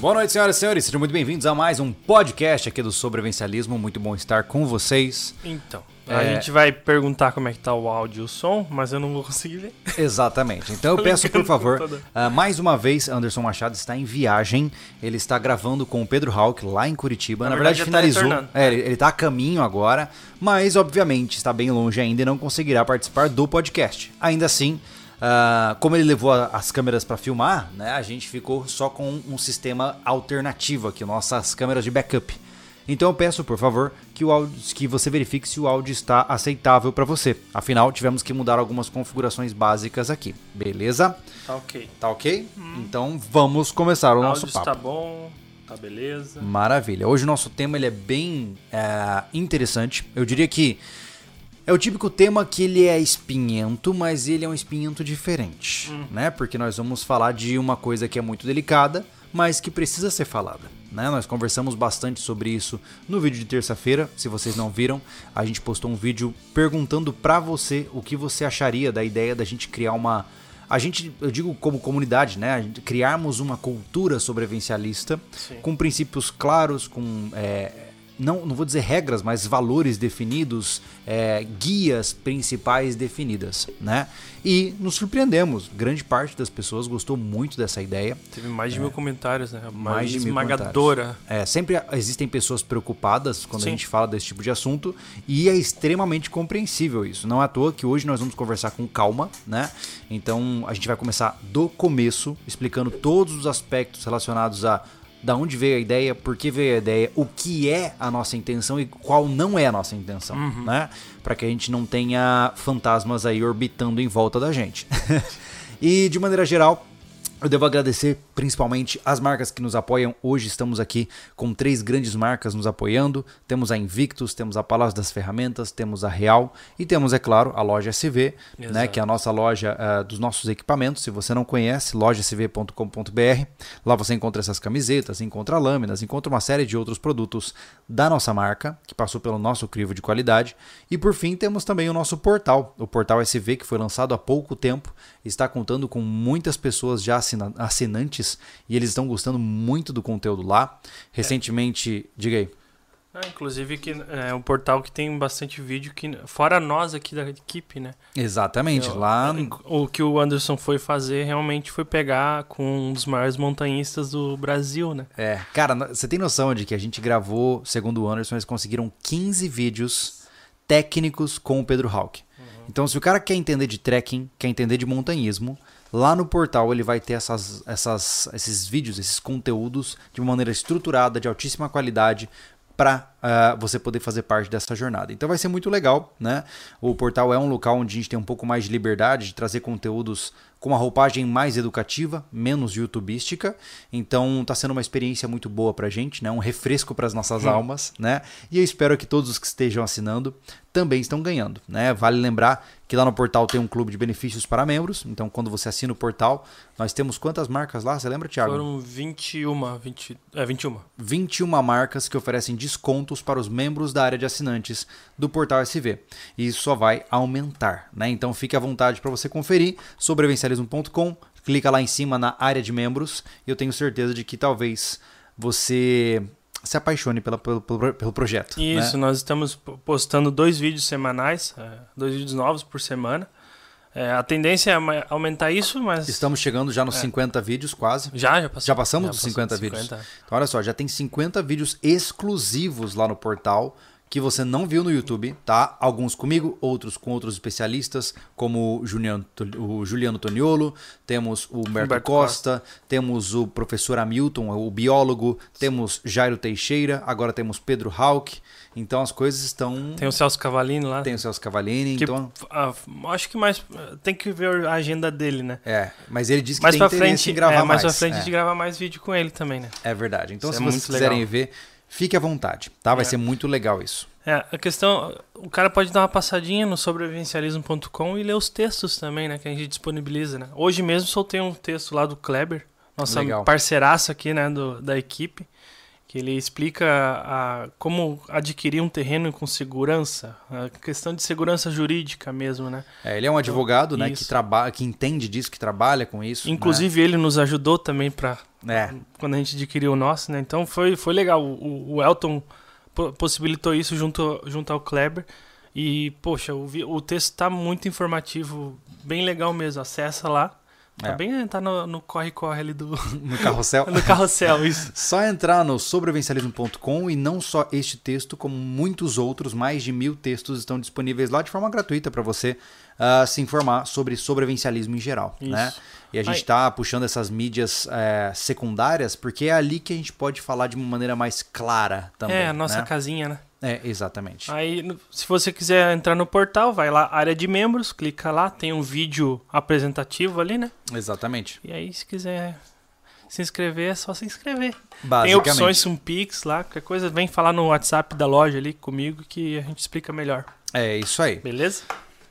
Boa noite, senhoras e senhores. Sejam muito bem-vindos a mais um podcast aqui do Sobrevencialismo. Muito bom estar com vocês. Então, a gente vai perguntar como é que tá o áudio e o som, mas eu não vou conseguir ver. Exatamente. Então eu peço, por favor, mais uma vez, Anderson Machado está em viagem. Ele está gravando com o Pedro Hauck lá em Curitiba. Na verdade finalizou. Ele está a caminho agora, mas obviamente está bem longe ainda e não conseguirá participar do podcast. Ainda assim... como ele levou as câmeras para filmar, né, a gente ficou só com um sistema alternativo aqui, nossas câmeras de backup. Então eu peço, por favor, que você verifique se o áudio está aceitável para você. Afinal, tivemos que mudar algumas configurações básicas aqui, beleza? Tá ok. Tá ok? Então vamos começar o nosso papo. O áudio está bom, tá beleza. Maravilha. Hoje o nosso tema ele é bem interessante. Eu diria que é o típico tema que ele é espinhento, mas ele é um espinhento diferente, né? Porque nós vamos falar de uma coisa que é muito delicada, mas que precisa ser falada, né? Nós conversamos bastante sobre isso no vídeo de terça-feira, se vocês não viram, a gente postou um vídeo perguntando pra você o que você acharia da ideia da gente criar uma... eu digo como comunidade, né? Criarmos uma cultura sobrevivencialista com princípios claros, com... Não vou dizer regras, mas valores definidos, guias principais definidas, né? E nos surpreendemos. Grande parte das pessoas gostou muito dessa ideia. Teve mais de 1.000 comentários, né? Mais de 1.000 esmagadora. Sempre existem pessoas preocupadas quando a gente fala desse tipo de assunto e é extremamente compreensível isso. Não é à toa que hoje nós vamos conversar com calma, né? Então a gente vai começar do começo, explicando todos os aspectos relacionados a... Da onde veio a ideia, por que veio a ideia, o que é a nossa intenção e qual não é a nossa intenção, né? Para que a gente não tenha fantasmas aí orbitando em volta da gente. E de maneira geral, eu devo agradecer principalmente as marcas que nos apoiam. Hoje estamos aqui com 3 grandes marcas nos apoiando. Temos a Invictus, temos a Palácio das Ferramentas, temos a Real e temos, é claro, a Loja SV, né, que é a nossa loja dos nossos equipamentos. Se você não conhece, lojasv.com.br. Lá você encontra essas camisetas, encontra lâminas, encontra uma série de outros produtos da nossa marca, que passou pelo nosso crivo de qualidade. E por fim, temos também o nosso portal, o Portal SV, que foi lançado há pouco tempo. Está contando com muitas pessoas já assinantes e eles estão gostando muito do conteúdo lá. Recentemente, diga aí. Inclusive que é um portal que tem bastante vídeo, que fora nós aqui da equipe, né? Exatamente. O que o Anderson foi fazer realmente foi pegar com um dos maiores montanhistas do Brasil, né? Cara, você tem noção de que a gente gravou, segundo o Anderson, eles conseguiram 15 vídeos técnicos com o Pedro Hauck. Então, se o cara quer entender de trekking, quer entender de montanhismo, lá no portal ele vai ter esses vídeos, esses conteúdos de uma maneira estruturada, de altíssima qualidade, para você poder fazer parte dessa jornada. Então vai ser muito legal, né? O portal é um local onde a gente tem um pouco mais de liberdade de trazer conteúdos com uma roupagem mais educativa, menos youtubística. Então tá sendo uma experiência muito boa pra gente, né? Um refresco para as nossas almas, né? E eu espero que todos os que estejam assinando também estão ganhando, né? Vale lembrar que lá no portal tem um clube de benefícios para membros. Então quando você assina o portal, nós temos quantas marcas lá? Você lembra, Thiago? Foram 21 marcas que oferecem descontos para os membros da área de assinantes do Portal SV. E isso só vai aumentar, né? Então fique à vontade para você conferir sobrevivencialismo.com, clica lá em cima na área de membros e eu tenho certeza de que talvez você se apaixone pelo projeto. Isso, né? Nós estamos postando 2 vídeos semanais, 2 vídeos novos por semana. A tendência é aumentar isso, mas... Estamos chegando já nos 50 vídeos, quase. Já passamos dos 50 vídeos. Então, olha só, já tem 50 vídeos exclusivos lá no portal que você não viu no YouTube, tá? Alguns comigo, outros com outros especialistas, como o Juliano Toniolo, temos o Humberto Costa, temos o professor Hamilton, o biólogo, temos Jairo Teixeira, agora temos Pedro Hauck. Então as coisas estão... Tem o Celso Cavallini lá. Tem o Celso Cavallini, então... acho que mais... Tem que ver a agenda dele, né? Mas ele disse que tem interesse em gravar mais. Mais pra frente de gravar mais vídeo com ele também, né? É verdade. Então se vocês quiserem ver... Fique à vontade, tá? Vai ser muito legal isso. A questão... O cara pode dar uma passadinha no sobrevivencialismo.com e ler os textos também, né? Que a gente disponibiliza, né? Hoje mesmo soltei um texto lá do Kleber, nossa parceiraça aqui, né? Da equipe. que ele explica como adquirir um terreno com segurança, a questão de segurança jurídica mesmo, né? É, ele é um advogado, então, né, que entende disso, que trabalha com isso. Inclusive, né? Ele nos ajudou também para quando a gente adquiriu o nosso, né? Então foi legal. O Elton possibilitou isso junto ao Kleber. E, poxa, o texto tá muito informativo, bem legal mesmo. Acessa lá. Tá no corre-corre ali do... No carrossel. No carrossel, isso. Só entrar no sobrevencialismo.com e não só este texto, como muitos outros, mais de 1.000 textos estão disponíveis lá de forma gratuita para você se informar sobre sobrevivencialismo em geral. Isso. Né? E a gente está puxando essas mídias secundárias, porque é ali que a gente pode falar de uma maneira mais clara também. É, a nossa casinha, né? É, exatamente. Aí, se você quiser entrar no portal, vai lá, área de membros, clica lá, tem um vídeo apresentativo ali, né? Exatamente. E aí, se quiser se inscrever, é só se inscrever. Tem opções, um Pix lá, qualquer coisa, vem falar no WhatsApp da loja ali comigo que a gente explica melhor. É isso aí. Beleza?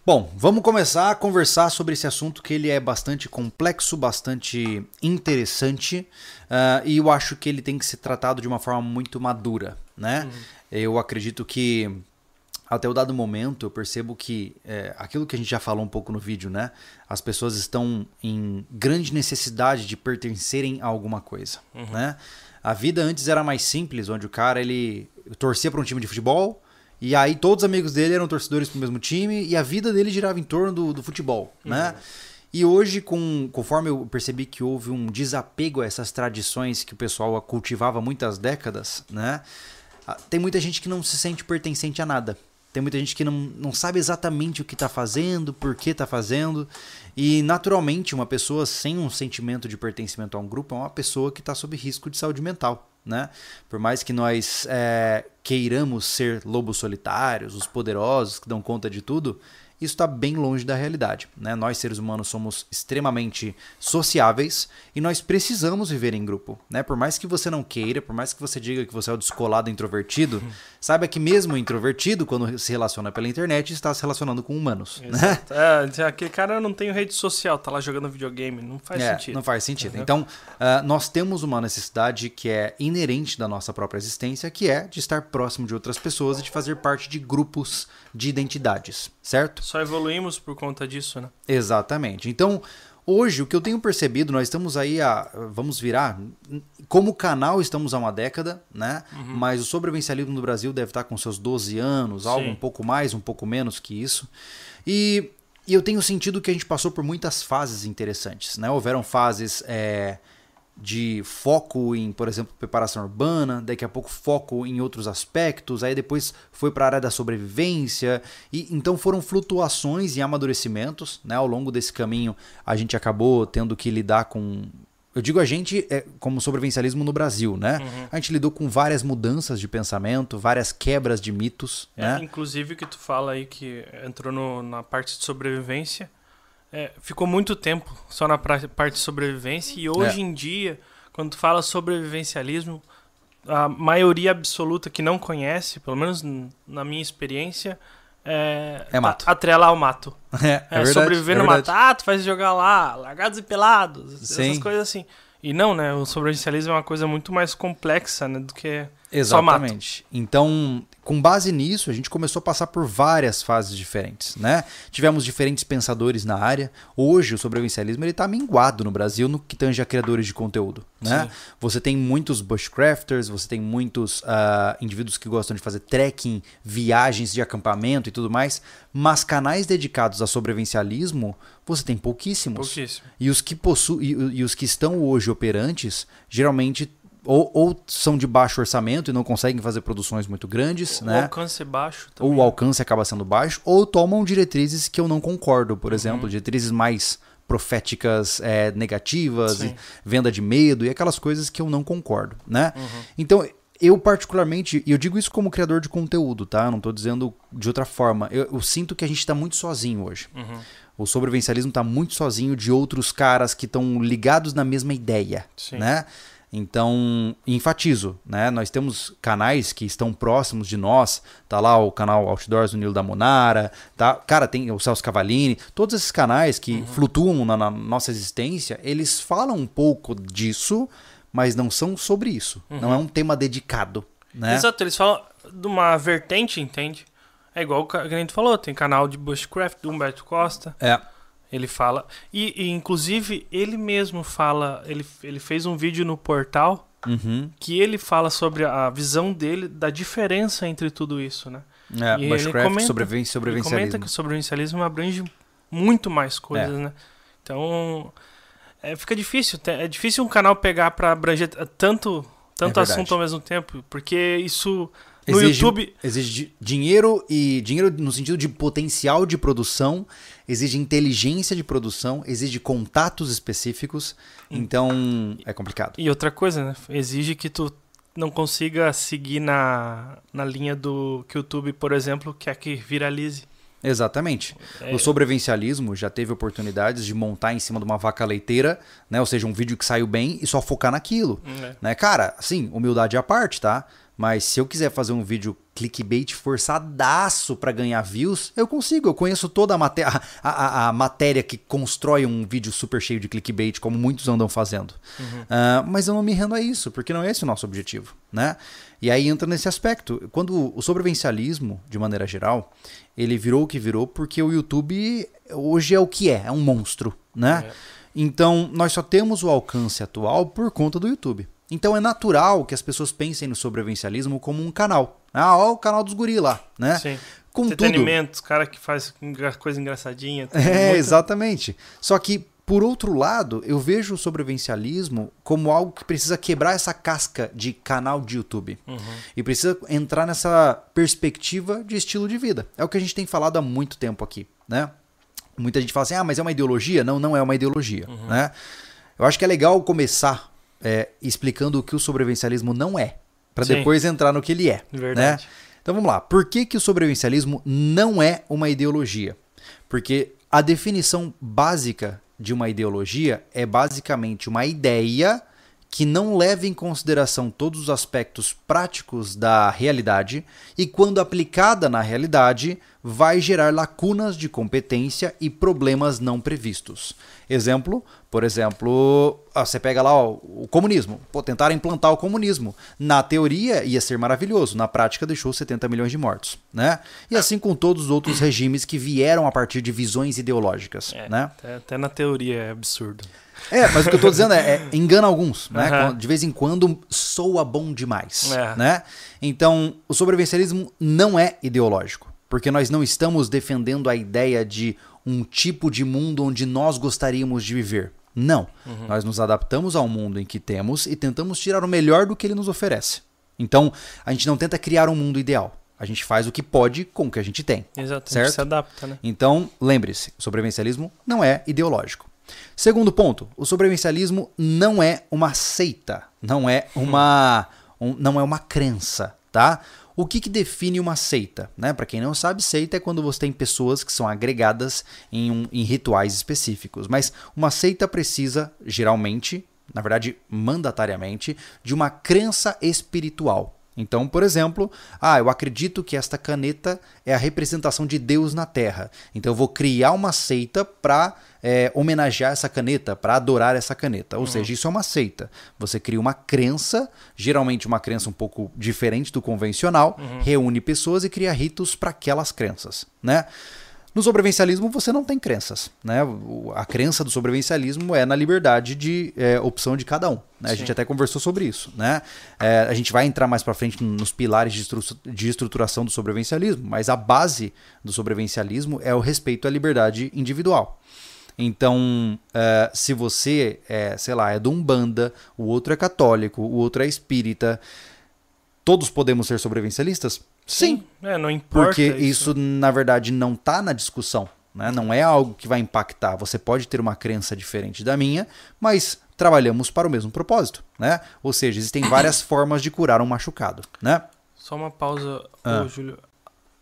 Bom, vamos começar a conversar sobre esse assunto, que ele é bastante complexo, bastante interessante, e eu acho que ele tem que ser tratado de uma forma muito madura, né? Eu acredito que até o dado momento eu percebo que aquilo que a gente já falou um pouco no vídeo, né? As pessoas estão em grande necessidade de pertencerem a alguma coisa, né? A vida antes era mais simples, onde o cara ele torcia para um time de futebol, e aí todos os amigos dele eram torcedores para o mesmo time e a vida dele girava em torno do futebol, né? E hoje, conforme eu percebi que houve um desapego a essas tradições que o pessoal cultivava há muitas décadas, né? Tem muita gente que não se sente pertencente a nada. Tem muita gente que não sabe exatamente o que está fazendo, por que está fazendo. E, naturalmente, uma pessoa sem um sentimento de pertencimento a um grupo é uma pessoa que está sob risco de saúde mental, né? Por mais que nós queiramos ser lobos solitários, os poderosos que dão conta de tudo, isso está bem longe da realidade, né? Nós, seres humanos, somos extremamente sociáveis e nós precisamos viver em grupo, né? Por mais que você não queira, por mais que você diga que você é o descolado introvertido, saiba que mesmo o introvertido, quando se relaciona pela internet, está se relacionando com humanos. Exato. Né? Aquele cara não tem rede social, tá lá jogando videogame, não faz sentido. Não faz sentido. Uhum. Então, nós temos uma necessidade que é inerente da nossa própria existência, que é de estar próximo de outras pessoas e de fazer parte de grupos de identidades, certo? Só evoluímos por conta disso, né? Exatamente. Então, hoje, o que eu tenho percebido, nós estamos aí vamos virar... Como canal, estamos há uma década, né? Mas o sobrevivencialismo no Brasil deve estar com seus 12 anos, algo um pouco mais, um pouco menos que isso. E eu tenho sentido que a gente passou por muitas fases interessantes, né? Houveram fases... de foco em, por exemplo, preparação urbana, daqui a pouco foco em outros aspectos, aí depois foi para a área da sobrevivência, e então foram flutuações e amadurecimentos, né? Ao longo desse caminho a gente acabou tendo que lidar com... Eu digo a gente como sobrevivencialismo no Brasil, né? A gente lidou com várias mudanças de pensamento, várias quebras de mitos, né? Inclusive o que tu fala aí que entrou na parte de sobrevivência, ficou muito tempo só na parte de sobrevivência e hoje em dia, quando tu fala sobrevivencialismo, a maioria absoluta que não conhece, pelo menos na minha experiência, mato. Atrelar o mato. Verdade, sobreviver no mato. Tu faz jogar lá, largados e pelados, essas coisas assim. E não, né? O sobrevivencialismo é uma coisa muito mais complexa, né, do que só mato. Exatamente. Então, com base nisso, a gente começou a passar por várias fases diferentes, né? Tivemos diferentes pensadores na área. Hoje, o sobrevivencialismo está minguado no Brasil no que tange a criadores de conteúdo, né? Sim. Você tem muitos bushcrafters, você tem muitos indivíduos que gostam de fazer trekking, viagens de acampamento e tudo mais, mas canais dedicados a sobrevivencialismo você tem pouquíssimos. Pouquíssimo. E os que possuem e os que estão hoje operantes, geralmente... Ou são de baixo orçamento e não conseguem fazer produções muito grandes, né? O alcance é baixo também. Ou o alcance acaba sendo baixo. Ou tomam diretrizes que eu não concordo, por exemplo. Diretrizes mais proféticas, negativas, venda de medo e aquelas coisas que eu não concordo, né? Então, eu particularmente... E eu digo isso como criador de conteúdo, tá? Eu não tô dizendo de outra forma. Eu sinto que a gente tá muito sozinho hoje. O sobrevivencialismo tá muito sozinho de outros caras que estão ligados na mesma ideia, né? Então, enfatizo, né? Nós temos canais que estão próximos de nós. Tá lá o canal Outdoors do Nilo da Monara, tá? Cara, tem o Celso Cavallini. Todos esses canais que flutuam na nossa existência, eles falam um pouco disso, mas não são sobre isso. Uhum. Não é um tema dedicado, né? Exato, eles falam de uma vertente, entende? É igual o que a gente falou, tem canal de Bushcraft do Humberto Costa. É. Ele fala... E inclusive, ele mesmo fala... Ele fez um vídeo no Portal, uhum, que ele fala sobre a visão dele da diferença entre tudo isso, né? É, e Bushcraft, sobrevivencialismo. Ele comenta que o sobrevivencialismo abrange muito mais coisas, né? Então... fica difícil. É difícil um canal pegar para abranger tanto assunto ao mesmo tempo, porque isso... No YouTube... Exige dinheiro, e dinheiro no sentido de potencial de produção, exige inteligência de produção, exige contatos específicos, então é complicado. E outra coisa, né? Exige que tu não consiga seguir na linha do que o YouTube, por exemplo, quer que viralize. Exatamente. O sobrevivencialismo já teve oportunidades de montar em cima de uma vaca leiteira, né? Ou seja, um vídeo que saiu bem e só focar naquilo. É. Né? Cara, assim, humildade à parte, tá? Mas se eu quiser fazer um vídeo clickbait forçadaço pra ganhar views, eu consigo. Eu conheço toda a matéria que constrói um vídeo super cheio de clickbait, como muitos andam fazendo. Uhum. Mas eu não me rendo a isso, porque não é esse o nosso objetivo, né? E aí entra nesse aspecto. Quando o sobrevivencialismo, de maneira geral, ele virou o que virou porque o YouTube hoje é o que é um monstro, né? É. Então, nós só temos o alcance atual por conta do YouTube. Então é natural que as pessoas pensem no sobrevivencialismo como um canal. Ah, ó, o canal dos guris lá, né? Sim. Contudo, entretenimento, os caras que faz coisa engraçadinha. Exatamente. Só que, por outro lado, eu vejo o sobrevivencialismo como algo que precisa quebrar essa casca de canal de YouTube. Uhum. E precisa entrar nessa perspectiva de estilo de vida. É o que a gente tem falado há muito tempo aqui, né? Muita gente fala assim, ah, mas é uma ideologia? Não, não é uma ideologia, uhum, né? Eu acho que é legal começar... explicando o que o sobrevivencialismo não é, para depois entrar no que ele é. Verdade. Né? Então vamos lá. Por que que o sobrevivencialismo não é uma ideologia? Porque a definição básica de uma ideologia é basicamente uma ideia que não leva em consideração todos os aspectos práticos da realidade e, quando aplicada na realidade, vai gerar lacunas de competência e problemas não previstos. Exemplo, por exemplo, você pega lá, ó, o comunismo. Pô, tentaram implantar o comunismo. Na teoria ia ser maravilhoso, na prática deixou 70 milhões de mortos, né? E assim com todos os outros regimes que vieram a partir de visões ideológicas, né? Até na teoria é absurdo. Mas o que eu tô dizendo engana alguns, né? Uhum. De vez em quando soa bom demais, né? Então, o sobrevivencialismo não é ideológico, porque nós não estamos defendendo a ideia de um tipo de mundo onde nós gostaríamos de viver. Não. Uhum. Nós nos adaptamos ao mundo em que temos e tentamos tirar o melhor do que ele nos oferece. Então, a gente não tenta criar um mundo ideal. A gente faz o que pode com o que a gente tem. Exato, certo? A gente se adapta, né? Então, lembre-se, o sobrevivencialismo não é ideológico. Segundo ponto, o sobrevivencialismo não é uma seita, não é uma, não é uma crença, tá? O que define uma seita, né? Para quem não sabe, seita é quando você tem pessoas que são agregadas em rituais específicos. Mas uma seita precisa, geralmente, na verdade, mandatariamente, de uma crença espiritual. Então, por exemplo, eu acredito que esta caneta é a representação de Deus na Terra. Então eu vou criar uma seita para homenagear essa caneta, para adorar essa caneta. Ou seja, isso é uma seita. Você cria uma crença, geralmente uma crença um pouco diferente do convencional, reúne pessoas e cria ritos para aquelas crenças, né? No sobrevivencialismo você não tem crenças, né? A crença do sobrevivencialismo é na liberdade de opção de cada um, né? A gente até conversou sobre isso, né? A gente vai entrar mais para frente nos pilares de estruturação do sobrevivencialismo, mas a base do sobrevivencialismo é o respeito à liberdade individual. Então, se você é do Umbanda, o outro é católico, o outro é espírita, todos podemos ser sobrevivencialistas? Sim, não importa. Porque isso, na verdade, não está na discussão, né? Não é algo que vai impactar. Você pode ter uma crença diferente da minha, mas trabalhamos para o mesmo propósito, né? Ou seja, existem várias formas de curar um machucado, né? Só uma pausa, Júlio.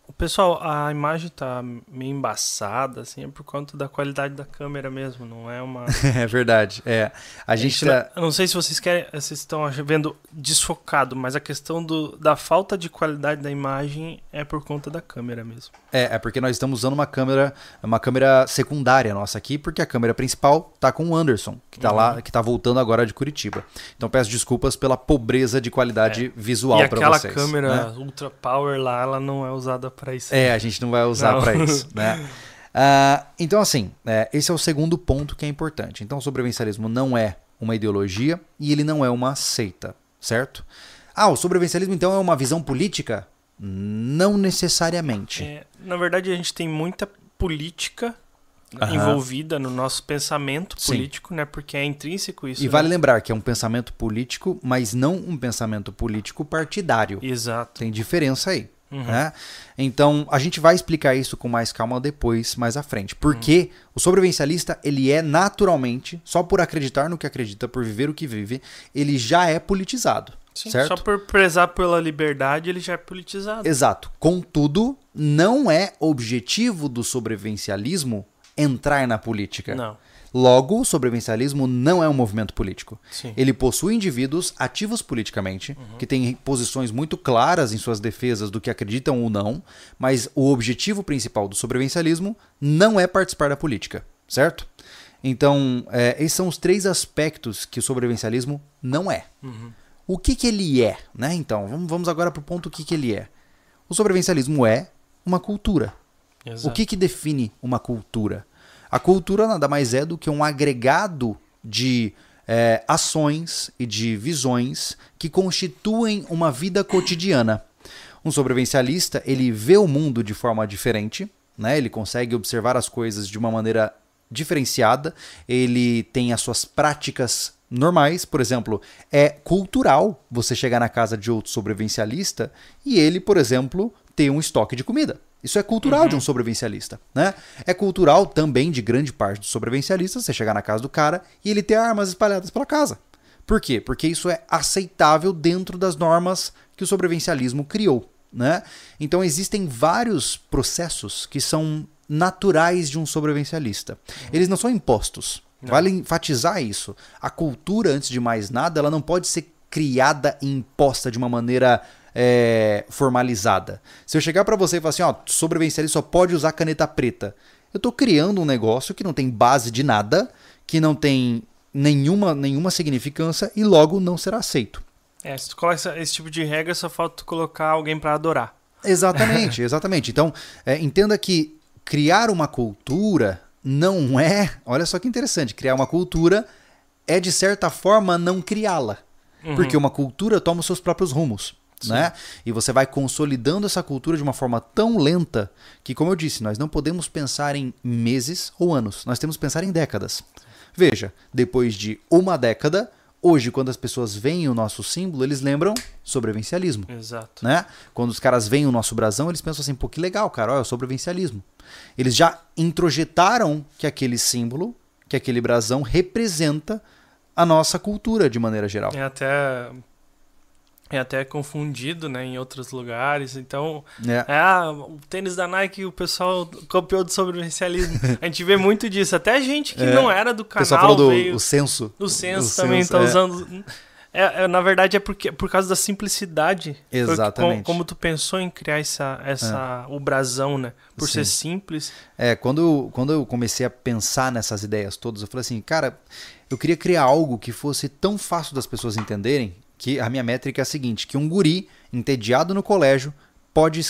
O Pessoal, a imagem tá meio embaçada, assim, é por conta da qualidade da câmera mesmo, não é uma... É verdade, é. A gente... Eu não sei se vocês querem, vocês estão vendo desfocado, mas a questão da falta de qualidade da imagem é por conta da câmera mesmo. É porque nós estamos usando uma câmera secundária nossa aqui, porque a câmera principal tá com o Anderson, que tá lá, que tá voltando agora de Curitiba. Então peço desculpas pela pobreza de qualidade visual para vocês. E aquela câmera, né? Ultra Power lá, ela não é usada para isso. É, a gente não vai usar para isso, né? Então, assim, esse é o segundo ponto que é importante. Então, o sobrevivencialismo não é uma ideologia e ele não é uma seita, certo? Ah, o sobrevivencialismo, então, é uma visão política? Não necessariamente. Na verdade, a gente tem muita política envolvida no nosso pensamento político, né? Porque é intrínseco isso. E vale lembrar que é um pensamento político, mas não um pensamento político partidário. Exato. Tem diferença aí. Né? Então, a gente vai explicar isso com mais calma depois, mais à frente. Porque o sobrevivencialista, ele é naturalmente, só por acreditar no que acredita, por viver o que vive, ele já é politizado. Sim, certo? Só por prezar pela liberdade, ele já é politizado. Exato. Contudo, não é objetivo do sobrevivencialismo entrar na política. Não. Logo, o sobrevivencialismo não é um movimento político. Sim. Ele possui indivíduos ativos politicamente, que têm posições muito claras em suas defesas do que acreditam ou não, mas o objetivo principal do sobrevivencialismo não é participar da política, certo? Então, esses são os três aspectos que o sobrevivencialismo não é. O que ele é, né? Então, vamos agora para o ponto que ele é. O sobrevivencialismo é uma cultura. Exato. O que define uma cultura? A cultura nada mais é do que um agregado de ações e de visões que constituem uma vida cotidiana. Um sobrevivencialista, ele vê o mundo de forma diferente, né? Ele consegue observar as coisas de uma maneira diferenciada, ele tem as suas práticas normais, por exemplo, é cultural você chegar na casa de outro sobrevivencialista e ele, por exemplo, ter um estoque de comida. Isso é cultural de um sobrevivencialista, né? É cultural também de grande parte dos sobrevivencialistas você chegar na casa do cara e ele ter armas espalhadas pela casa. Por quê? Porque isso é aceitável dentro das normas que o sobrevivencialismo criou, né? Então existem vários processos que são naturais de um sobrevivencialista. Eles não são impostos. Não. Vale enfatizar isso. A cultura, antes de mais nada, ela não pode ser criada e imposta de uma maneira... formalizada. Se eu chegar pra você e falar assim, ó, sobrevivencialista só pode usar caneta preta, eu tô criando um negócio que não tem base de nada, que não tem nenhuma significância e logo não será aceito. Se tu coloca esse tipo de regra, só falta tu colocar alguém pra adorar. Exatamente, exatamente. Então, entenda que criar uma cultura não é... Olha só que interessante, criar uma cultura é de certa forma não criá-la. Porque uma cultura toma os seus próprios rumos. Né? E você vai consolidando essa cultura de uma forma tão lenta que, como eu disse, nós não podemos pensar em meses ou anos, nós temos que pensar em décadas. Veja, depois de uma década, hoje quando as pessoas veem o nosso símbolo, eles lembram sobrevivencialismo. Exato. Né? Quando os caras veem o nosso brasão, eles pensam assim, pô, que legal, cara, olha, é o sobrevivencialismo. Eles já introjetaram que aquele símbolo, que aquele brasão representa a nossa cultura de maneira geral. É até confundido, né, em outros lugares. Então, o tênis da Nike, o pessoal copiou do sobrevivencialismo. A gente vê muito disso. Até gente que não era do canal. O pessoal falou veio, o senso. O senso também está usando. Na verdade, por causa da simplicidade. Exatamente. Como tu pensou em criar o brasão, né? Por ser simples. Quando eu comecei a pensar nessas ideias todas, eu falei assim, cara, eu queria criar algo que fosse tão fácil das pessoas entenderem. Que a minha métrica é a seguinte, que um guri entediado no colégio pode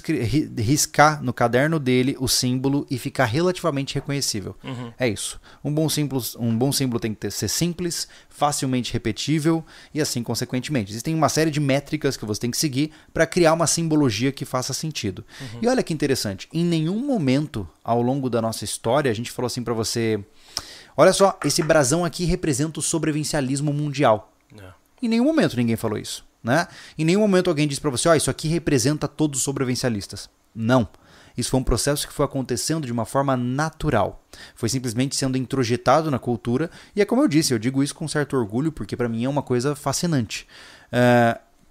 riscar no caderno dele o símbolo e ficar relativamente reconhecível. É isso. Um bom símbolo tem que ser simples, facilmente repetível e assim consequentemente. Existem uma série de métricas que você tem que seguir para criar uma simbologia que faça sentido. E olha que interessante, em nenhum momento ao longo da nossa história a gente falou assim para você, olha só, esse brasão aqui representa o sobrevivencialismo mundial. Em nenhum momento ninguém falou isso, né? Em nenhum momento alguém disse para você, ó, isso aqui representa todos os sobrevivencialistas. Não. Isso foi um processo que foi acontecendo de uma forma natural. Foi simplesmente sendo introjetado na cultura. E é como eu disse, eu digo isso com certo orgulho, porque para mim é uma coisa fascinante.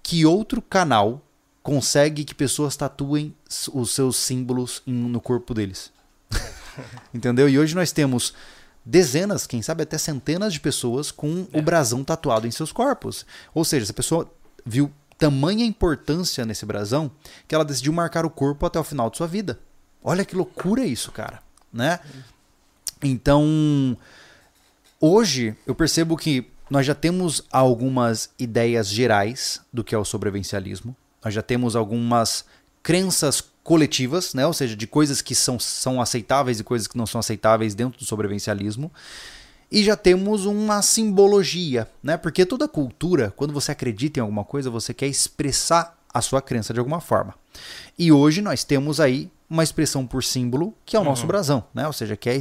Que outro canal consegue que pessoas tatuem os seus símbolos no corpo deles. Entendeu? E hoje nós temos dezenas, quem sabe até centenas de pessoas com o brasão tatuado em seus corpos. Ou seja, essa pessoa viu tamanha importância nesse brasão que ela decidiu marcar o corpo até o final de sua vida. Olha que loucura isso, cara, né? Então, hoje eu percebo que nós já temos algumas ideias gerais do que é o sobrevivencialismo. Nós já temos algumas crenças coletivas, né? Ou seja, de coisas que são aceitáveis e coisas que não são aceitáveis dentro do sobrevivencialismo. E já temos uma simbologia, né? Porque toda cultura, quando você acredita em alguma coisa, você quer expressar a sua crença de alguma forma. E hoje nós temos aí uma expressão por símbolo, que é o nosso brasão, né? Ou seja, que é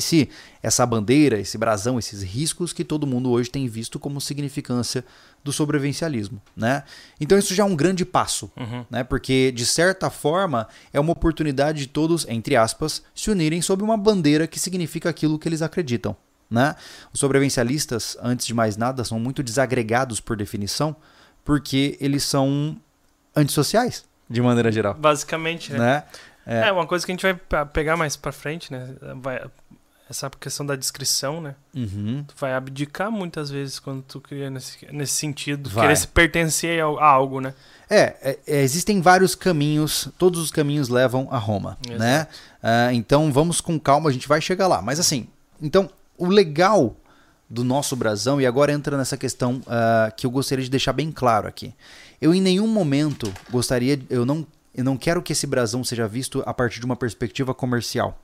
essa bandeira, esse brasão, esses riscos que todo mundo hoje tem visto como significância do sobrevivencialismo, né? Então isso já é um grande passo, né? Porque, de certa forma, é uma oportunidade de todos, entre aspas, se unirem sob uma bandeira que significa aquilo que eles acreditam, né? Os sobrevivencialistas, antes de mais nada, são muito desagregados por definição, porque eles são antissociais, de maneira geral. Basicamente, né? É uma coisa que a gente vai pegar mais pra frente, né? Essa questão da descrição, né? Tu vai abdicar muitas vezes quando tu cria nesse sentido, querer se pertencer a algo, né? Existem vários caminhos, todos os caminhos levam a Roma, né? Então vamos com calma, a gente vai chegar lá. Mas assim, então o legal do nosso brasão, e agora entra nessa questão que eu gostaria de deixar bem claro aqui. Eu em nenhum momento gostaria, eu não quero que esse brasão seja visto a partir de uma perspectiva comercial.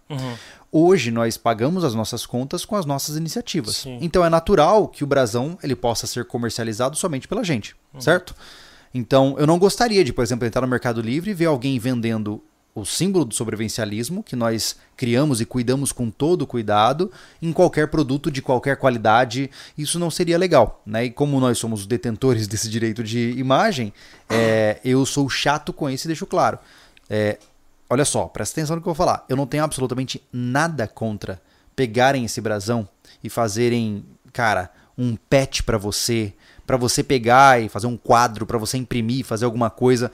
Hoje nós pagamos as nossas contas com as nossas iniciativas. Então é natural que o brasão ele possa ser comercializado somente pela gente, certo? Então eu não gostaria de, por exemplo, entrar no Mercado Livre e ver alguém vendendo o símbolo do sobrevivencialismo que nós criamos e cuidamos com todo cuidado em qualquer produto de qualquer qualidade. Isso não seria legal, né? E como nós somos detentores desse direito de imagem, eu sou chato com isso e deixo claro. Olha só, presta atenção no que eu vou falar. Eu não tenho absolutamente nada contra pegarem esse brasão e fazerem, cara, um patch pra você pegar e fazer um quadro, pra você imprimir, fazer alguma coisa.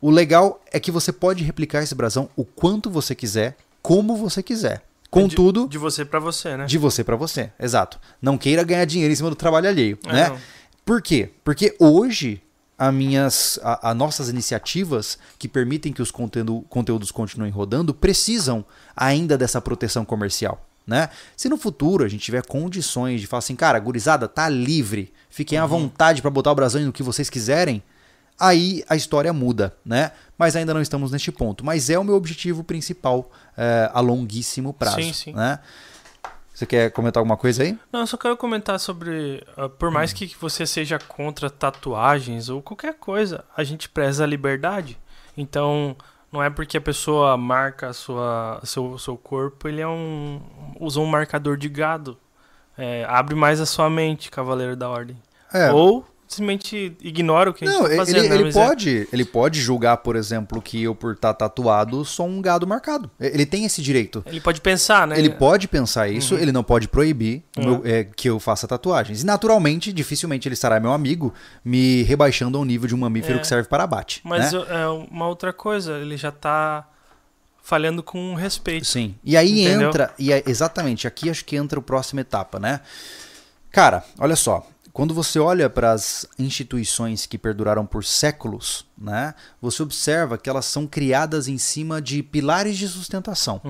O legal é que você pode replicar esse brasão o quanto você quiser, como você quiser. Contudo... De você pra você, né? De você pra você, exato. Não queira ganhar dinheiro em cima do trabalho alheio, né? Não. Por quê? Porque hoje, as nossas iniciativas que permitem que os conteúdos continuem rodando precisam ainda dessa proteção comercial, né? Se no futuro a gente tiver condições de falar assim, cara, gurizada, tá livre, fiquem à vontade pra botar o brasão no que vocês quiserem, aí a história muda, né? Mas ainda não estamos neste ponto. Mas é o meu objetivo principal a longuíssimo prazo. Sim, sim. Né? Você quer comentar alguma coisa aí? Não, eu só quero comentar sobre... por mais que você seja contra tatuagens ou qualquer coisa, a gente preza a liberdade. Então, não é porque a pessoa marca seu corpo, ele usa um marcador de gado. Abre mais a sua mente, Cavaleiro da Ordem. Ou... simplesmente ignora o que a gente tá fazendo. Ele pode julgar, por exemplo, que eu, por estar tatuado, sou um gado marcado. Ele tem esse direito. Ele pode pensar, né? Ele pode pensar isso, ele não pode proibir que eu faça tatuagens. E, naturalmente, dificilmente ele estará meu amigo, me rebaixando ao nível de um mamífero que serve para abate. Mas, né? Uma outra coisa, ele já tá falhando com respeito. Sim. E aí entendeu? Exatamente, aqui acho que entra a próxima etapa, né? Cara, olha só. Quando você olha para as instituições que perduraram por séculos, né, você observa que elas são criadas em cima de pilares de sustentação.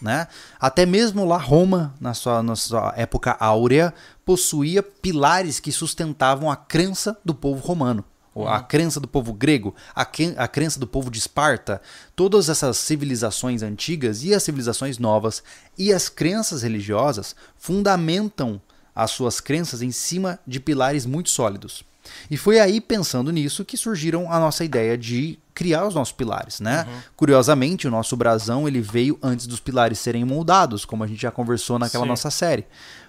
Né? Até mesmo lá Roma, na sua época áurea, possuía pilares que sustentavam a crença do povo romano, a crença do povo grego, a crença do povo de Esparta. Todas essas civilizações antigas e as civilizações novas e as crenças religiosas fundamentam as suas crenças em cima de pilares muito sólidos. E foi aí, pensando nisso, que surgiram a nossa ideia de criar os nossos pilares, né? Curiosamente, o nosso brasão ele veio antes dos pilares serem moldados, como a gente já conversou naquela nossa série.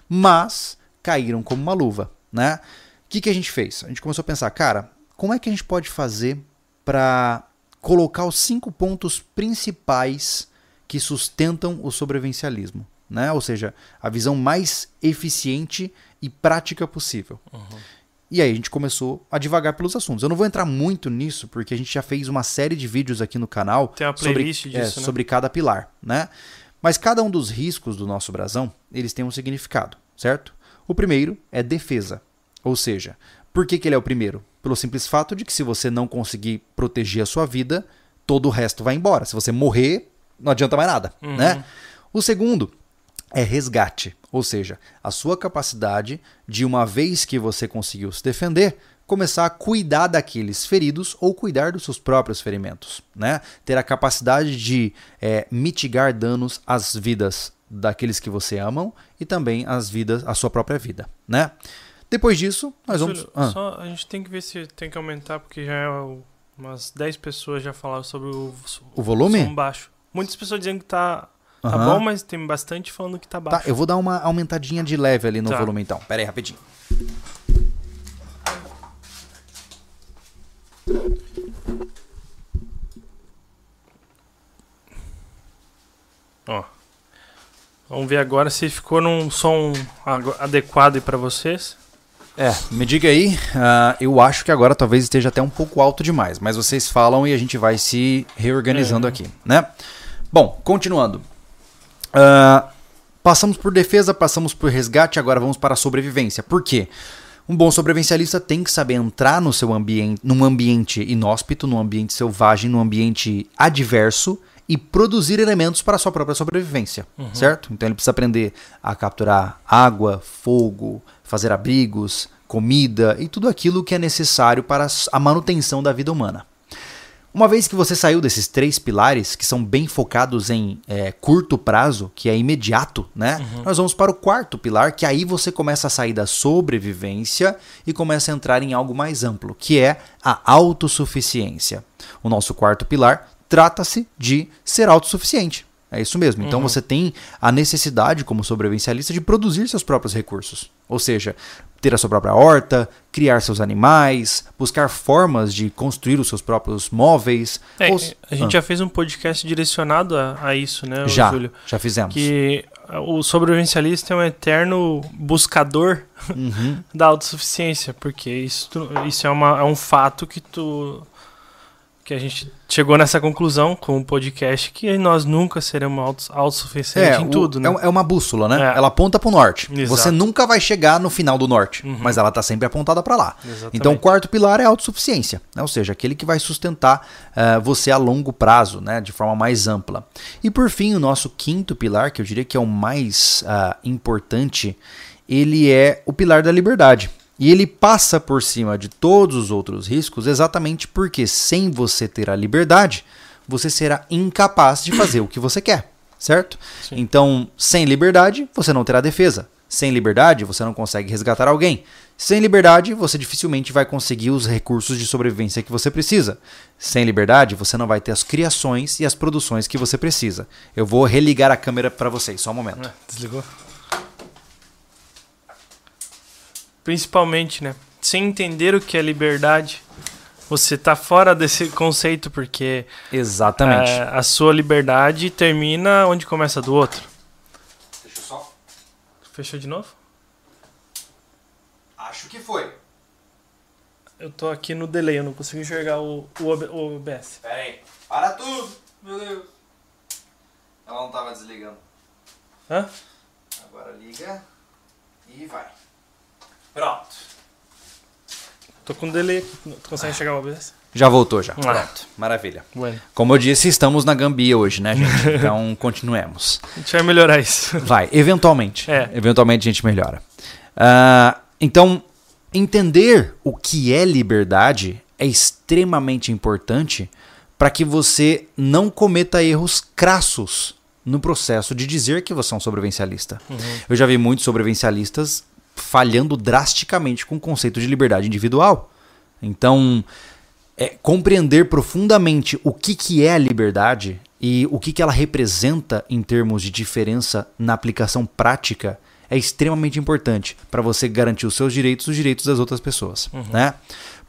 Mas caíram como uma luva, né? O que a gente fez? A gente começou a pensar, cara, como é que a gente pode fazer para colocar os 5 pontos principais que sustentam o sobrevivencialismo? Né? Ou seja, a visão mais eficiente e prática possível. E aí a gente começou a divagar pelos assuntos. Eu não vou entrar muito nisso, porque a gente já fez uma série de vídeos aqui no canal. Tem uma playlist sobre, disso, né? Sobre cada pilar, né? Mas cada um dos riscos do nosso brasão, eles têm um significado, certo? O primeiro é defesa. Ou seja, por que que ele é o primeiro? Pelo simples fato de que se você não conseguir proteger a sua vida, todo o resto vai embora. Se você morrer, não adianta mais nada, né? O segundo é resgate. Ou seja, a sua capacidade de, uma vez que você conseguiu se defender, começar a cuidar daqueles feridos ou cuidar dos seus próprios ferimentos, né? Ter a capacidade de mitigar danos às vidas daqueles que você ama e também às vidas, à sua própria vida, né? Depois disso, nós vamos... Só a gente tem que ver se tem que aumentar, porque já umas 10 pessoas já falaram sobre o volume? Som baixo. Muitas pessoas dizendo que tá... Tá bom, mas tem bastante falando que tá baixo. Tá, eu vou dar uma aumentadinha de leve ali no volume então. Pera aí, rapidinho. Ó. Vamos ver agora se ficou num som adequado para vocês. É, me diga aí. Eu acho que agora talvez esteja até um pouco alto demais, mas vocês falam e a gente vai se reorganizando aqui, né? Bom, continuando. Passamos por defesa, passamos por resgate, agora vamos para a sobrevivência. Por quê? Um bom sobrevivencialista tem que saber entrar no seu ambiente, num ambiente inóspito, num ambiente selvagem, num ambiente adverso e produzir elementos para a sua própria sobrevivência, certo? Então ele precisa aprender a capturar água, fogo, fazer abrigos, comida e tudo aquilo que é necessário para a manutenção da vida humana. Uma vez que você saiu desses três pilares, que são bem focados em curto prazo, que é imediato, né? Nós vamos para o quarto pilar, que aí você começa a sair da sobrevivência e começa a entrar em algo mais amplo, que é a autossuficiência. O nosso quarto pilar trata-se de ser autossuficiente. É isso mesmo. Então você tem a necessidade, como sobrevivencialista, de produzir seus próprios recursos. Ou seja, ter a sua própria horta, criar seus animais, buscar formas de construir os seus próprios móveis. É, a gente já fez um podcast direcionado a isso, né, Júlio? Já fizemos. Que o sobrevivencialista é um eterno buscador da autossuficiência, porque isso é um fato que que a gente chegou nessa conclusão com o podcast, que nós nunca seremos autossuficientes em tudo, né? É uma bússola, né? É. Ela aponta para o norte. Exato. Você nunca vai chegar no final do norte, mas ela está sempre apontada para lá. Exatamente. Então o quarto pilar é a autossuficiência, né? Ou seja, aquele que vai sustentar você a longo prazo, né? De forma mais ampla. E por fim, o nosso quinto pilar, que eu diria que é o mais importante, ele é o pilar da liberdade. E ele passa por cima de todos os outros riscos exatamente porque sem você ter a liberdade, você será incapaz de fazer o que você quer, certo? Sim. Então, sem liberdade, você não terá defesa. Sem liberdade, você não consegue resgatar alguém. Sem liberdade, você dificilmente vai conseguir os recursos de sobrevivência que você precisa. Sem liberdade, você não vai ter as criações e as produções que você precisa. Eu vou religar a câmera para vocês, só um momento. Desligou? Principalmente, né? Sem entender o que é liberdade, você tá fora desse conceito, porque... Exatamente. A sua liberdade termina onde começa a do outro. Deixa eu só... Fechou de novo? Acho que foi. Eu tô aqui no delay, eu não consigo enxergar o OBS. Pera aí. Para tudo! Meu Deus! Ela não tava desligando. Hã? Agora liga e vai. Pronto. Tô com delay. Tu consegue chegar o OBS? Já voltou, já. Pronto. Maravilha. Bueno. Como eu disse, estamos na Gambia hoje, né, gente? Então, continuemos. A gente vai melhorar isso. Vai, eventualmente. Eventualmente a gente melhora. Então, entender o que é liberdade é extremamente importante para que você não cometa erros crassos no processo de dizer que você é um sobrevivencialista. Eu já vi muitos sobrevivencialistas falhando drasticamente com o conceito de liberdade individual. Então, compreender profundamente o que é a liberdade e o que ela representa em termos de diferença na aplicação prática é extremamente importante para você garantir os seus direitos e os direitos das outras pessoas, né?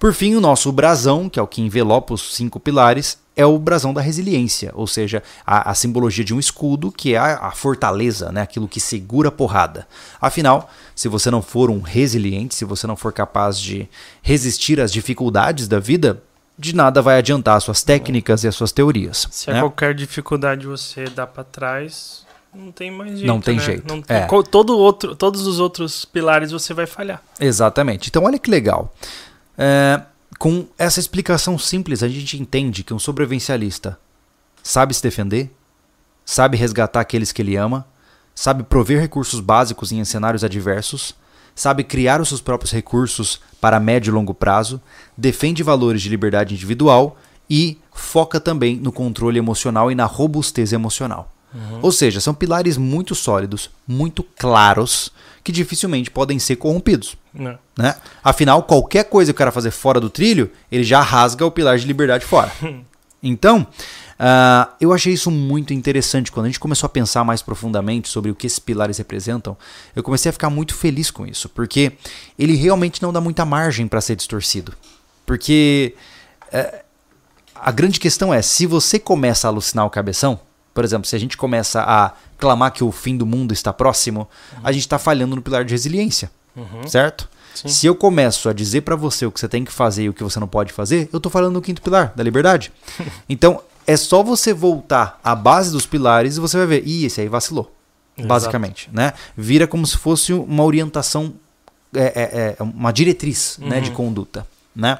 Por fim, o nosso brasão, que é o que envelopa os 5 pilares, é o brasão da resiliência, ou seja, a simbologia de um escudo, que é a fortaleza, né? Aquilo que segura a porrada. Afinal, se você não for um resiliente, se você não for capaz de resistir às dificuldades da vida, de nada vai adiantar as suas técnicas e as suas teorias. Se a qualquer dificuldade você dá para trás, não tem mais jeito. Não tem jeito. Não tem... É. Todos os outros pilares você vai falhar. Exatamente. Então olha que legal. Com essa explicação simples, a gente entende que um sobrevivencialista sabe se defender, sabe resgatar aqueles que ele ama, sabe prover recursos básicos em cenários adversos, sabe criar os seus próprios recursos para médio e longo prazo, defende valores de liberdade individual e foca também no controle emocional e na robustez emocional. Uhum. Ou seja, são pilares muito sólidos, muito claros, que dificilmente podem ser corrompidos. Não. Né? Afinal, qualquer coisa que o cara fazer fora do trilho, ele já rasga o pilar de liberdade fora. Então, eu achei isso muito interessante. Quando a gente começou a pensar mais profundamente sobre o que esses pilares representam, eu comecei a ficar muito feliz com isso, porque ele realmente não dá muita margem para ser distorcido. Porque a grande questão é, se você começa a alucinar o cabeção, por exemplo, se a gente começa a clamar que o fim do mundo está próximo, a gente está falhando no pilar de resiliência, certo? Sim. Se eu começo a dizer para você o que você tem que fazer e o que você não pode fazer, eu tô falando no quinto pilar, da liberdade. Então, é só você voltar à base dos pilares e você vai ver, ih, esse aí vacilou, basicamente. Né? Vira como se fosse uma orientação, uma diretriz, né, de conduta. Né?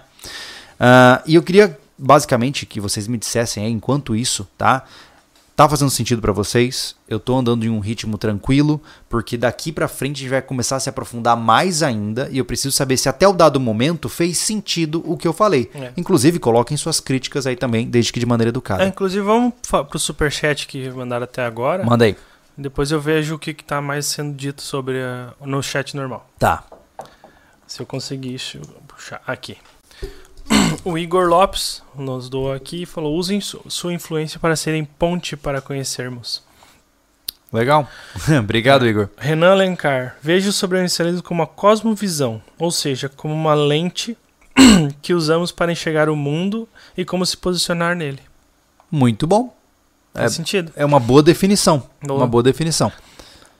E eu queria, basicamente, que vocês me dissessem, enquanto isso, tá? Tá fazendo sentido pra vocês? Eu tô andando em um ritmo tranquilo, porque daqui pra frente a gente vai começar a se aprofundar mais ainda, e eu preciso saber se até o dado momento fez sentido o que eu falei. É. Inclusive, coloquem suas críticas aí também, desde que de maneira educada. Inclusive, vamos pro superchat que mandaram até agora. Manda aí. Depois eu vejo o que tá mais sendo dito sobre no chat normal. Tá. Se eu conseguir, deixa eu puxar aqui. O Igor Lopes nos doou aqui e falou: usem sua influência para serem ponte para conhecermos. Legal. Obrigado, Igor. Renan Alencar: vejo o sobrevivencialismo como uma cosmovisão, ou seja, como uma lente que usamos para enxergar o mundo e como se posicionar nele. Muito bom. Faz sentido. É uma boa definição. Uma boa definição.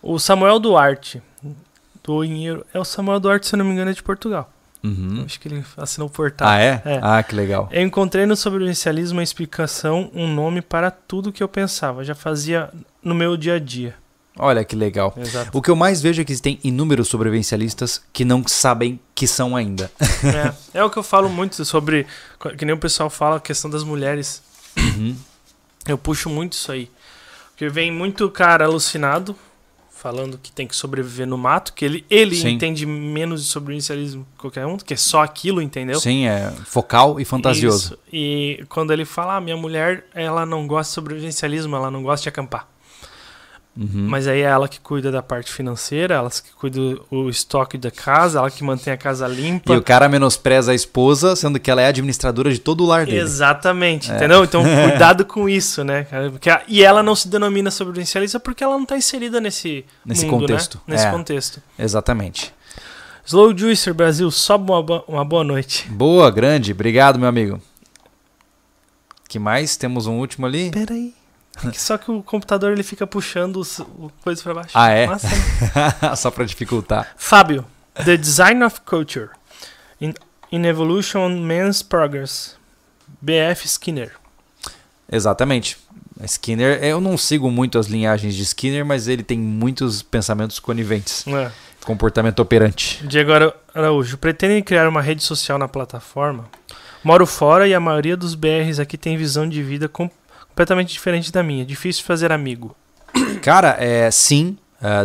O Samuel Duarte, do Pinheiro, é o Samuel Duarte, se eu não me engano, é de Portugal. Uhum. Acho que ele assinou o portal. Ah, é? Ah, que legal. Eu encontrei no sobrevivencialismo uma explicação, um nome para tudo que eu pensava, já fazia no meu dia a dia. Olha que legal. Exato. O que eu mais vejo é que existem inúmeros sobrevivencialistas que não sabem que são ainda. É o que eu falo muito sobre, que nem o pessoal fala, a questão das mulheres. Uhum. Eu puxo muito isso aí. Porque vem muito cara alucinado falando que tem que sobreviver no mato, que ele entende menos de sobrevivencialismo que qualquer um, que é só aquilo, entendeu? Sim, é focal e fantasioso. Isso. E quando ele fala, minha mulher, ela não gosta de sobrevivencialismo, ela não gosta de acampar. Uhum. Mas aí é ela que cuida da parte financeira, ela que cuida o estoque da casa, ela que mantém a casa limpa. E o cara menospreza a esposa, sendo que ela é administradora de todo o lar dele. Exatamente, entendeu? Então cuidado com isso, né? E ela não se denomina sobrevivencialista porque ela não está inserida nesse mundo, contexto. Né? Nesse contexto. Exatamente. Slow Juicer Brasil, só uma boa noite. Boa, grande. Obrigado, meu amigo. Que mais? Temos um último ali. Peraí. Só que o computador ele fica puxando o coisa pra baixo. Ah, é? Nossa, né? Só pra dificultar. Fábio, The Design of Culture in Evolution on Man's Progress, B.F. Skinner. Exatamente. Skinner, eu não sigo muito as linhagens de Skinner, mas ele tem muitos pensamentos coniventes. Comportamento operante. Diego Araújo, pretendem criar uma rede social na plataforma? Moro fora e a maioria dos BRs aqui tem visão de vida completamente diferente da minha. Difícil fazer amigo. Cara, sim.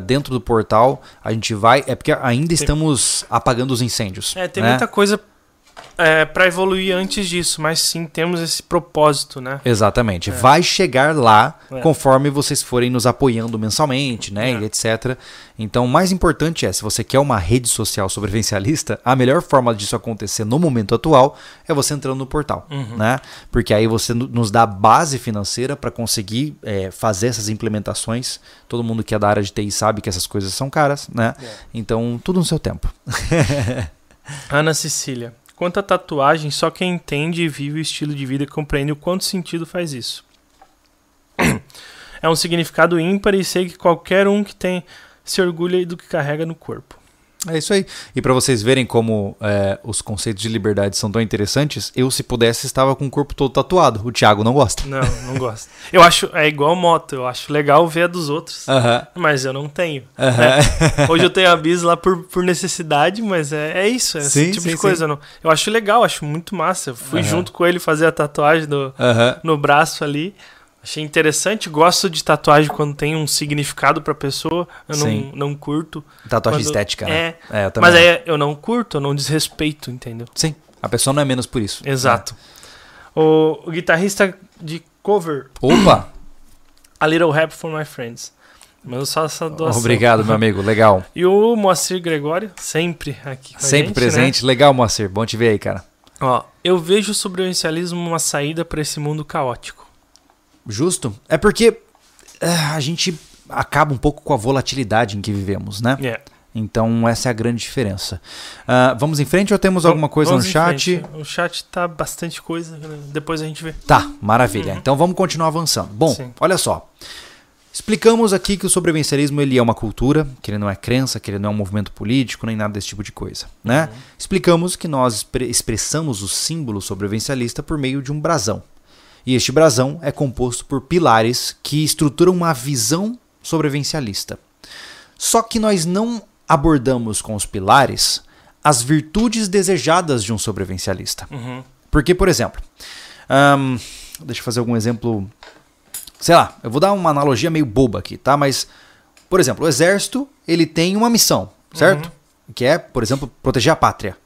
Dentro do portal, a gente vai... É porque ainda estamos apagando os incêndios. Tem muita coisa para evoluir antes disso. Mas sim, temos esse propósito, né? Exatamente. Vai chegar lá conforme vocês forem nos apoiando mensalmente, né? E etc. Então, o mais importante se você quer uma rede social sobrevivencialista, a melhor forma disso acontecer no momento atual é você entrando no portal, né? Porque aí você nos dá a base financeira para conseguir fazer essas implementações. Todo mundo que é da área de TI sabe que essas coisas são caras, né? Então, tudo no seu tempo. Ana Cecília, Quanto à tatuagem, só quem entende e vive o estilo de vida compreende o quanto sentido faz isso. É um significado ímpar e sei que qualquer um que tem se orgulha do que carrega no corpo. É isso aí. E para vocês verem como os conceitos de liberdade são tão interessantes, eu, se pudesse, estava com o corpo todo tatuado. O Thiago não gosta. Não gosta. Eu acho, é igual moto, eu acho legal ver a dos outros, mas eu não tenho. Né? Hoje eu tenho a bis lá por necessidade, mas é isso, é sim, esse tipo de coisa. Eu acho legal, acho muito massa. Eu fui junto com ele fazer a tatuagem no braço ali. Achei interessante, gosto de tatuagem quando tem um significado pra pessoa, eu não curto. Tatuagem estética, né? Eu também. Mas aí eu não curto, eu não desrespeito, entendeu? Sim, a pessoa não é menos por isso. Exato. É. O guitarrista de cover... Opa! A Little Rap for My Friends. Mas só essa doação. Obrigado, meu amigo, legal. E o Moacir Gregório, sempre aqui com a gente, presente, né? Legal, Moacir, bom te ver aí, cara. Ó, eu vejo o sobrevivencialismo uma saída pra esse mundo caótico. Justo. É porque a gente acaba um pouco com a volatilidade em que vivemos, né? Yeah. Então essa é a grande diferença. Vamos em frente ou temos alguma coisa no chat? Frente. O chat tá bastante coisa, depois a gente vê. Tá, maravilha. Então vamos continuar avançando. Bom, olha só. Explicamos aqui que o sobrevivencialismo ele é uma cultura, que ele não é crença, que ele não é um movimento político, nem nada desse tipo de coisa, né? Explicamos que nós expressamos o símbolo sobrevivencialista por meio de um brasão. E este brasão é composto por pilares que estruturam uma visão sobrevivencialista. Só que nós não abordamos com os pilares as virtudes desejadas de um sobrevivencialista. Porque, por exemplo, deixa eu fazer algum exemplo, sei lá, eu vou dar uma analogia meio boba aqui, tá? Mas, por exemplo, o exército ele tem uma missão, certo? Que é, por exemplo, proteger a pátria.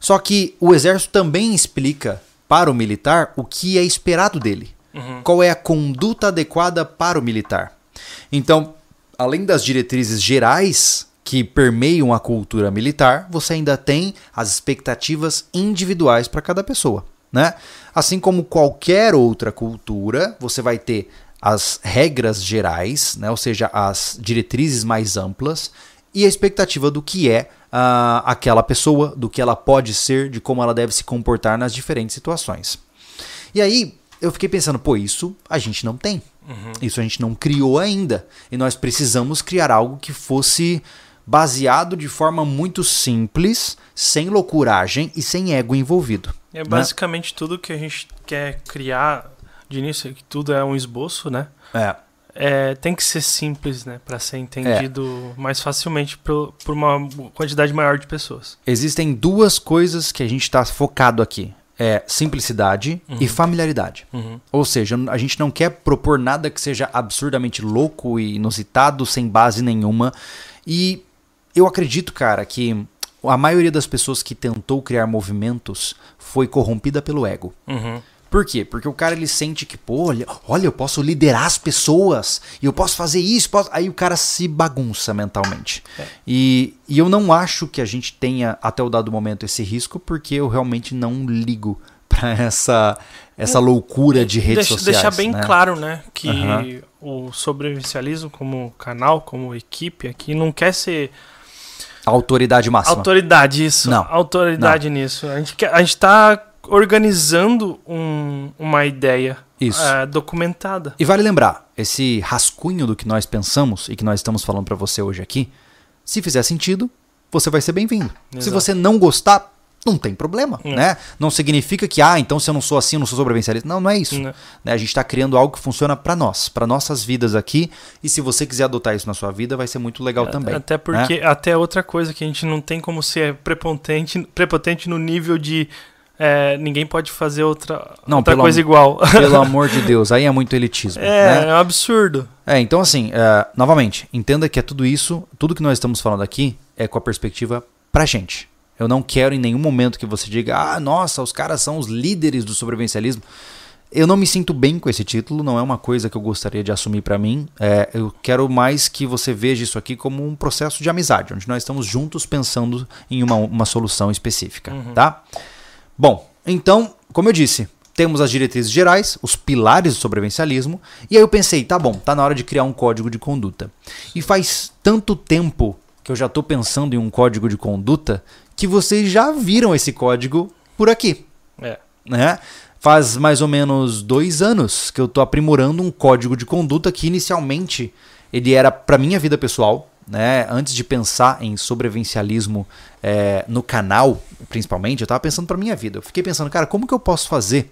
Só que o exército também explica para o militar, o que é esperado dele. Qual é a conduta adequada para o militar. Então, além das diretrizes gerais que permeiam a cultura militar, você ainda tem as expectativas individuais para cada pessoa, né? Assim como qualquer outra cultura, você vai ter as regras gerais, né? Ou seja, as diretrizes mais amplas e a expectativa do que é aquela pessoa, do que ela pode ser, de como ela deve se comportar nas diferentes situações. E aí eu fiquei pensando, pô, isso a gente não tem. Isso a gente não criou ainda. E nós precisamos criar algo que fosse baseado de forma muito simples, sem loucuragem e sem ego envolvido. É basicamente tudo que a gente quer criar de início, que tudo é um esboço, né? Tem que ser simples, né, para ser entendido mais facilmente por uma quantidade maior de pessoas. Existem duas coisas que a gente está focado aqui. É simplicidade e familiaridade. Ou seja, a gente não quer propor nada que seja absurdamente louco e inusitado, sem base nenhuma. E eu acredito, cara, que a maioria das pessoas que tentou criar movimentos foi corrompida pelo ego. Por quê? Porque o cara ele sente que, pô, olha, eu posso liderar as pessoas, e eu posso fazer isso, posso... Aí o cara se bagunça mentalmente. E eu não acho que a gente tenha, até o dado momento, esse risco, porque eu realmente não ligo pra essa loucura de redes sociais. Deixar bem claro, né, que o sobrevivencialismo como canal, como equipe aqui, não quer ser... Autoridade máxima. Autoridade, isso. Não. Autoridade nisso. A gente tá... organizando uma ideia documentada. E vale lembrar, esse rascunho do que nós pensamos e que nós estamos falando para você hoje aqui, se fizer sentido, você vai ser bem-vindo. Se você não gostar, não tem problema, né? Não significa que, então se eu não sou assim, eu não sou sobrevivencialista. Não é isso. Né? A gente está criando algo que funciona para nós, para nossas vidas aqui, e se você quiser adotar isso na sua vida, vai ser muito legal também. Até porque, até outra coisa que a gente não tem como ser prepotente no nível de ninguém pode fazer outra coisa igual. Pelo amor de Deus, aí é muito elitismo. É um absurdo. Então assim, novamente, entenda que é tudo isso, tudo que nós estamos falando aqui é com a perspectiva pra gente. Eu não quero em nenhum momento que você diga, nossa, os caras são os líderes do sobrevivencialismo. Eu não me sinto bem com esse título, não é uma coisa que eu gostaria de assumir pra mim. Eu quero mais que você veja isso aqui como um processo de amizade, onde nós estamos juntos pensando em uma solução específica, tá? Bom, então, como eu disse, temos as diretrizes gerais, os pilares do sobrevivencialismo, e aí eu pensei, tá bom, tá na hora de criar um código de conduta. E faz tanto tempo que eu já tô pensando em um código de conduta que vocês já viram esse código por aqui. É. Né? Faz mais ou menos 2 anos que eu tô aprimorando um código de conduta que inicialmente ele era para minha vida pessoal, né? Antes de pensar em sobrevivencialismo no canal, principalmente, eu tava pensando para minha vida. Eu fiquei pensando, cara, como que eu posso fazer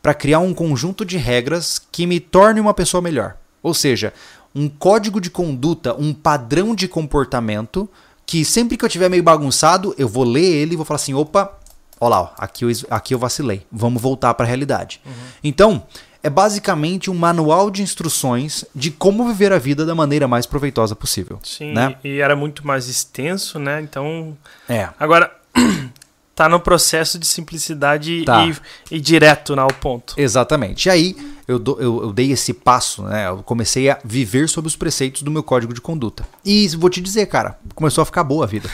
para criar um conjunto de regras que me torne uma pessoa melhor? Ou seja, um código de conduta, um padrão de comportamento que sempre que eu tiver meio bagunçado, eu vou ler ele e vou falar assim, opa, olha lá, aqui eu vacilei, vamos voltar para a realidade. Uhum. Então, é basicamente um manual de instruções de como viver a vida da maneira mais proveitosa possível. Sim, né? E era muito mais extenso, né? Então, agora tá no processo de simplicidade e direto ao ponto. Exatamente. E aí eu dei esse passo, né? Eu comecei a viver sob os preceitos do meu código de conduta. E vou te dizer, cara, começou a ficar boa a vida.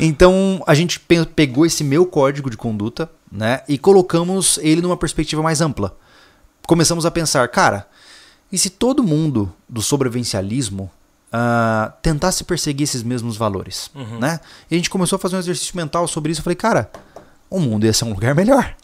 Então a gente pegou esse meu código de conduta, né? E colocamos ele numa perspectiva mais ampla. Começamos a pensar, cara, e se todo mundo do sobrevivencialismo tentasse perseguir esses mesmos valores, uhum, né? E a gente começou a fazer um exercício mental sobre isso. Eu falei, cara, o mundo ia ser um lugar melhor,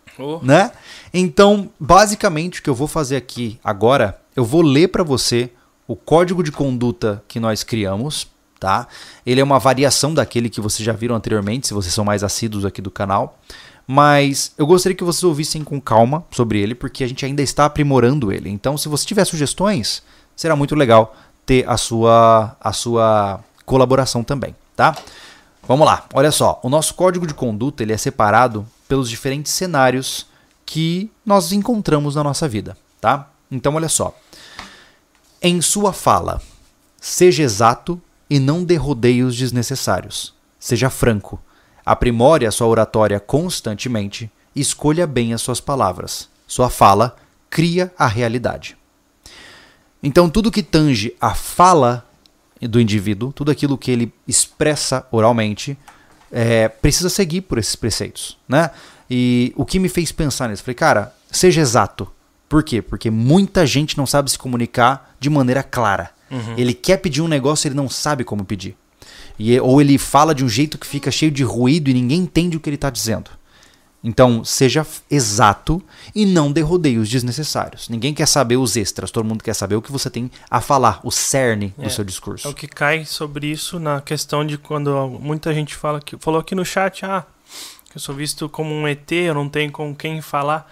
né? Então, basicamente, o que eu vou fazer aqui agora, eu vou ler para você o código de conduta que nós criamos, tá? Ele é uma variação daquele que vocês já viram anteriormente, se vocês são mais assíduos aqui do canal. Mas eu gostaria que vocês ouvissem com calma sobre ele, porque a gente ainda está aprimorando ele. Então, se você tiver sugestões, será muito legal ter a sua colaboração também, tá? Vamos lá, olha só. O nosso código de conduta ele é separado pelos diferentes cenários que nós encontramos na nossa vida, tá? Então, olha só. Em sua fala, seja exato e não dê rodeios desnecessários. Seja franco. Aprimore a sua oratória constantemente e escolha bem as suas palavras. Sua fala cria a realidade. Então, tudo que tange a fala do indivíduo, tudo aquilo que ele expressa oralmente, precisa seguir por esses preceitos, né? E o que me fez pensar nisso? Falei, cara, seja exato. Por quê? Porque muita gente não sabe se comunicar de maneira clara. Uhum. Ele quer pedir um negócio e ele não sabe como pedir. Ou ele fala de um jeito que fica cheio de ruído e ninguém entende o que ele está dizendo. Então, seja exato e não dê rodeios desnecessários. Ninguém quer saber os extras, todo mundo quer saber o que você tem a falar, o cerne do seu discurso. É o que cai sobre isso na questão de quando muita gente falou aqui no chat, eu sou visto como um ET, eu não tenho com quem falar.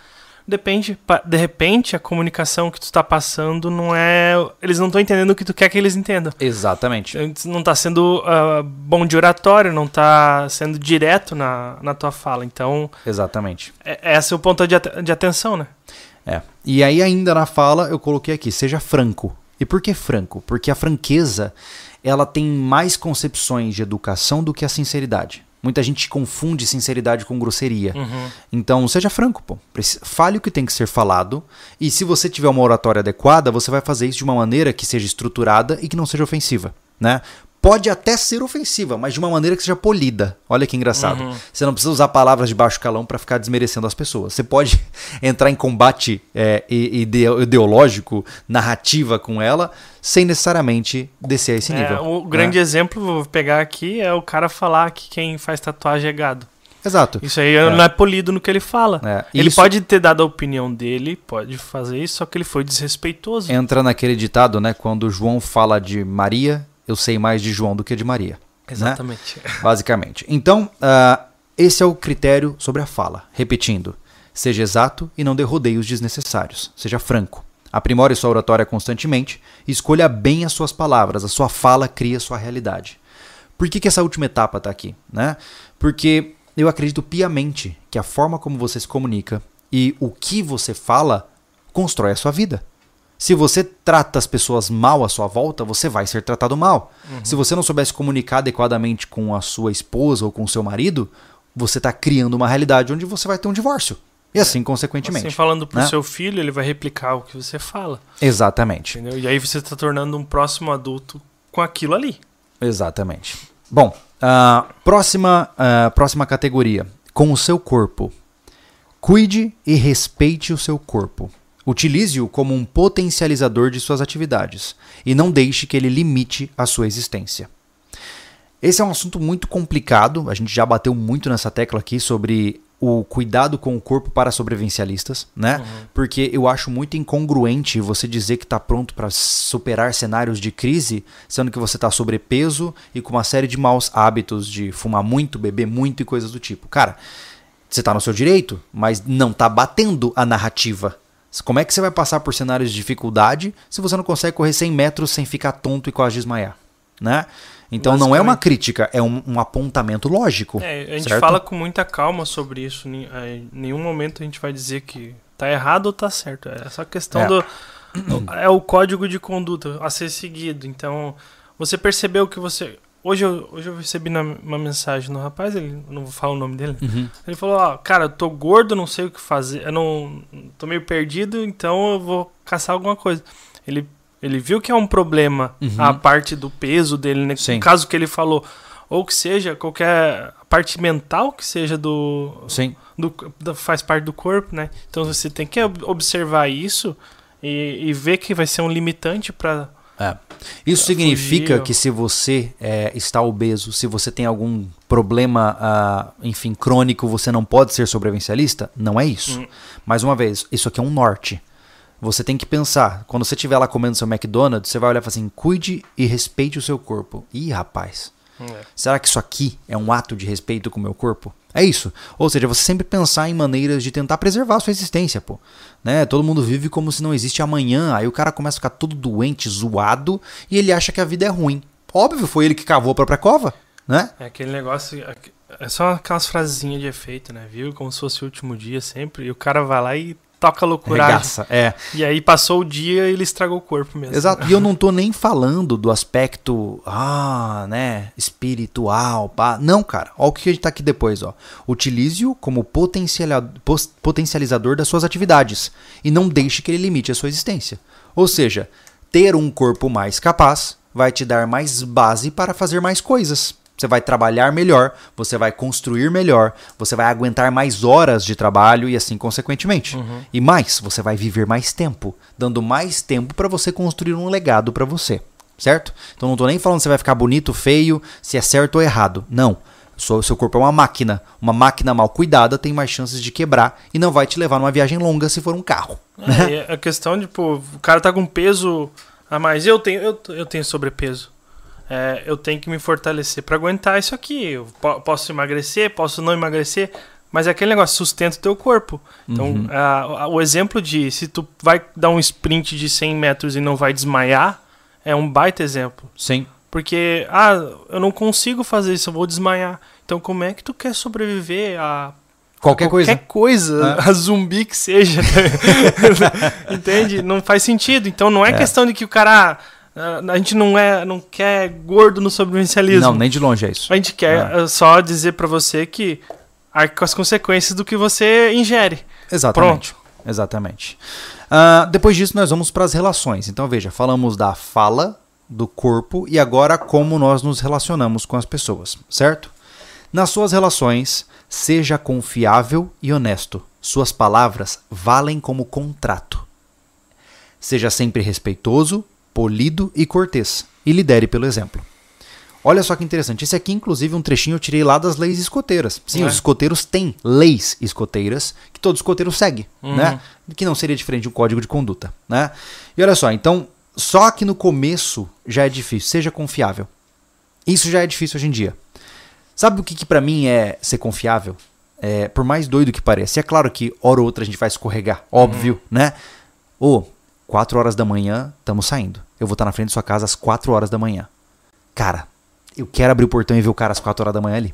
De repente, a comunicação que tu tá passando não é... Eles não estão entendendo o que tu quer que eles entendam. Exatamente. Não tá sendo bom de oratório, não tá sendo direto na tua fala. Então... Exatamente. Esse é o ponto de atenção, né? É. E aí, ainda na fala, eu coloquei aqui, seja franco. E por que franco? Porque a franqueza, ela tem mais concepções de educação do que a sinceridade. Muita gente confunde sinceridade com grosseria. Uhum. Então, seja franco, pô. Fale o que tem que ser falado. E se você tiver uma oratória adequada, você vai fazer isso de uma maneira que seja estruturada e que não seja ofensiva, né? Pode até ser ofensiva, mas de uma maneira que seja polida. Olha que engraçado. Uhum. Você não precisa usar palavras de baixo calão para ficar desmerecendo as pessoas. Você pode entrar em combate ideológico, narrativa com ela, sem necessariamente descer a esse nível. O grande exemplo, vou pegar aqui, é o cara falar que quem faz tatuagem é gado. Exato. Isso aí não é polido no que ele fala. Ele pode ter dado a opinião dele, pode fazer isso, só que ele foi desrespeitoso. Entra naquele ditado, né? Quando João fala de Maria... Eu sei mais de João do que de Maria. Exatamente. Né? Basicamente. Então, esse é o critério sobre a fala. Repetindo. Seja exato e não dê rodeios desnecessários. Seja franco. Aprimore sua oratória constantemente. Escolha bem as suas palavras. A sua fala cria a sua realidade. Por que essa última etapa está aqui? Né? Porque eu acredito piamente que a forma como você se comunica e o que você fala constrói a sua vida. Se você trata as pessoas mal à sua volta, você vai ser tratado mal. Uhum. Se você não souber se comunicar adequadamente com a sua esposa ou com o seu marido, você está criando uma realidade onde você vai ter um divórcio. E assim, consequentemente. Assim, falando pro seu filho, ele vai replicar o que você fala. Exatamente. Entendeu? E aí você está tornando um próximo adulto com aquilo ali. Exatamente. Bom, próxima categoria. Com o seu corpo. Cuide e respeite o seu corpo. Utilize-o como um potencializador de suas atividades e não deixe que ele limite a sua existência. Esse é um assunto muito complicado, a gente já bateu muito nessa tecla aqui sobre o cuidado com o corpo para sobrevivencialistas, né? Uhum. Porque eu acho muito incongruente você dizer que está pronto para superar cenários de crise, sendo que você está sobrepeso e com uma série de maus hábitos de fumar muito, beber muito e coisas do tipo. Cara, você está no seu direito, mas não está batendo a narrativa. Como é que você vai passar por cenários de dificuldade se você não consegue correr 100 metros sem ficar tonto e quase desmaiar, né? Então não é uma crítica, é um apontamento lógico. É, a gente fala com muita calma sobre isso. Em nenhum momento a gente vai dizer que tá errado ou tá certo. É só questão do... É o código de conduta a ser seguido. Então, você percebeu que você... Hoje eu recebi uma mensagem no rapaz, ele, não vou falar o nome dele. Uhum. Ele falou, ó, cara, eu tô gordo, não sei o que fazer. Eu não... tô meio perdido, então eu vou caçar alguma coisa. Ele viu que é um problema, uhum, a parte do peso dele, né? Sim. No caso que ele falou, ou que seja, qualquer parte mental que seja do... Sim. Faz parte do corpo, né? Então você tem que observar isso e ver que vai ser um limitante para... É. Isso significa que se você está obeso, se você tem algum problema, enfim, crônico, você não pode ser sobrevivencialista? Não é isso. Mais uma vez, isso aqui é um norte. Você tem que pensar, quando você estiver lá comendo seu McDonald's, você vai olhar e falar assim, cuide e respeite o seu corpo. Ih, rapaz, será que isso aqui é um ato de respeito com o meu corpo? É isso. Ou seja, você sempre pensar em maneiras de tentar preservar a sua existência, pô. Né? Todo mundo vive como se não existe amanhã, aí o cara começa a ficar todo doente, zoado, e ele acha que a vida é ruim. Óbvio, foi ele que cavou a própria cova, né? É aquele negócio... É só aquelas frasezinhas de efeito, né? Viu? Como se fosse o último dia sempre, e o cara vai lá e... toca loucura. Regaça, é. E aí passou o dia e ele estragou o corpo mesmo. Exato. E eu não tô nem falando do aspecto, né, espiritual, pá. Não, cara. Olha o que a gente tá aqui depois, ó. Utilize-o como potencializador das suas atividades e não deixe que ele limite a sua existência. Ou seja, ter um corpo mais capaz vai te dar mais base para fazer mais coisas. Você vai trabalhar melhor, você vai construir melhor, você vai aguentar mais horas de trabalho e assim consequentemente. Uhum. E mais, você vai viver mais tempo, dando mais tempo para você construir um legado para você, certo? Então não tô nem falando se vai ficar bonito, feio, se é certo ou errado. Não, o seu corpo é uma máquina mal cuidada tem mais chances de quebrar e não vai te levar numa viagem longa se for um carro. Né? É, a questão de, pô, o cara tá com peso a mais, eu tenho sobrepeso. É, eu tenho que me fortalecer para aguentar isso aqui. Eu posso emagrecer, posso não emagrecer, mas é aquele negócio, sustenta o teu corpo. Então, o exemplo de se tu vai dar um sprint de 100 metros e não vai desmaiar, é um baita exemplo. Sim. Porque, eu não consigo fazer isso, eu vou desmaiar. Então, como é que tu quer sobreviver a... Qualquer coisa, a zumbi que seja. Entende? Não faz sentido. Então, não é questão de que o cara... A gente não quer gordo no sobrevivencialismo. Não, nem de longe é isso. A gente quer só dizer pra você que arque com as consequências do que você ingere. Exatamente. Pronto. Exatamente. Depois disso, nós vamos pras relações. Então, veja, falamos da fala, do corpo e agora como nós nos relacionamos com as pessoas, certo? Nas suas relações, seja confiável e honesto. Suas palavras valem como contrato. Seja sempre respeitoso, polido e cortês, e lidere pelo exemplo. Olha só que interessante, esse aqui inclusive um trechinho eu tirei lá das leis escoteiras. Sim, os escoteiros têm leis escoteiras que todo escoteiro segue, né? Que não seria diferente de um código de conduta, né? E olha só, então, só que no começo já é difícil, seja confiável. Isso já é difícil hoje em dia. Sabe o que pra mim é ser confiável? É, por mais doido que pareça, é claro que hora ou outra a gente vai escorregar, óbvio, né? 4 horas da manhã, estamos saindo. Eu vou estar na frente da sua casa às 4 horas da manhã. Cara, eu quero abrir o portão e ver o cara às 4 horas da manhã ali.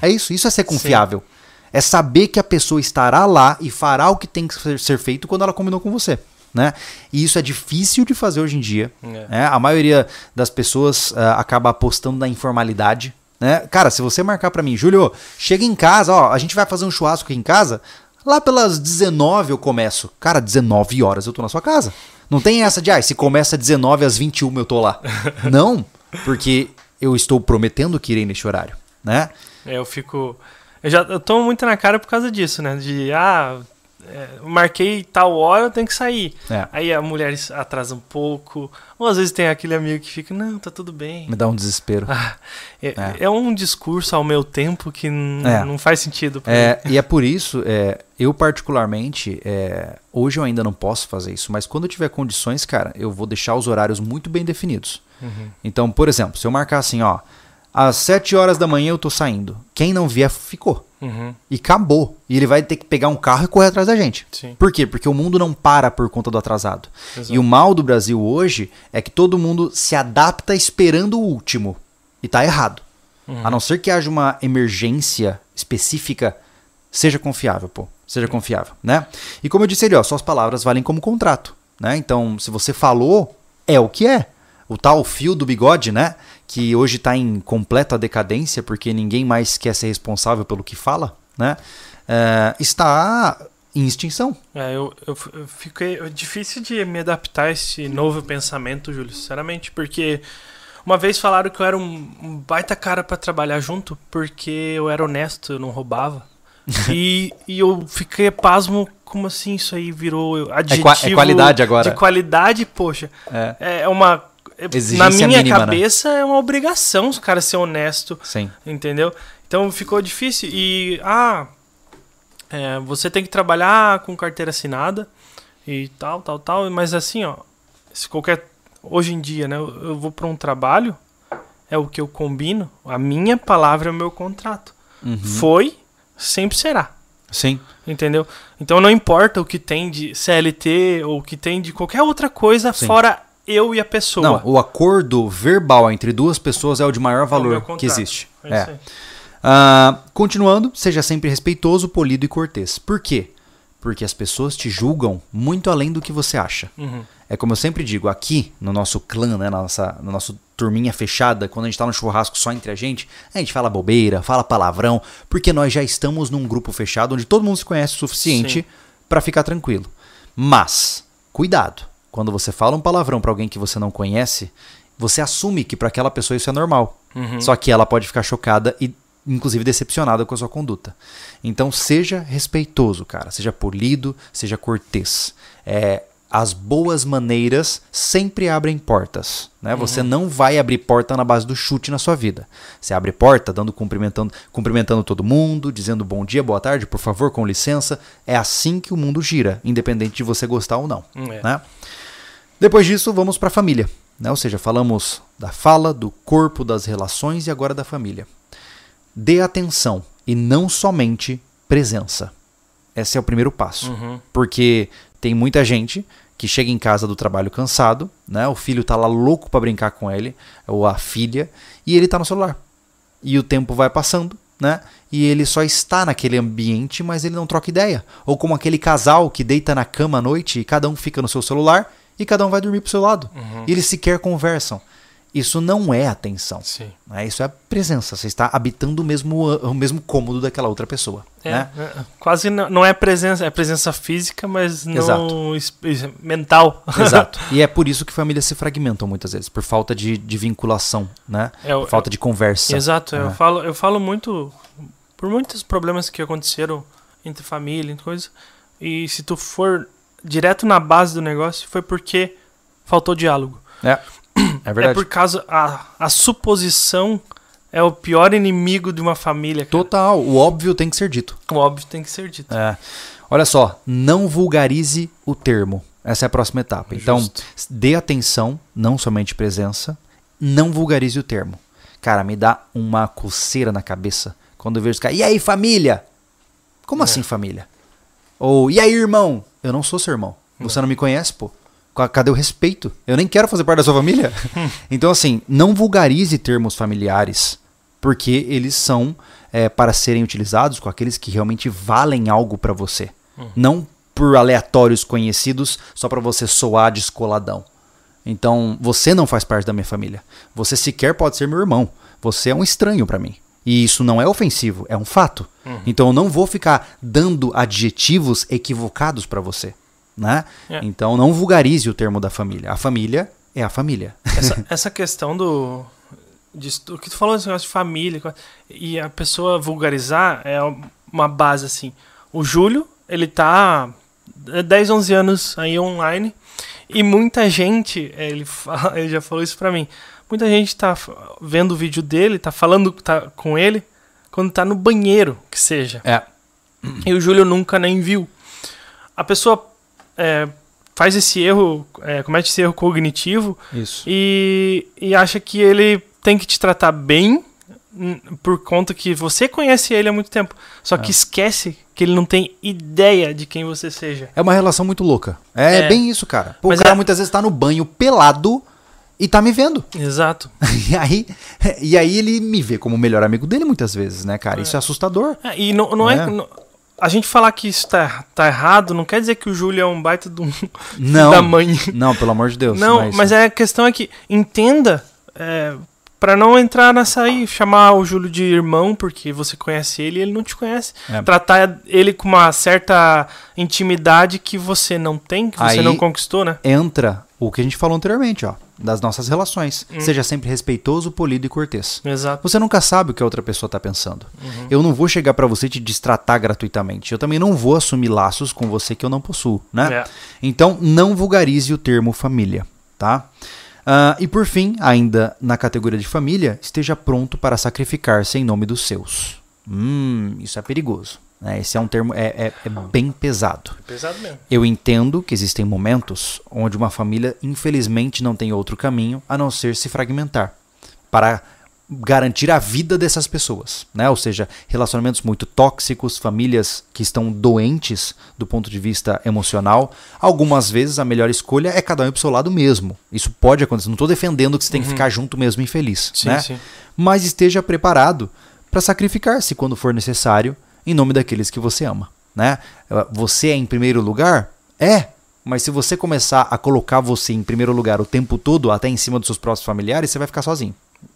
É isso, isso é ser confiável. Sim. É saber que a pessoa estará lá e fará o que tem que ser feito quando ela combinou com você, né? E isso é difícil de fazer hoje em dia. Né? A maioria das pessoas acaba apostando na informalidade. Né? Cara, se você marcar pra mim, Júlio, chega em casa, ó, a gente vai fazer um churrasco aqui em casa... Lá pelas 19 eu começo. Cara, 19 horas eu tô na sua casa. Não tem essa de, se começa 19 às 21 eu tô lá. Não, porque eu estou prometendo que irei neste horário, né? Eu tô muito na cara por causa disso, né? De, marquei tal hora, eu tenho que sair. É. Aí a mulher atrasa um pouco. Ou às vezes tem aquele amigo que fica, não, tá tudo bem. Me dá um desespero. É um discurso ao meu tempo que não faz sentido pra mim. E é por isso, eu particularmente, hoje eu ainda não posso fazer isso, mas quando eu tiver condições, cara, eu vou deixar os horários muito bem definidos. Uhum. Então, por exemplo, se eu marcar assim, ó, às 7 horas da manhã eu tô saindo. Quem não vier, ficou. Uhum. E acabou. E ele vai ter que pegar um carro e correr atrás da gente. Sim. Por quê? Porque o mundo não para por conta do atrasado. Exato. E o mal do Brasil hoje é que todo mundo se adapta esperando o último. E tá errado. Uhum. A não ser que haja uma emergência específica, seja confiável, pô. Seja confiável, né? E como eu disse ali, ó, suas palavras valem como contrato, né? Então, se você falou, é o que é. O tal fio do bigode, né? Que hoje está em completa decadência, porque ninguém mais quer ser responsável pelo que fala, né? Está em extinção. Eu fiquei difícil de me adaptar a esse novo pensamento, Júlio, sinceramente, porque uma vez falaram que eu era um baita cara para trabalhar junto, porque eu era honesto, eu não roubava. E eu fiquei pasmo, como assim isso aí virou adjetivo é qualidade agora. De qualidade, poxa. É uma... exigência na minha mínima, cabeça, né? É uma obrigação os caras ser honesto. Sim. Entendeu? Então ficou difícil. E você tem que trabalhar com carteira assinada e tal, mas assim, ó, se qualquer hoje em dia, né, eu vou para um trabalho, é o que eu combino, a minha palavra é o meu contrato. Uhum. Foi, sempre será. Sim. Entendeu? Então não importa o que tem de CLT ou o que tem de qualquer outra coisa. Sim. Fora eu e a pessoa. Não, o acordo verbal entre duas pessoas é o de maior valor que existe. Continuando, seja sempre respeitoso, polido e cortês. Por quê? Porque as pessoas te julgam muito além do que você acha. Uhum. É como eu sempre digo, aqui no nosso clã, né, na nossa turminha fechada, quando a gente tá no churrasco só entre a gente fala bobeira, fala palavrão, porque nós já estamos num grupo fechado onde todo mundo se conhece o suficiente para ficar tranquilo. Mas, cuidado. Quando você fala um palavrão pra alguém que você não conhece, você assume que pra aquela pessoa isso é normal. Uhum. Só que ela pode ficar chocada e, inclusive, decepcionada com a sua conduta. Então, seja respeitoso, cara. Seja polido, seja cortês. As boas maneiras sempre abrem portas, né? Uhum. Você não vai abrir porta na base do chute na sua vida. Você abre porta cumprimentando todo mundo, dizendo bom dia, boa tarde, por favor, com licença. É assim que o mundo gira, independente de você gostar ou não, né? Depois disso, vamos para a família, né? Ou seja, falamos da fala, do corpo, das relações e agora da família. Dê atenção e não somente presença. Esse é o primeiro passo. Uhum. Porque tem muita gente que chega em casa do trabalho cansado, né? O filho tá lá louco para brincar com ele, ou a filha, e ele tá no celular. E o tempo vai passando, né? E ele só está naquele ambiente, mas ele não troca ideia. Ou como aquele casal que deita na cama à noite e cada um fica no seu celular e cada um vai dormir pro seu lado. Uhum. E eles sequer conversam. Isso não é atenção. Sim. Né? Isso é a presença. Você está habitando o mesmo cômodo daquela outra pessoa. Né? Quase não é presença. É presença física, mas não mental. Exato. E é por isso que famílias se fragmentam muitas vezes. Por falta de vinculação. Né? Por falta de conversa. Exato. Né? Eu falo muito... Por muitos problemas que aconteceram entre família e coisa. E se tu for... direto na base do negócio, foi porque faltou diálogo. É verdade. É por causa... A suposição é o pior inimigo de uma família. Cara. Total. O óbvio tem que ser dito. O óbvio tem que ser dito. Olha só, não vulgarize o termo. Essa é a próxima etapa. Então, dê atenção, não somente presença, não vulgarize o termo. Cara, me dá uma coceira na cabeça quando eu vejo os caras... E aí, família? Como assim, família? Ou, e aí, irmão? Eu não sou seu irmão. Você não me conhece, pô. Cadê o respeito? Eu nem quero fazer parte da sua família. Então, assim, não vulgarize termos familiares, porque eles são para serem utilizados com aqueles que realmente valem algo pra você. Não por aleatórios conhecidos, só pra você soar descoladão. Então, você não faz parte da minha família. Você sequer pode ser meu irmão. Você é um estranho pra mim. E isso não é ofensivo, é um fato. Uhum. Então eu não vou ficar dando adjetivos equivocados pra você, né? Então não vulgarize o termo da família. A família é a família. Essa questão o que tu falou, esse negócio de família, e a pessoa vulgarizar é uma base assim. O Júlio ele tá 10, 11 anos aí online, e muita gente, ele já falou isso pra mim, muita gente tá vendo o vídeo dele, tá falando com ele, quando tá no banheiro, que seja. É. E o Júlio nunca nem viu. A pessoa faz esse erro, comete esse erro cognitivo. Isso. E acha que ele tem que te tratar bem por conta que você conhece ele há muito tempo. Só que esquece que ele não tem ideia de quem você seja. É uma relação muito louca. É bem isso, cara. O cara muitas vezes tá no banho pelado e tá me vendo. Exato. E aí ele me vê como o melhor amigo dele muitas vezes, né, cara? Isso é assustador. E não é... A gente falar que isso tá errado não quer dizer que o Júlio é um baita da mãe. Não, pelo amor de Deus. Não, mas a questão é que entenda, pra não entrar nessa aí, chamar o Júlio de irmão, porque você conhece ele e ele não te conhece. É. Tratar ele com uma certa intimidade que você não tem, que aí você não conquistou, né? Entra o que a gente falou anteriormente, ó, das nossas relações. Seja sempre respeitoso, polido e cortês. Exato. Você nunca sabe o que a outra pessoa tá pensando. Uhum. Eu não vou chegar pra você e te destratar gratuitamente. Eu também não vou assumir laços com você que eu não possuo, né? É. Então, não vulgarize o termo família, tá? E por fim, ainda na categoria de família, esteja pronto para sacrificar-se em nome dos seus. Isso é perigoso. Esse é um termo é bem pesado. É pesado mesmo. Eu entendo que existem momentos onde uma família, infelizmente, não tem outro caminho a não ser se fragmentar para garantir a vida dessas pessoas, né? Ou seja, relacionamentos muito tóxicos, famílias que estão doentes do ponto de vista emocional. Algumas vezes a melhor escolha é cada um ir pro seu lado mesmo. Isso pode acontecer. Não estou defendendo que você tem que ficar junto mesmo infeliz, sim, né? Sim. Mas esteja preparado para sacrificar-se quando for necessário em nome daqueles que você ama, né? Você é em primeiro lugar? É. Mas se você começar a colocar você em primeiro lugar o tempo todo, até em cima dos seus próprios familiares, você vai ficar sozinho.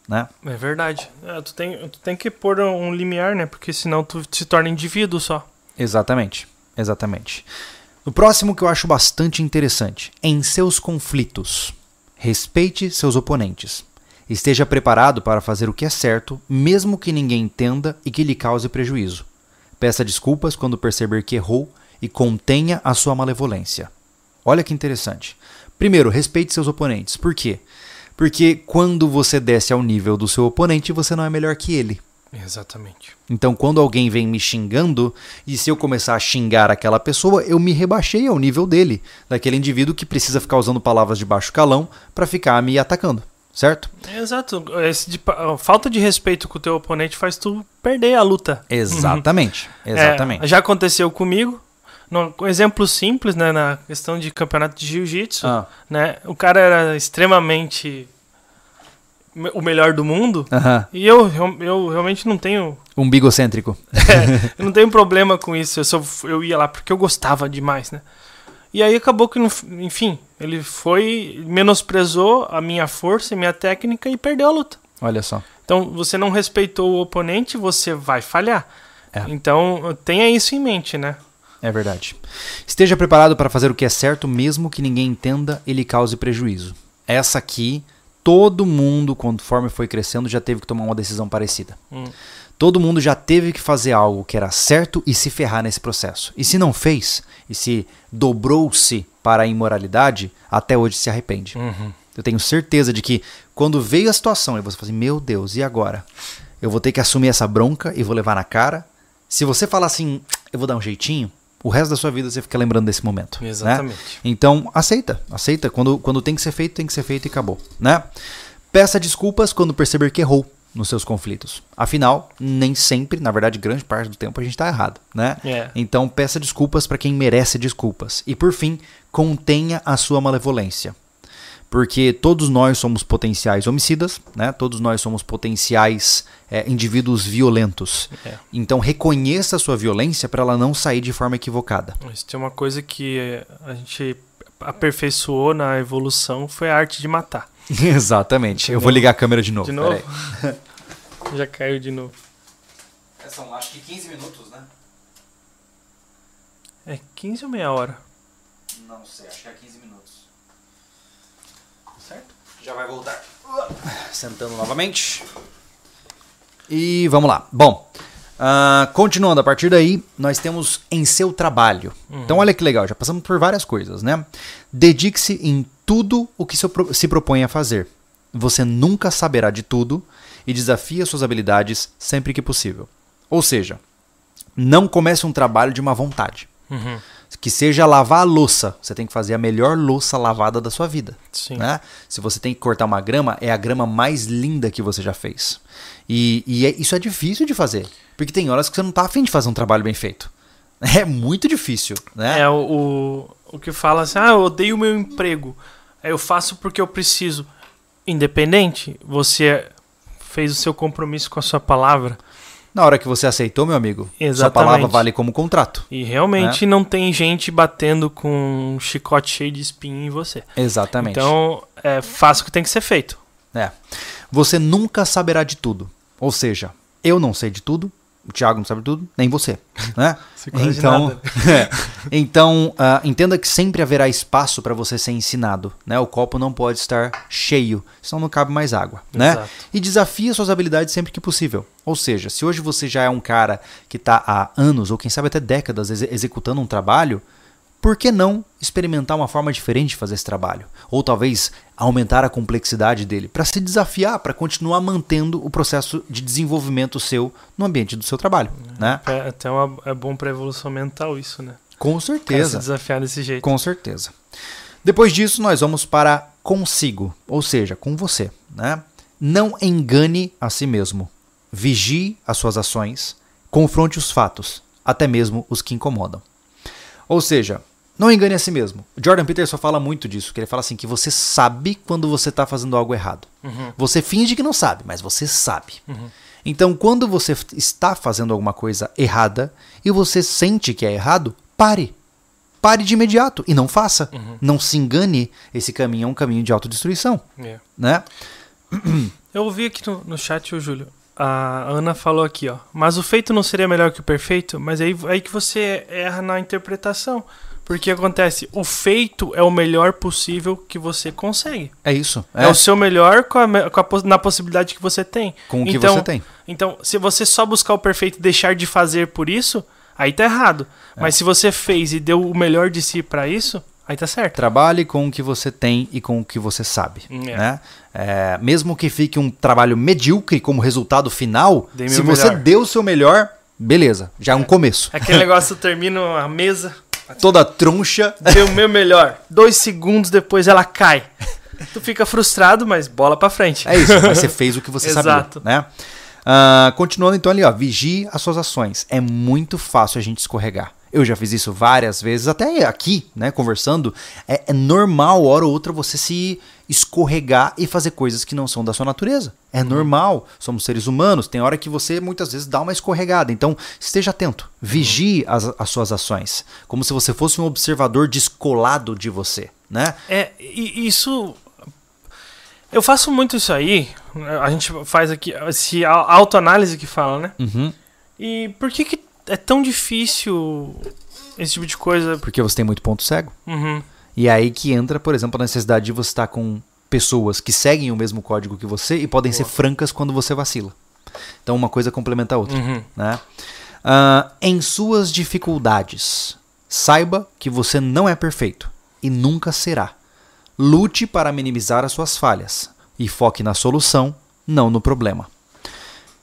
Né? É verdade. Tu tem que pôr um limiar, né? Porque senão tu se torna indivíduo só. Exatamente. Exatamente. O próximo que eu acho bastante interessante. Em seus conflitos, respeite seus oponentes. Esteja preparado para fazer o que é certo, mesmo que ninguém entenda e que lhe cause prejuízo. Peça desculpas quando perceber que errou e contenha a sua malevolência. Olha que interessante. Primeiro, respeite seus oponentes. Por quê? Porque quando você desce ao nível do seu oponente, você não é melhor que ele. Exatamente. Então, quando alguém vem me xingando, e se eu começar a xingar aquela pessoa, eu me rebaixei ao nível dele, daquele indivíduo que precisa ficar usando palavras de baixo calão para ficar me atacando, certo? Exato. Falta de respeito com o teu oponente faz tu perder a luta. Exatamente. Exatamente. Já aconteceu comigo. Um exemplo simples, né, na questão de campeonato de jiu-jitsu, né, o cara era extremamente o melhor do mundo, e eu realmente não tenho... Umbigocêntrico. Eu não tenho problema com isso, eu ia lá porque eu gostava demais, né. E aí acabou que, enfim, ele menosprezou a minha força e minha técnica e perdeu a luta. Olha só. Então, você não respeitou o oponente, você vai falhar. É. Então, tenha isso em mente, né. É verdade. Esteja preparado para fazer o que é certo, mesmo que ninguém entenda e lhe cause prejuízo. Essa aqui, todo mundo, conforme foi crescendo, já teve que tomar uma decisão parecida. Todo mundo já teve que fazer algo que era certo e se ferrar nesse processo. E se não fez, e se dobrou-se para a imoralidade, até hoje se arrepende. Eu tenho certeza de que quando veio a situação e você fala assim, meu Deus, e agora? Eu vou ter que assumir essa bronca e vou levar na cara. Se você falar assim, eu vou dar um jeitinho, o resto da sua vida você fica lembrando desse momento. Exatamente. Né? Então, aceita. Quando tem que ser feito e acabou. Né? Peça desculpas quando perceber que errou nos seus conflitos. Afinal, nem sempre, na verdade, grande parte do tempo a gente está errado. Né? Yeah. Então, peça desculpas para quem merece desculpas. E, por fim, contenha a sua malevolência. Porque todos nós somos potenciais homicidas, né? Todos nós somos potenciais indivíduos violentos. É. Então reconheça a sua violência para ela não sair de forma equivocada. Isso tem uma coisa que a gente aperfeiçoou na evolução, foi a arte de matar. Exatamente. Entendeu? Eu vou ligar a câmera de novo. De novo? Já caiu de novo. São acho que 15 minutos, né? É 15 ou meia hora? Não sei, acho que é 15 minutos. Certo? Já vai voltar. Sentando novamente. E vamos lá. Bom, Continuando, a partir daí, nós temos em seu trabalho. Então, olha que legal, já passamos por várias coisas, né? Dedique-se em tudo o que se propõe a fazer. Você nunca saberá de tudo e desafie suas habilidades sempre que possível. Ou seja, não comece um trabalho de má vontade. Que seja lavar a louça. Você tem que fazer a melhor louça lavada da sua vida. Sim. Né? Se você tem que cortar uma grama, é a grama mais linda que você já fez. E isso é difícil de fazer. Porque tem horas que você não tá afim de fazer um trabalho bem feito. É muito difícil. Né? É o que fala assim, eu odeio o meu emprego. Eu faço porque eu preciso. Independente, você fez o seu compromisso com a sua palavra. Na hora que você aceitou, meu amigo, exatamente. Sua palavra vale como contrato. E realmente não tem gente batendo com um chicote cheio de espinho em você. Exatamente. Então, faça o que tem que ser feito. É. Você nunca saberá de tudo. Ou seja, eu não sei de tudo, o Thiago não sabe de tudo, nem você. Né? Então, entenda que sempre haverá espaço para você ser ensinado. Né? O copo não pode estar cheio, senão não cabe mais água. Né? E desafie suas habilidades sempre que possível. Ou seja, se hoje você já é um cara que está há anos, ou quem sabe até décadas, executando um trabalho, por que não experimentar uma forma diferente de fazer esse trabalho? Ou talvez aumentar a complexidade dele para se desafiar, para continuar mantendo o processo de desenvolvimento seu no ambiente do seu trabalho. Né? É bom para a evolução mental isso, né? Com certeza. Se desafiar desse jeito. Com certeza. Depois disso, nós vamos para consigo, ou seja, com você. Né? Não engane a si mesmo. Vigie as suas ações, confronte os fatos, até mesmo os que incomodam. Ou seja, não engane a si mesmo. Jordan Peterson fala muito disso, que ele fala assim, que você sabe quando você está fazendo algo errado. Você finge que não sabe, mas você sabe. Então, quando você está fazendo alguma coisa errada e você sente que é errado, pare. Pare de imediato e não faça. Não se engane. Esse caminho é um caminho de autodestruição. Né? Eu ouvi aqui no chat, o Júlio. A Ana falou aqui, ó. Mas o feito não seria melhor que o perfeito? Mas aí que você erra na interpretação. Porque acontece, o feito é o melhor possível que você consegue. É isso. É o seu melhor na possibilidade que você tem. Com o que você tem. Então, se você só buscar o perfeito e deixar de fazer por isso, aí tá errado. Mas se você fez e deu o melhor de si pra isso... Aí tá certo. Trabalhe com o que você tem e com o que você sabe. Né? Mesmo que fique um trabalho medíocre como resultado final, se você deu o seu melhor, beleza, já é um começo. Aquele negócio termina a mesa... Toda troncha. Deu o meu melhor. 2 segundos depois ela cai. Tu fica frustrado, mas bola pra frente. É isso, mas você fez o que você sabia. Né? Continuando então ali, ó, vigie as suas ações. É muito fácil a gente escorregar. Eu já fiz isso várias vezes, até aqui, né, conversando. É normal, hora ou outra, você se escorregar e fazer coisas que não são da sua natureza. É normal, somos seres humanos, tem hora que você muitas vezes dá uma escorregada. Então, esteja atento, vigie as suas ações, como se você fosse um observador descolado de você, né? Isso... Eu faço muito isso aí, a gente faz aqui, esse autoanálise que fala, né? E por que que é tão difícil esse tipo de coisa? Porque você tem muito ponto cego. E aí que entra, por exemplo, a necessidade de você estar com pessoas que seguem o mesmo código que você e podem ser francas quando você vacila. Então uma coisa complementa a outra. Né? Em suas dificuldades, saiba que você não é perfeito e nunca será. Lute para minimizar as suas falhas e foque na solução, não no problema.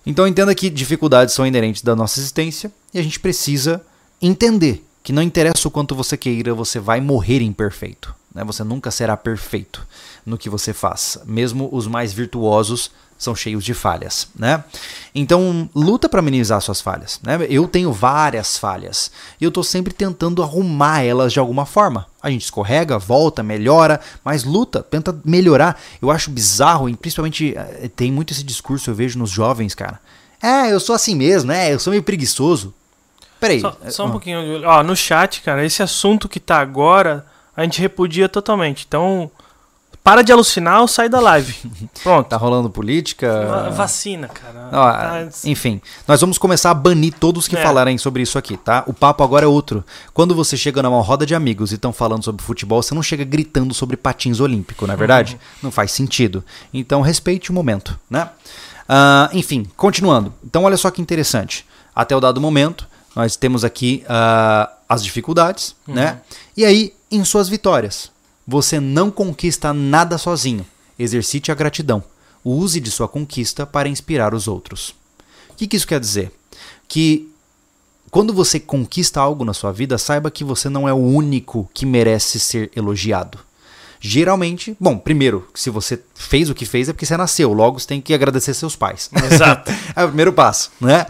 Então entenda que dificuldades são inerentes da nossa existência e a gente precisa entender que não interessa o quanto você queira, você vai morrer imperfeito. Né? Você nunca será perfeito no que você faz. Mesmo os mais virtuosos são cheios de falhas. Né? Então luta para minimizar suas falhas. Né? Eu tenho várias falhas e eu estou sempre tentando arrumar elas de alguma forma. A gente escorrega, volta, melhora, mas luta, tenta melhorar. Eu acho bizarro, e principalmente tem muito esse discurso, eu vejo nos jovens, cara. Eu sou assim mesmo, né? Eu sou meio preguiçoso. Peraí. Só um pouquinho. Ó, no chat, cara, esse assunto que tá agora, a gente repudia totalmente. Então, para de alucinar ou sai da live. Pronto. Tá rolando política. Vacina, cara. Enfim, nós vamos começar a banir todos que falarem sobre isso aqui, tá? O papo agora é outro. Quando você chega numa roda de amigos e estão falando sobre futebol, você não chega gritando sobre patins olímpico, não é verdade? Não faz sentido. Então, respeite o momento, né? Enfim, continuando. Então, olha só que interessante. até o dado momento, nós temos aqui as dificuldades, né? E aí, em suas vitórias, você não conquista nada sozinho. Exercite a gratidão. Use de sua conquista para inspirar os outros. O que, que isso quer dizer? Que quando você conquista algo na sua vida, saiba que você não é o único que merece ser elogiado. Geralmente, bom, primeiro, se você fez o que fez é porque você nasceu, logo você tem que agradecer seus pais. Exato. É o primeiro passo, né?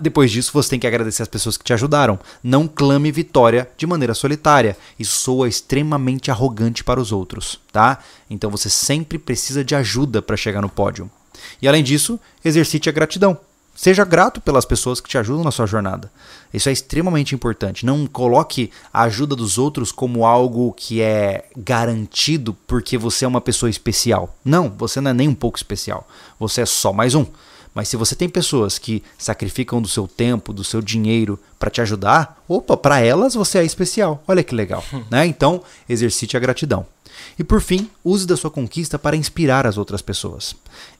Depois disso, você tem que agradecer as pessoas que te ajudaram. Não clame vitória de maneira solitária. Isso soa extremamente arrogante para os outros, tá? Então você sempre precisa de ajuda para chegar no pódio. E além disso, exercite a gratidão. Seja grato pelas pessoas que te ajudam na sua jornada. Isso é extremamente importante. Não coloque a ajuda dos outros como algo que é garantido porque você é uma pessoa especial. Não, você não é nem um pouco especial. Você é só mais um. Mas se você tem pessoas que sacrificam do seu tempo, do seu dinheiro para te ajudar, opa, para elas você é especial. Olha que legal, né? Então, exercite a gratidão. E por fim, use da sua conquista para inspirar as outras pessoas.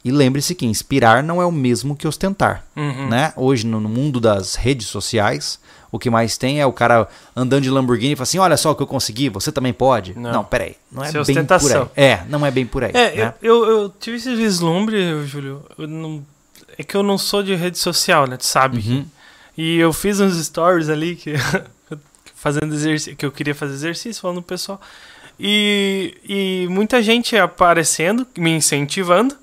E lembre-se que inspirar não é o mesmo que ostentar, né? Hoje, no mundo das redes sociais, o que mais tem é o cara andando de Lamborghini e fala assim, olha só o que eu consegui, você também pode. Não, peraí, não é bem ostentação. Por aí. É, não é bem por aí. É, né? eu tive esse vislumbre, Júlio, é que eu não sou de rede social, né? Tu sabe. E eu fiz uns stories ali que, fazendo exercício, que eu queria fazer exercício, falando pro pessoal. E muita gente aparecendo, me incentivando,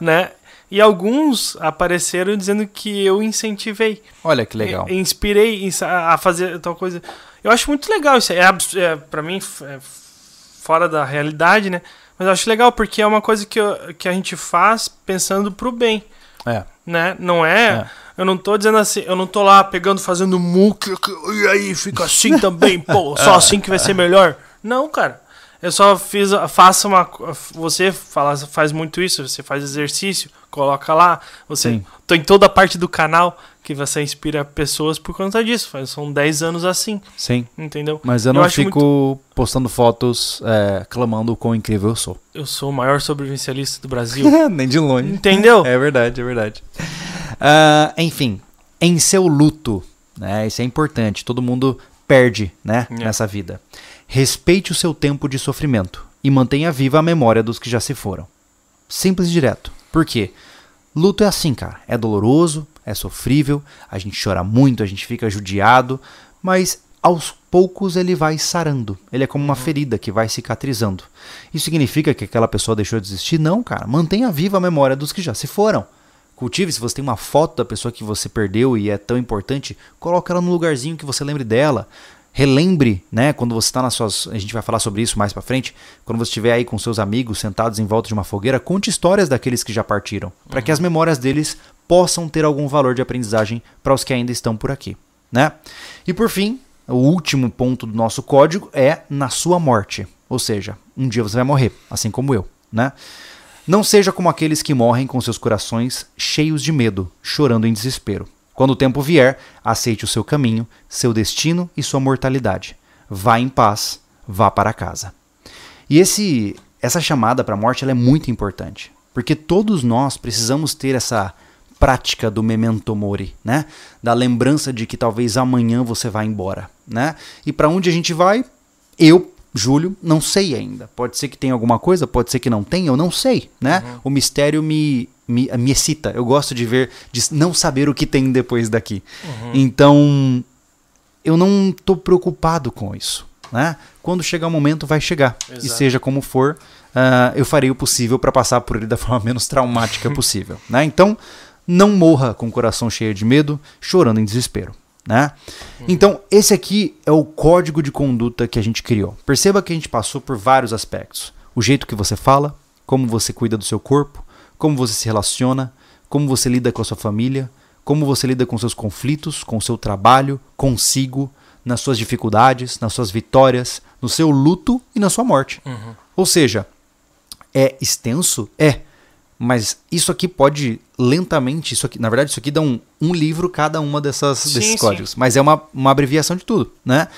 né? E alguns apareceram dizendo que eu incentivei. Olha que legal. Inspirei a fazer tal coisa. Eu acho muito legal isso. É, pra mim, é fora da realidade, né? Mas eu acho legal porque é uma coisa que a gente faz pensando pro bem. É. Né? Não é? Eu não tô dizendo assim, eu não tô lá pegando, fazendo muque, e aí fica assim também, pô, só assim que vai ser melhor. Não, cara. Eu só faço uma... Você faz muito isso, você faz exercício, coloca lá. Você tô em toda a parte do canal que você inspira pessoas por conta disso. São 10 anos assim. Sim. Entendeu? Mas eu não fico postando fotos clamando o quão incrível eu sou. Eu sou o maior sobrevivencialista do Brasil. Nem de longe. Entendeu? É verdade, é verdade. Enfim, em seu luto, né? Isso é importante. Todo mundo perde, né? Nessa vida. Respeite o seu tempo de sofrimento e mantenha viva a memória dos que já se foram. Simples e direto. Por quê? Luto é assim, cara. É doloroso, é sofrível, a gente chora muito, a gente fica judiado, mas aos poucos ele vai sarando. Ele é como uma ferida que vai cicatrizando. Isso significa que aquela pessoa deixou de existir? Não, cara. Mantenha viva a memória dos que já se foram. Cultive, se você tem uma foto da pessoa que você perdeu e é tão importante, coloque ela num lugarzinho que você lembre dela. Relembre, né, quando você está nas suas... A gente vai falar sobre isso mais pra frente. Quando você estiver aí com seus amigos sentados em volta de uma fogueira, conte histórias daqueles que já partiram, para que as memórias deles possam ter algum valor de aprendizagem para os que ainda estão por aqui, né? E por fim, o último ponto do nosso código é na sua morte. Ou seja, um dia você vai morrer, assim como eu, né? Não seja como aqueles que morrem com seus corações cheios de medo, chorando em desespero. Quando o tempo vier, aceite o seu caminho, seu destino e sua mortalidade. Vá em paz, vá para casa. E essa chamada para a morte ela é muito importante, porque todos nós precisamos ter essa prática do memento mori, né? Da lembrança de que talvez amanhã você vá embora, né? E para onde a gente vai? Eu, Júlio, não sei ainda. Pode ser que tenha alguma coisa, pode ser que não tenha, eu não sei, né? O mistério me excita, eu gosto de ver, de não saber o que tem depois daqui. Então, eu não estou preocupado com isso, né? Quando chegar o momento, vai chegar. Exato. E seja como for, eu farei o possível para passar por ele da forma menos traumática possível, né? Então, não morra com o coração cheio de medo, chorando em desespero, né? Então, esse aqui é o código de conduta que a gente criou. Perceba que a gente passou por vários aspectos. O jeito que você fala, como você cuida do seu corpo, como você se relaciona, como você lida com a sua família, como você lida com seus conflitos, com o seu trabalho, consigo, nas suas dificuldades, nas suas vitórias, no seu luto e na sua morte. Ou seja, é extenso? É. Mas isso aqui pode lentamente... Isso aqui dá um livro cada uma desses códigos. Sim. Mas é uma abreviação de tudo, né?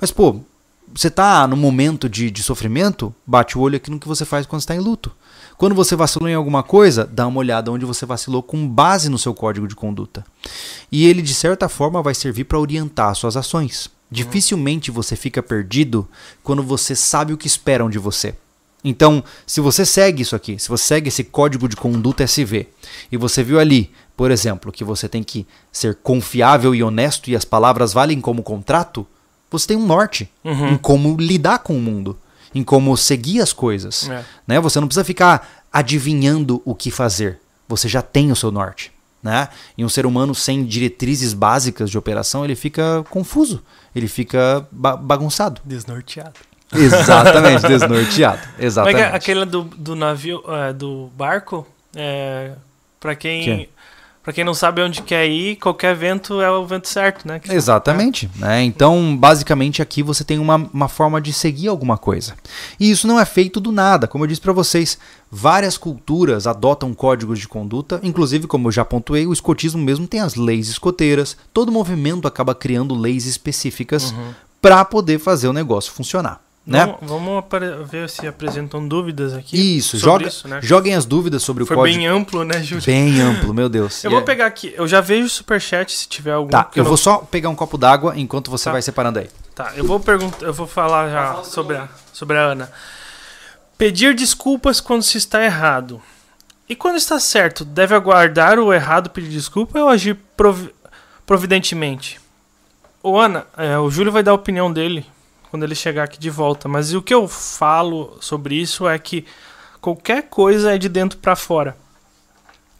Mas, pô, você tá no momento de sofrimento, bate o olho aqui no que você faz quando você tá em luto. Quando você vacilou em alguma coisa, dá uma olhada onde você vacilou com base no seu código de conduta. E ele, de certa forma, vai servir para orientar suas ações. Dificilmente você fica perdido quando você sabe o que esperam de você. Então, se você segue isso aqui, se você segue esse código de conduta SV, e você viu ali, por exemplo, que você tem que ser confiável e honesto e as palavras valem como contrato, você tem um norte em como lidar com o mundo, em como seguir as coisas. Né? Você não precisa ficar adivinhando o que fazer, você já tem o seu norte. Né? E um ser humano sem diretrizes básicas de operação, ele fica confuso, ele fica bagunçado. Desnorteado. Exatamente, desnorteado. Exatamente. Mas aquele do navio, do barco, para quem não sabe onde quer ir, qualquer vento é o vento certo, né? Exatamente. Né? Então, basicamente, aqui você tem uma forma de seguir alguma coisa. E isso não é feito do nada. Como eu disse para vocês, várias culturas adotam códigos de conduta. Inclusive, como eu já pontuei, o escotismo mesmo tem as leis escoteiras. Todo movimento acaba criando leis específicas para poder fazer o negócio funcionar. Né? Vamos ver se apresentam dúvidas aqui. Isso, joguem as dúvidas sobre o código. Foi bem amplo, né, Júlio? Bem amplo, meu Deus. Eu vou pegar aqui, eu já vejo o superchat se tiver algum. Tá, eu vou só pegar um copo d'água enquanto você vai separando aí. Tá, eu vou falar já sobre a Ana. Pedir desculpas quando se está errado. E quando está certo, deve aguardar o errado pedir desculpa ou agir providentemente? Ô Ana, o Júlio vai dar a opinião dele quando ele chegar aqui de volta, mas o que eu falo sobre isso é que qualquer coisa é de dentro para fora.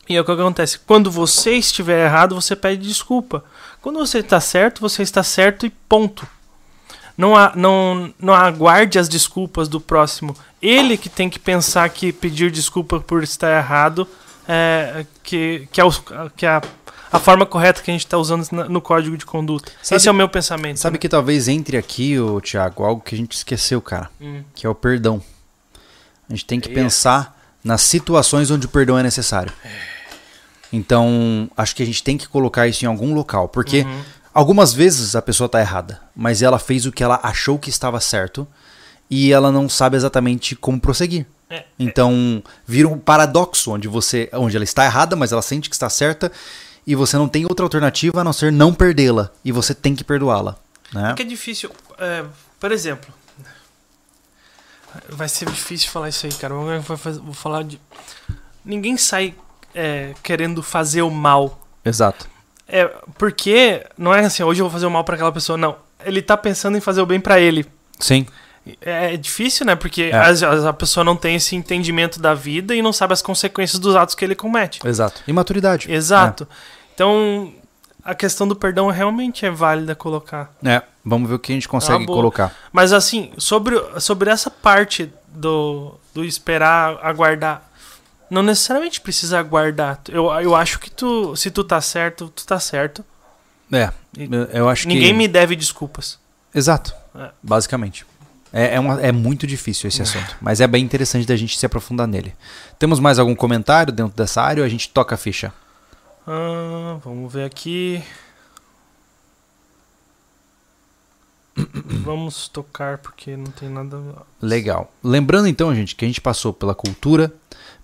E é o que acontece, quando você estiver errado, você pede desculpa. Quando você está certo e ponto. Não aguarde as desculpas do próximo. Ele que tem que pensar que pedir desculpa por estar errado é a forma correta que a gente está usando no código de conduta. Esse é o meu pensamento. Sabe, né? Que talvez entre aqui, Thiago, algo que a gente esqueceu, cara, que é o perdão. A gente tem que pensar nas situações onde o perdão é necessário. Então, acho que a gente tem que colocar isso em algum local, porque algumas vezes a pessoa está errada, mas ela fez o que ela achou que estava certo e ela não sabe exatamente como prosseguir. Então, vira um paradoxo onde ela está errada, mas ela sente que está certa. E você não tem outra alternativa a não ser não perdê-la. E você tem que perdoá-la. Né? É que é difícil. Por exemplo. Vai ser difícil falar isso aí, cara. Vou falar de... Ninguém sai querendo fazer o mal. Exato. Porque não é assim, hoje eu vou fazer o mal pra aquela pessoa. Não. Ele tá pensando em fazer o bem pra ele. Sim. É difícil, né? Porque a pessoa não tem esse entendimento da vida e não sabe as consequências dos atos que ele comete. Exato. Imaturidade. Exato. Então, a questão do perdão realmente é válida colocar. Vamos ver o que a gente consegue colocar. Mas assim, sobre essa parte do esperar, aguardar, não necessariamente precisa aguardar. Eu acho que se tu tá certo, tu tá certo. Eu acho que... Ninguém me deve desculpas. Exato. Basicamente. É muito difícil esse assunto, mas é bem interessante da gente se aprofundar nele. Temos mais algum comentário dentro dessa área ou a gente toca a ficha? Vamos ver aqui. Vamos tocar porque não tem nada... Legal. Lembrando então, gente, que a gente passou pela cultura,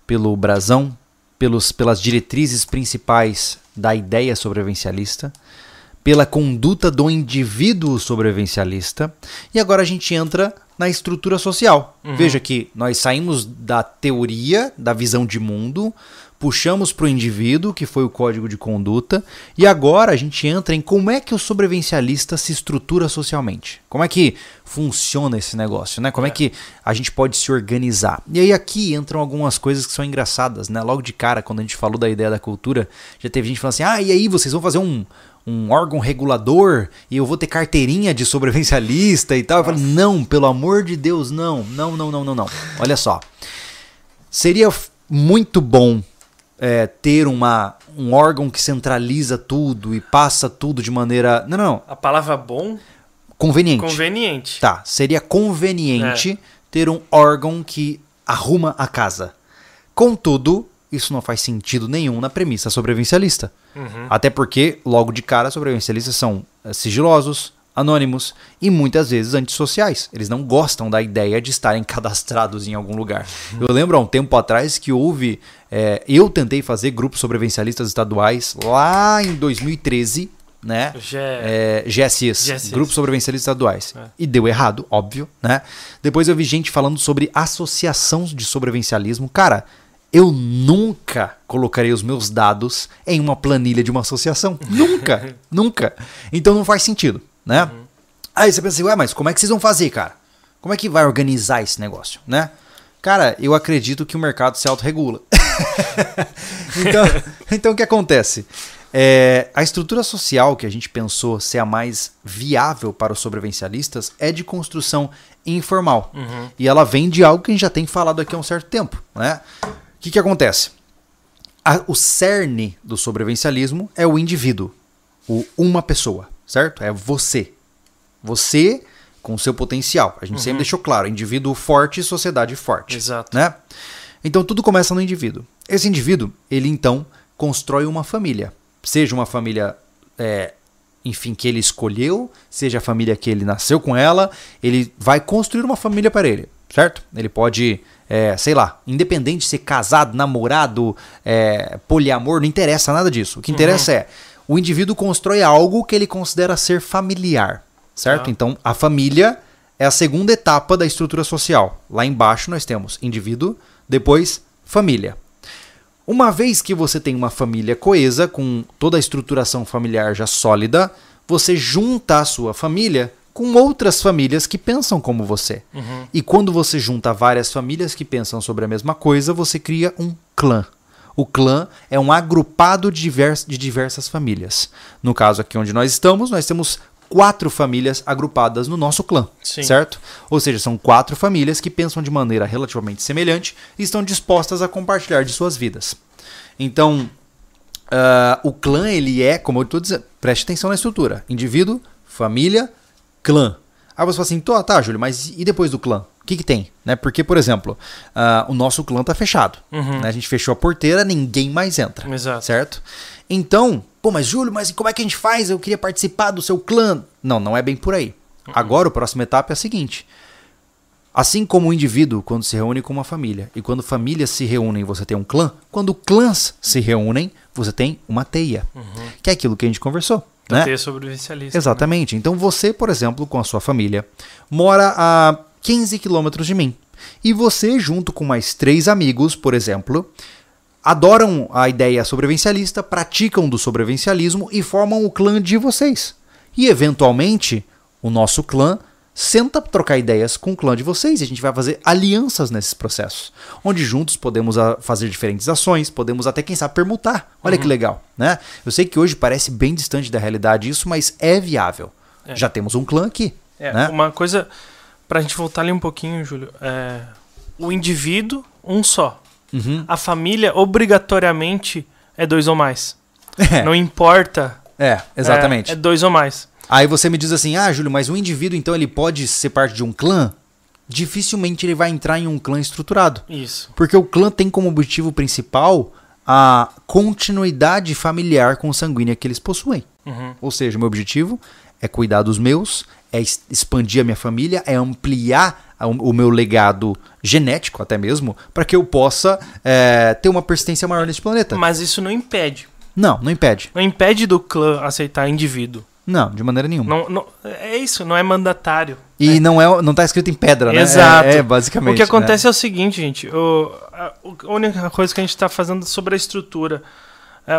pelo brasão, pelas diretrizes principais da ideia sobrevivencialista, pela conduta do indivíduo sobrevivencialista. E agora a gente entra na estrutura social. Veja que nós saímos da teoria, da visão de mundo, puxamos para o indivíduo, que foi o código de conduta, e agora a gente entra em como é que o sobrevivencialista se estrutura socialmente. Como é que funciona esse negócio, né? Como é que a gente pode se organizar. E aí aqui entram algumas coisas que são engraçadas, né? Logo de cara, quando a gente falou da ideia da cultura, já teve gente falando assim, e aí vocês vão fazer um órgão regulador e eu vou ter carteirinha de sobrevivencialista e tal. Eu falei, não, pelo amor de Deus, não. Olha só, seria muito bom ter um órgão que centraliza tudo e passa tudo de maneira... Não. A palavra bom? Conveniente. Tá, seria conveniente ter um órgão que arruma a casa. Contudo, isso não faz sentido nenhum na premissa sobrevivencialista. Até porque, logo de cara, sobrevivencialistas são sigilosos, anônimos e muitas vezes antissociais. Eles não gostam da ideia de estarem cadastrados em algum lugar. Eu lembro há um tempo atrás que houve... eu tentei fazer grupos sobrevivencialistas estaduais lá em 2013, né? GSIs, grupos sobrevivencialistas estaduais. E deu errado, óbvio, né? Depois eu vi gente falando sobre associações de sobrevivencialismo. Cara, eu nunca colocarei os meus dados em uma planilha de uma associação. Nunca, nunca. Então não faz sentido, né? Uhum. Aí você pensa assim, ué, mas como é que vocês vão fazer, cara? Como é que vai organizar esse negócio, né? Cara, eu acredito que o mercado se autorregula. Então o que acontece? A estrutura social que a gente pensou ser a mais viável para os sobrevivencialistas é de construção informal. Uhum. E ela vem de algo que a gente já tem falado aqui há um certo tempo, né? O que acontece? O cerne do sobrevivencialismo é o indivíduo, uma pessoa, certo? É você. Você com o seu potencial. A gente sempre deixou claro, indivíduo forte, sociedade forte. Exato. Né? Então tudo começa no indivíduo. Esse indivíduo, ele então constrói uma família. Seja uma família, enfim, que ele escolheu, seja a família que ele nasceu com ela, ele vai construir uma família para ele, certo? Ele pode... sei lá, independente de ser casado, namorado, poliamor, não interessa nada disso. O que interessa é, o indivíduo constrói algo que ele considera ser familiar, certo? Então, a família é a segunda etapa da estrutura social. Lá embaixo nós temos indivíduo, depois família. Uma vez que você tem uma família coesa, com toda a estruturação familiar já sólida, você junta a sua família com outras famílias que pensam como você. E quando você junta várias famílias que pensam sobre a mesma coisa, você cria um clã. O clã é um agrupado de diversas famílias. No caso aqui onde nós estamos, nós temos 4 famílias agrupadas no nosso clã, certo? Ou seja, são 4 famílias que pensam de maneira relativamente semelhante e estão dispostas a compartilhar de suas vidas. Então, o clã, ele é, como eu estou dizendo, preste atenção na estrutura. Indivíduo, família, clã. Aí você fala assim, tá, Júlio, mas e depois do clã? O que tem? Né? Porque, por exemplo, o nosso clã tá fechado. Né? A gente fechou a porteira, ninguém mais entra. Exato. Certo? Então, pô, mas Júlio, mas como é que a gente faz? Eu queria participar do seu clã. Não é bem por aí. Agora, a próxima etapa é a seguinte. Assim como o indivíduo, quando se reúne com uma família, e quando famílias se reúnem, você tem um clã, quando clãs se reúnem, você tem uma teia. Que é aquilo que a gente conversou. Né? Teia sobrevivencialista. Exatamente. Né? Então você, por exemplo, com a sua família, mora a 15 quilômetros de mim. E você, junto com mais 3 amigos, por exemplo, adoram a ideia sobrevivencialista, praticam do sobrevivencialismo e formam o clã de vocês. E, eventualmente, o nosso clã senta para trocar ideias com o clã de vocês e a gente vai fazer alianças nesses processos, onde juntos podemos fazer diferentes ações, podemos até, quem sabe, permutar. Olha que legal, né? Eu sei que hoje parece bem distante da realidade isso, mas é viável. Já temos um clã aqui. Né? Uma coisa, para a gente voltar ali um pouquinho, Júlio, o indivíduo, um só. A família, obrigatoriamente, é 2 ou mais. Não importa. Exatamente. É 2 ou mais. Aí você me diz assim, Júlio, mas um indivíduo, então, ele pode ser parte de um clã? Dificilmente ele vai entrar em um clã estruturado. Isso. Porque o clã tem como objetivo principal a continuidade familiar consanguínea que eles possuem. Ou seja, o meu objetivo é cuidar dos meus, é expandir a minha família, é ampliar o meu legado genético até mesmo, para que eu possa ter uma persistência maior nesse planeta. Mas isso não impede. Não impede. Não impede do clã aceitar indivíduo. Não, de maneira nenhuma. Não, é isso, não é mandatário. E não tá escrito em pedra, né? Exato. Basicamente. O que acontece, né? É o seguinte, gente. A única coisa que a gente está fazendo sobre a estrutura.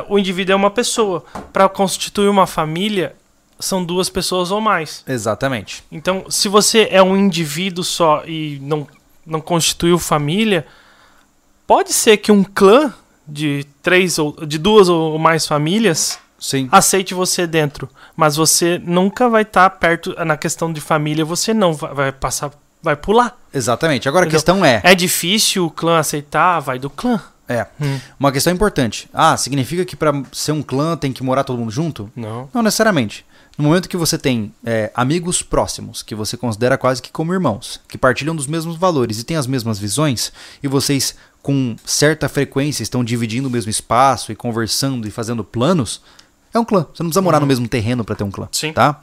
O indivíduo é uma pessoa. Para constituir uma família, são 2 pessoas ou mais. Exatamente. Então, se você é um indivíduo só e não constituiu família, pode ser que um clã de 2 ou mais famílias... Sim. Aceite você dentro, mas você nunca vai estar perto na questão de família, você não vai passar, vai pular. Exatamente. Agora, entendeu? A questão é... É difícil o clã aceitar, vai do clã. Uma questão importante. Significa que para ser um clã tem que morar todo mundo junto? Não. Não necessariamente. No momento que você tem amigos próximos, que você considera quase que como irmãos, que partilham dos mesmos valores e têm as mesmas visões, e vocês com certa frequência estão dividindo o mesmo espaço e conversando e fazendo planos... É um clã. Você não precisa morar no mesmo terreno para ter um clã. Sim. Tá?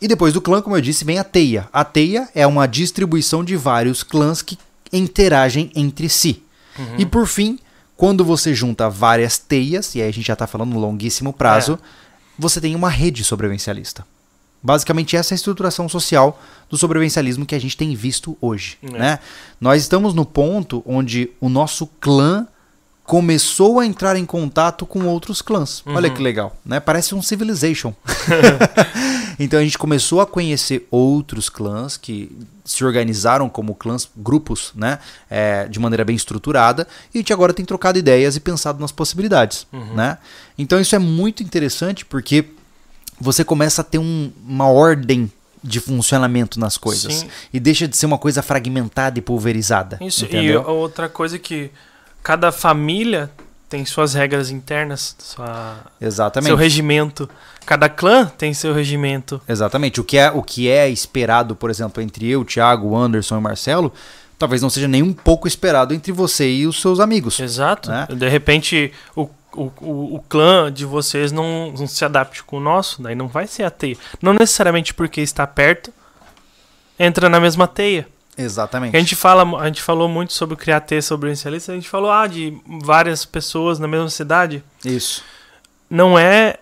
E depois do clã, como eu disse, vem a teia. A teia é uma distribuição de vários clãs que interagem entre si. Uhum. E por fim, quando você junta várias teias, e aí a gente já tá falando no longuíssimo prazo, você tem uma rede sobrevivencialista. Basicamente essa é a estruturação social do sobrevivencialismo que a gente tem visto hoje. É. Né? Nós estamos no ponto onde o nosso clã começou a entrar em contato com outros clãs. Uhum. Olha que legal, né? Parece um Civilization. Então a gente começou a conhecer outros clãs que se organizaram como clãs, grupos, né? De maneira bem estruturada. E a gente agora tem trocado ideias e pensado nas possibilidades. Uhum. Né? Então isso é muito interessante porque você começa a ter uma ordem de funcionamento nas coisas. Sim. E deixa de ser uma coisa fragmentada e pulverizada. Isso. Entendeu? E outra coisa que... Cada família tem suas regras internas, Exatamente. Seu regimento. Cada clã tem seu regimento. Exatamente. O que é esperado, por exemplo, entre eu, Thiago, Anderson e Marcelo, talvez não seja nem um pouco esperado entre você e os seus amigos. Exato. Né? De repente, o clã de vocês não se adapte com o nosso, daí não vai ser a teia. Não necessariamente porque está perto, entra na mesma teia. Exatamente. A gente falou muito sobre criar teia sobrevivencialista, a gente falou de várias pessoas na mesma cidade. Isso. Não é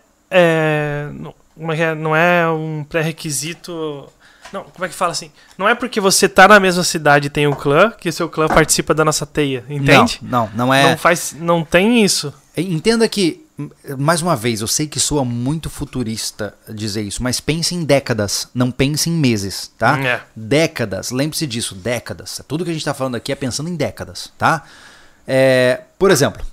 um pré-requisito. Não, como é que fala assim? Não é porque você tá na mesma cidade e tem um clã que seu clã participa da nossa teia, entende? Não é. Não tem isso. Entenda que, mais uma vez, eu sei que soa muito futurista dizer isso, mas pense em décadas, não pense em meses, tá? É. Décadas, lembre-se disso, décadas. Tudo que a gente tá falando aqui é pensando em décadas, tá? Por exemplo,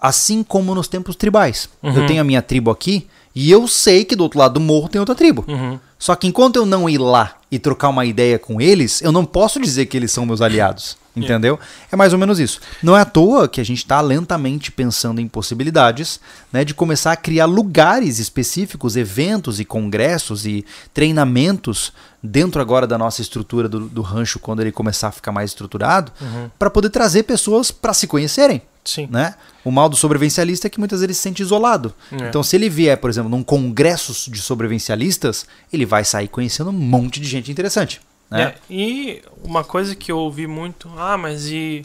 assim como nos tempos tribais. Uhum. Eu tenho a minha tribo aqui e eu sei que do outro lado do morro tem outra tribo. Uhum. Só que enquanto eu não ir lá e trocar uma ideia com eles, eu não posso dizer que eles são meus aliados. Entendeu? É mais ou menos isso. Não é à toa que a gente está lentamente pensando em possibilidades, né, de começar a criar lugares específicos, eventos e congressos e treinamentos dentro agora da nossa estrutura do rancho, quando ele começar a ficar mais estruturado, para poder trazer pessoas para se conhecerem. Sim. Né? O mal do sobrevivencialista é que muitas vezes ele se sente isolado. Então se ele vier, por exemplo, num congresso de sobrevivencialistas, ele vai sair conhecendo um monte de gente interessante. É. E uma coisa que eu ouvi muito, mas e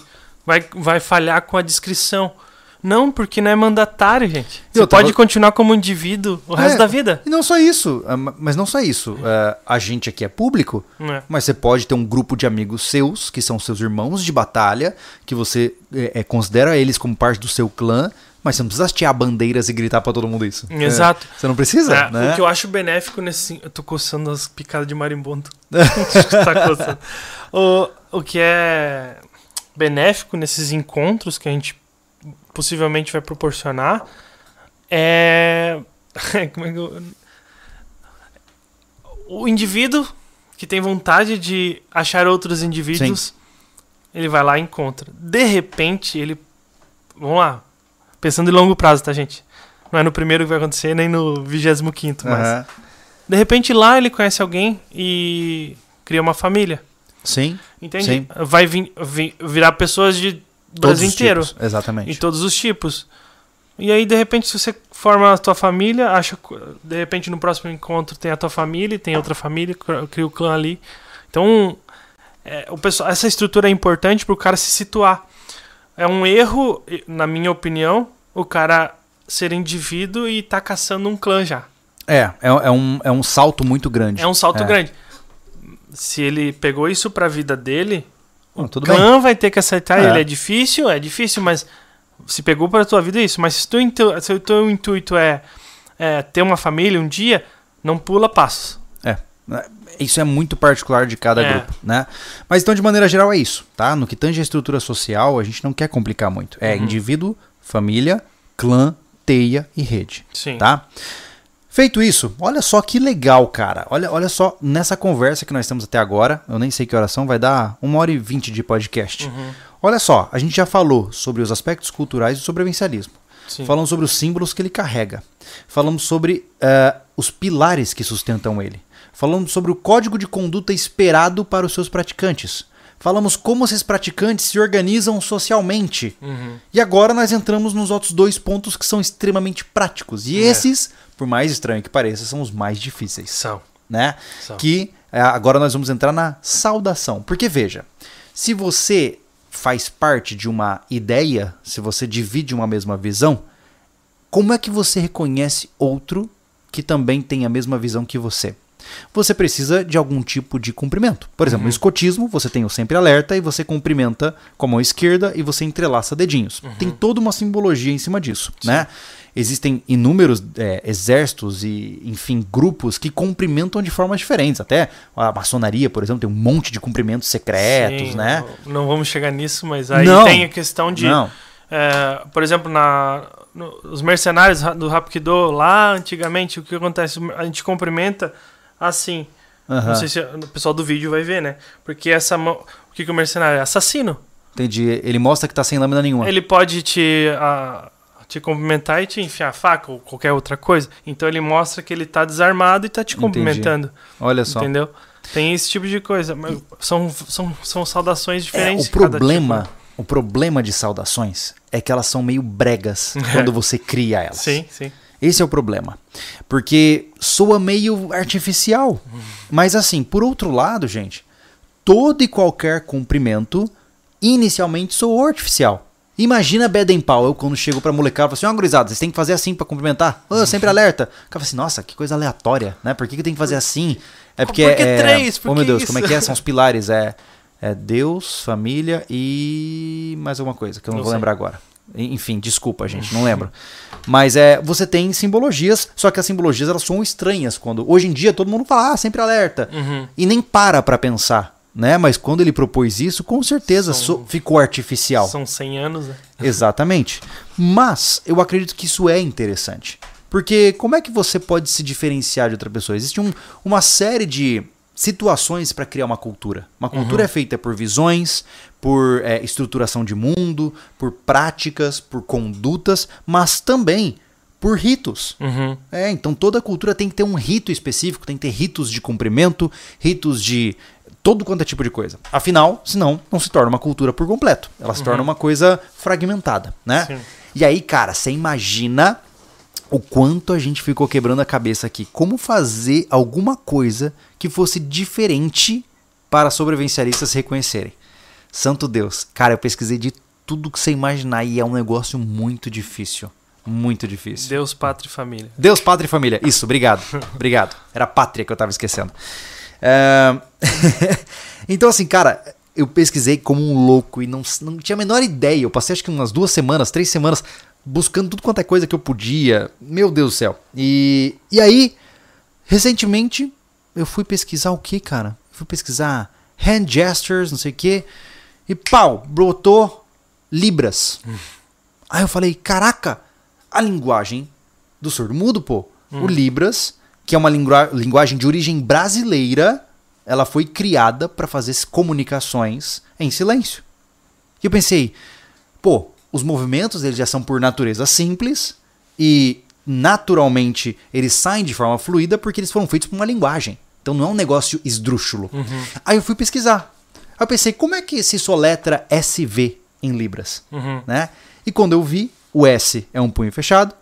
vai falhar com a descrição. Não, porque não é mandatário, gente. Você pode continuar como indivíduo o resto da vida. E não só isso, mas não só isso. A gente aqui é público, mas você pode ter um grupo de amigos seus, que são seus irmãos de batalha, que você considera eles como parte do seu clã, mas você não precisa hastear bandeiras e gritar pra todo mundo isso. Exato. Você não precisa, né? O que eu acho benéfico nesse... Eu tô coçando as picadas de marimbondo. Tá coçando. O que é benéfico nesses encontros que a gente possivelmente vai proporcionar é... Como é que eu... O indivíduo que tem vontade de achar outros indivíduos, ele vai lá e encontra. De repente, ele... Vamos lá. Pensando em longo prazo, tá, gente? Não é no primeiro que vai acontecer, nem no 25º, mas... De repente, lá ele conhece alguém e cria uma família. Sim. Entende? Sim. Vai virar pessoas de Brasil inteiro. Exatamente. De todos os tipos. E aí, de repente, se você forma a tua família, de repente, no próximo encontro tem a tua família, tem outra família, cria o clã ali. Então, essa estrutura é importante pro cara se situar. É um erro, na minha opinião, o cara ser indivíduo e tá caçando um clã já. É um salto muito grande. É um salto grande. Se ele pegou isso pra vida dele, o clã vai ter que aceitar ele. É difícil, mas se pegou pra tua vida é isso. Mas se o teu intuito é ter uma família um dia, não pula passos. Isso é muito particular de cada grupo, né? Mas então, de maneira geral, é isso, tá? No que tange a estrutura social, a gente não quer complicar muito. Indivíduo, família, clã, teia e rede. Sim. Tá? Feito isso, olha só que legal, cara. Olha só, nessa conversa que nós estamos até agora, eu nem sei que horas são, vai dar 1h20 de podcast. Olha só, a gente já falou sobre os aspectos culturais do sobrevivencialismo. Sim. Falamos sobre os símbolos que ele carrega. Falamos sobre os pilares que sustentam ele. Falamos sobre o código de conduta esperado para os seus praticantes. falamos como esses praticantes se organizam socialmente. E agora nós entramos nos outros dois pontos que são extremamente práticos. E esses, por mais estranho que pareça, são os mais difíceis. São. Né? São. Que agora nós vamos entrar na saudação. Porque veja, se você faz parte de uma ideia, se você divide uma mesma visão, como é que você reconhece outro que também tem a mesma visão que você? Você precisa de algum tipo de cumprimento. Por exemplo, no escotismo, você tem o sempre alerta e você cumprimenta com a mão esquerda e você entrelaça dedinhos. Tem toda uma simbologia em cima disso, né? Existem inúmeros exércitos e, enfim, grupos que cumprimentam de formas diferentes. Até a maçonaria, por exemplo, tem um monte de cumprimentos secretos, né? Não vamos chegar nisso, mas aí tem a questão de... por exemplo, os mercenários do Rapkido, lá antigamente, o que acontece? A gente cumprimenta assim. Não sei se o pessoal do vídeo vai ver, né? Porque essa mão... O que, que o mercenário é? Assassino. Entendi. Ele mostra que tá sem lâmina nenhuma. Ele pode te cumprimentar e te enfiar a faca ou qualquer outra coisa. Então ele mostra que ele tá desarmado e tá te cumprimentando. Olha só. Entendeu? Tem esse tipo de coisa. Mas são saudações diferentes. O problema de saudações é que elas são meio bregas quando você cria elas. Sim, sim. Esse é o problema. Porque soa meio artificial. Mas assim, por outro lado, gente, todo e qualquer cumprimento inicialmente soou artificial. Imagina Baden-Powell quando chegou pra molecada e falou assim: ó, gurizada, vocês têm que fazer assim pra cumprimentar. Oh, sempre alerta. O cara falou assim: nossa, que coisa aleatória, né? Por que tem que fazer assim? É porque Por que três? Oh, meu Deus, isso? Como é que é? São os pilares. É Deus, família e mais alguma coisa que eu não vou lembrar agora. Enfim, desculpa, gente, não lembro. Mas você tem simbologias, só que as simbologias elas são estranhas. Quando hoje em dia todo mundo fala: ah, sempre alerta. E nem pra pensar. Né? Mas quando ele propôs isso, com certeza ficou artificial. São 100 anos, né? Exatamente. Mas eu acredito que isso é interessante. Porque como é que você pode se diferenciar de outra pessoa? Existe uma série de situações para criar uma cultura. Uma cultura é feita por visões, por estruturação de mundo, por práticas, por condutas, mas também... por ritos. Então toda cultura tem que ter um rito específico, tem que ter ritos de cumprimento, ritos de todo quanto é tipo de coisa. Afinal, senão não se torna uma cultura por completo. Ela se torna uma coisa fragmentada, né? Sim. E aí, cara, você imagina o quanto a gente ficou quebrando a cabeça aqui. Como fazer alguma coisa que fosse diferente para sobrevivencialistas reconhecerem. Santo Deus. Cara, eu pesquisei de tudo que você imaginar e é um negócio muito difícil. Muito difícil. Deus, pátria e família. Deus, pátria e família. Isso, obrigado. Obrigado. Era a pátria que eu tava esquecendo. Então, assim, cara, eu pesquisei como um louco e não tinha a menor ideia. Eu passei acho que umas 2 semanas, 3 semanas buscando tudo quanto é coisa que eu podia. Meu Deus do céu. E aí, recentemente, eu fui pesquisar o que, cara? Fui pesquisar hand gestures, não sei o que. E pau, brotou Libras. Aí eu falei, caraca, a linguagem do surdo-mudo, pô. O Libras, que é uma linguagem de origem brasileira, ela foi criada para fazer comunicações em silêncio. E eu pensei, pô, os movimentos eles já são por natureza simples e naturalmente eles saem de forma fluida porque eles foram feitos por uma linguagem. Então não é um negócio esdrúxulo. Aí eu fui pesquisar. Aí eu pensei, como é que se soletra SV em Libras? Né? E quando eu vi, o S é um punho fechado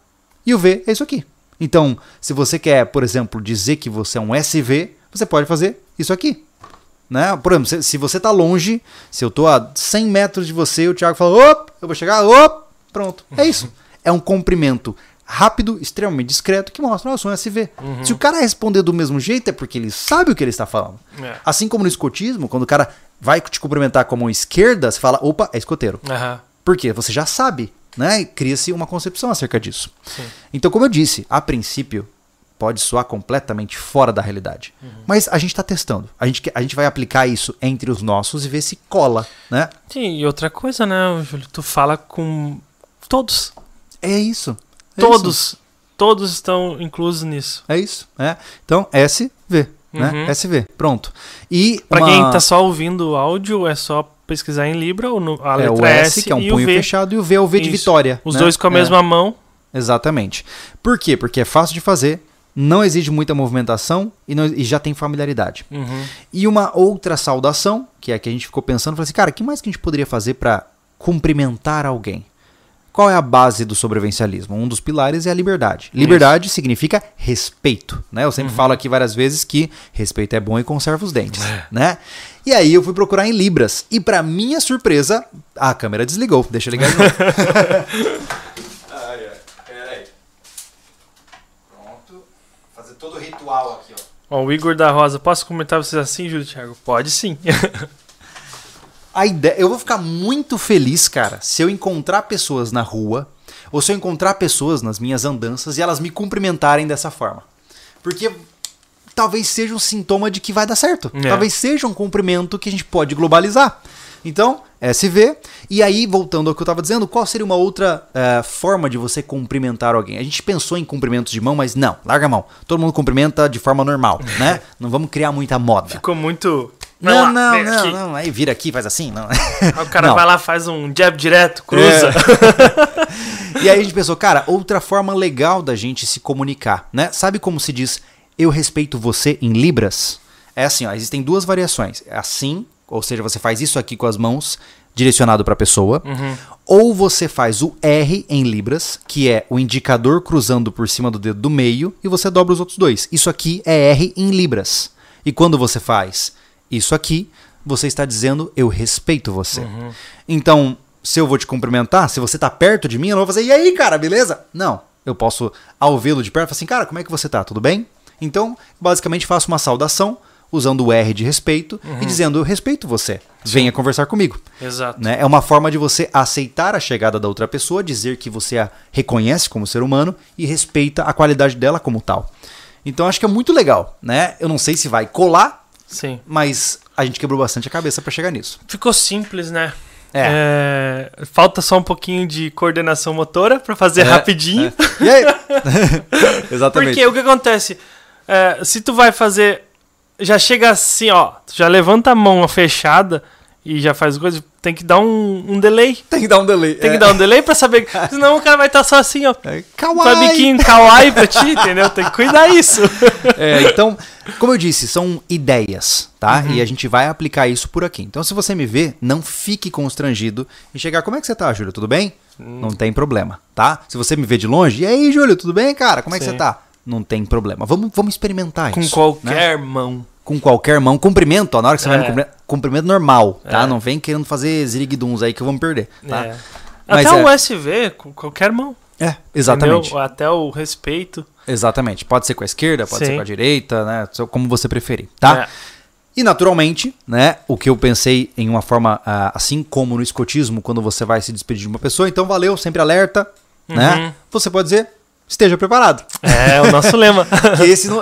e o V é isso aqui. Então, se você quer, por exemplo, dizer que você é um SV, você pode fazer isso aqui. Né? Por exemplo, se você tá longe, se eu tô a 100 metros de você e o Thiago fala, op, eu vou chegar, op, pronto. É isso. É um comprimento rápido, extremamente discreto, que mostra, eu sou um SV. Se o cara responder do mesmo jeito, é porque ele sabe o que ele está falando. Assim como no escotismo, quando o cara vai te cumprimentar com a mão esquerda, você fala, opa, é escoteiro. Por quê? Você já sabe. Né? Cria-se uma concepção acerca disso. Então, como eu disse, a princípio pode soar completamente fora da realidade. Mas a gente está testando. A gente vai aplicar isso entre os nossos e ver se cola, né? Sim, e outra coisa, né, Júlio? Tu fala com todos. É isso. Todos estão inclusos nisso. É isso. Então, SV. Né? SV. Pronto. E para quem está só ouvindo o áudio, é só pesquisar em Libra, ou a letra S, que é um punho fechado, e o V é o V de vitória. Os dois com a mesma mão. Exatamente. Por quê? Porque é fácil de fazer, não exige muita movimentação e já tem familiaridade. Uhum. E uma outra saudação, que é a que a gente ficou pensando, falou assim, cara, o que mais que a gente poderia fazer para cumprimentar alguém? Qual é a base do sobrevivencialismo? Um dos pilares é a liberdade. Liberdade significa respeito, né? Eu sempre falo aqui várias vezes que respeito é bom e conserva os dentes, né? E aí eu fui procurar em Libras e, para minha surpresa, a câmera desligou. Deixa eu ligar de novo. Todo ritual aqui, ó. Ó, o Igor da Rosa, posso comentar vocês assim, Júlio Thiago? Pode sim. A ideia, eu vou ficar muito feliz, cara, se eu encontrar pessoas na rua ou se eu encontrar pessoas nas minhas andanças e elas me cumprimentarem dessa forma. Porque talvez seja um sintoma de que vai dar certo. É. Talvez seja um cumprimento que a gente pode globalizar. Então, SV. E aí, voltando ao que eu estava dizendo, qual seria uma outra forma de você cumprimentar alguém? A gente pensou em cumprimentos de mão, mas não, larga a mão. Todo mundo cumprimenta de forma normal, né? Não vamos criar muita moda. Ficou muito... Não. Aí vira aqui, faz assim. Não. Aí o cara vai lá, faz um jab direto, cruza. É. E aí a gente pensou, cara, outra forma legal da gente se comunicar, né? Sabe como se diz eu respeito você em Libras? É assim, ó, existem duas variações. É assim... Ou seja, você faz isso aqui com as mãos, direcionado para a pessoa. Uhum. Ou você faz o R em Libras, que é o indicador cruzando por cima do dedo do meio, e você dobra os outros dois. Isso aqui é R em Libras. E quando você faz isso aqui, você está dizendo, eu respeito você. Uhum. Então, se eu vou te cumprimentar, se você está perto de mim, eu não vou fazer, e aí, cara, beleza? Não, eu posso, ao vê-lo de perto, falar assim, cara, como é que você tá? Tudo bem? Então, basicamente, faço uma saudação, usando o R de respeito e dizendo, eu respeito você, venha conversar comigo. Exato. Né? É uma forma de você aceitar a chegada da outra pessoa, dizer que você a reconhece como ser humano e respeita a qualidade dela como tal. Então, acho que é muito legal, né? Eu não sei se vai colar, sim, mas a gente quebrou bastante a cabeça para chegar nisso. Ficou simples, né? É. Falta só um pouquinho de coordenação motora para fazer rapidinho. É. E aí? Exatamente. Porque o que acontece, se tu vai fazer... Já chega assim, ó, já levanta a mão fechada e já faz coisa, tem que dar um delay. Tem que dar um delay. Tem que dar um delay pra saber, senão o cara vai estar só assim, ó. Kawaii. Só biquinho kawaii pra ti, entendeu? Tem que cuidar isso. É, então, como eu disse, são ideias, tá? E a gente vai aplicar isso por aqui. Então, se você me vê, não fique constrangido em chegar, como é que você tá, Júlio? Tudo bem? Não tem problema, tá? Se você me vê de longe, e aí, Júlio, tudo bem, cara? Como é que você tá? Não tem problema. Vamos experimentar isso. Com qualquer mão. Com qualquer mão. Cumprimento, ó. Na hora que você vai me cumprimentar, cumprimento normal, tá? Não vem querendo fazer ziriguiduns aí que eu vou me perder, tá? É. Mas até o SV, com qualquer mão. É, exatamente. Entendeu? Até o respeito. Exatamente. Pode ser com a esquerda, pode ser com a direita, né? Como você preferir, tá? É. E naturalmente, né, o que eu pensei em uma forma, assim como no escotismo, quando você vai se despedir de uma pessoa, então valeu, sempre alerta, né? Você pode dizer... Esteja preparado. É o nosso lema.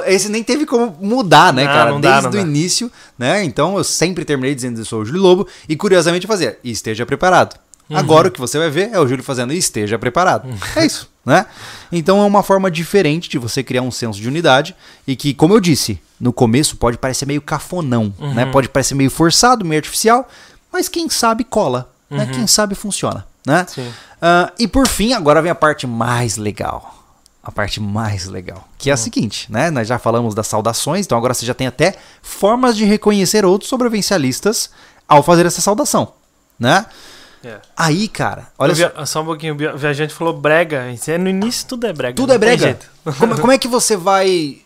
esse nem teve como mudar, né, cara? Desde o início, né? Então eu sempre terminei dizendo que eu sou o Júlio Lobo. E curiosamente eu fazia, esteja preparado. Agora o que você vai ver é o Júlio fazendo, esteja preparado. É isso, né? Então é uma forma diferente de você criar um senso de unidade. E que, como eu disse, no começo pode parecer meio cafonão, né? Pode parecer meio forçado, meio artificial. Mas quem sabe cola, né? Quem sabe funciona, né? Sim. E por fim, agora vem a parte mais legal. A parte mais legal, que é a seguinte, né? Nós já falamos das saudações, então agora você já tem até formas de reconhecer outros sobrevivencialistas ao fazer essa saudação, né? É. Aí, cara, olha só. Só um pouquinho, o viajante falou brega. No início tudo é brega. Tudo é brega. Como é que você vai...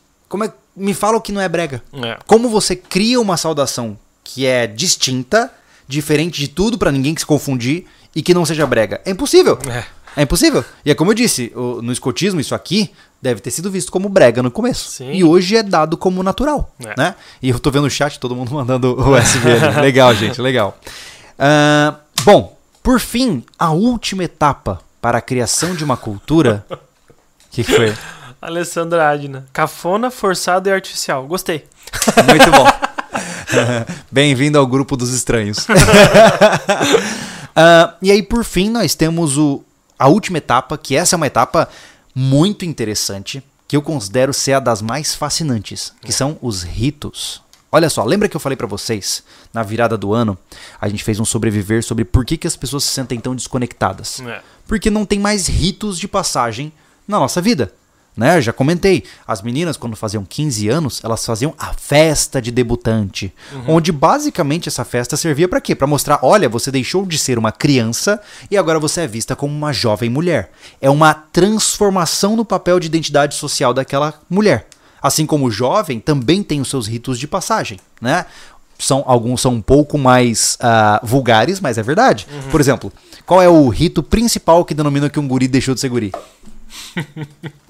Me fala o que não é brega. É. Como você cria uma saudação que é distinta, diferente de tudo, pra ninguém que se confundir e que não seja brega? É impossível. É impossível. E é como eu disse, no escotismo, isso aqui deve ter sido visto como brega no começo. Sim. E hoje é dado como natural, né? E eu tô vendo o chat, todo mundo mandando o SV. Né? Legal, gente, legal. Bom, por fim, a última etapa para a criação de uma cultura... O que foi? Alessandra Adna. Cafona, forçado e artificial. Gostei. Muito bom. Bem-vindo ao grupo dos estranhos. E aí, por fim, nós temos a última etapa, que essa é uma etapa muito interessante, que eu considero ser a das mais fascinantes, que são os ritos. Olha só, lembra que eu falei pra vocês, na virada do ano, a gente fez um sobreviver sobre por que as pessoas se sentem tão desconectadas. Porque não tem mais ritos de passagem na nossa vida. né? Eu já comentei, as meninas quando faziam 15 anos, elas faziam a festa de debutante, onde basicamente essa festa servia pra quê? Pra mostrar, olha, você deixou de ser uma criança e agora você é vista como uma jovem mulher. É uma transformação no papel de identidade social daquela mulher. Assim como o jovem também tem os seus ritos de passagem, né? Alguns são um pouco mais vulgares, mas é verdade. Por exemplo, qual é o rito principal que denomina que um guri deixou de ser guri?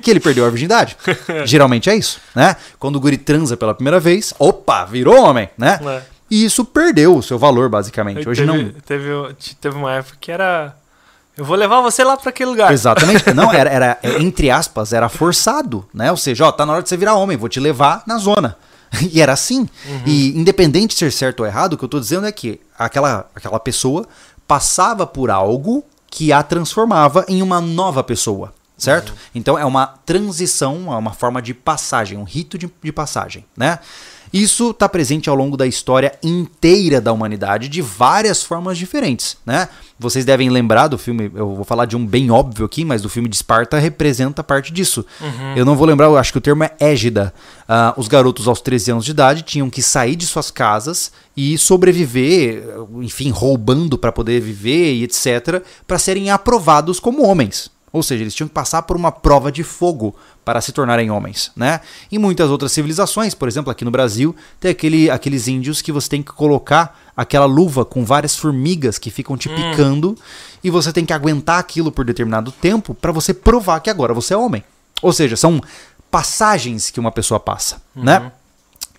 Que ele perdeu a virgindade. Geralmente é isso, né? Quando o guri transa pela primeira vez, opa, virou homem, né? É. E isso perdeu o seu valor, basicamente. Hoje não... Teve uma época que era... Eu vou levar você lá pra aquele lugar. Exatamente. Não, era entre aspas, era forçado, né? Ou seja, ó, tá na hora de você virar homem, vou te levar na zona. E era assim. E independente de ser certo ou errado, o que eu tô dizendo é que aquela pessoa passava por algo que a transformava em uma nova pessoa, certo? Então é uma transição, é uma forma de passagem, um rito de passagem, né? Isso está presente ao longo da história inteira da humanidade, de várias formas diferentes, né? Vocês devem lembrar do filme, eu vou falar de um bem óbvio aqui, mas do filme de Esparta representa parte disso. Eu não vou lembrar, eu acho que o termo é égida. Os garotos aos 13 anos de idade tinham que sair de suas casas e sobreviver, enfim, roubando para poder viver e etc., para serem aprovados como homens. Ou seja, eles tinham que passar por uma prova de fogo para se tornarem homens, né? Em muitas outras civilizações, por exemplo, aqui no Brasil, tem aqueles índios que você tem que colocar aquela luva com várias formigas que ficam te picando e você tem que aguentar aquilo por determinado tempo para você provar que agora você é homem. Ou seja, são passagens que uma pessoa passa, né?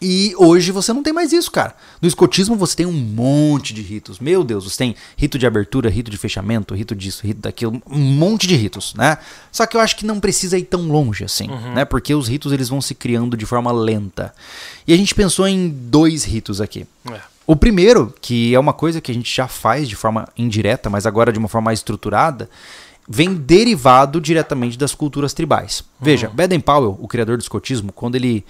E hoje você não tem mais isso, cara. No escotismo você tem um monte de ritos. Meu Deus, você tem rito de abertura, rito de fechamento, rito disso, rito daquilo, um monte de ritos, né? Só que eu acho que não precisa ir tão longe assim, né? Porque os ritos eles vão se criando de forma lenta. E a gente pensou em dois ritos aqui. O primeiro, que é uma coisa que a gente já faz de forma indireta, mas agora de uma forma mais estruturada, vem derivado diretamente das culturas tribais. Veja, Baden-Powell, o criador do escotismo, quando ele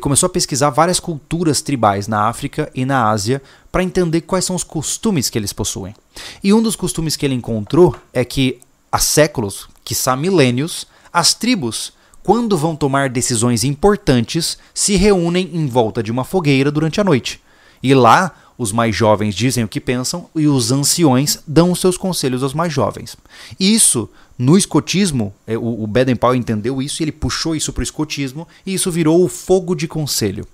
começou a pesquisar várias culturas tribais na África e na Ásia para entender quais são os costumes que eles possuem. E um dos costumes que ele encontrou é que há séculos, quiçá milênios, as tribos, quando vão tomar decisões importantes, se reúnem em volta de uma fogueira durante a noite. E lá, os mais jovens dizem o que pensam e os anciões dão os seus conselhos aos mais jovens. Isso, no escotismo, o Baden-Powell entendeu isso e ele puxou isso para o escotismo e isso virou o fogo de conselho.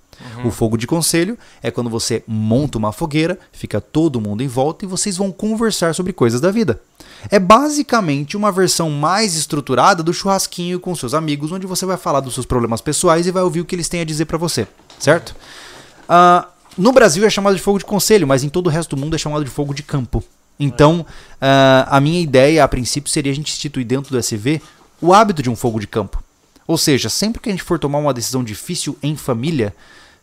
O fogo de conselho é quando você monta uma fogueira, fica todo mundo em volta e vocês vão conversar sobre coisas da vida. É basicamente uma versão mais estruturada do churrasquinho com seus amigos, onde você vai falar dos seus problemas pessoais e vai ouvir o que eles têm a dizer para você, certo? No Brasil é chamado de fogo de conselho, mas em todo o resto do mundo é chamado de fogo de campo. Então, a minha ideia, a princípio, seria a gente instituir dentro do SV o hábito de um fogo de campo. Ou seja, sempre que a gente for tomar uma decisão difícil em família,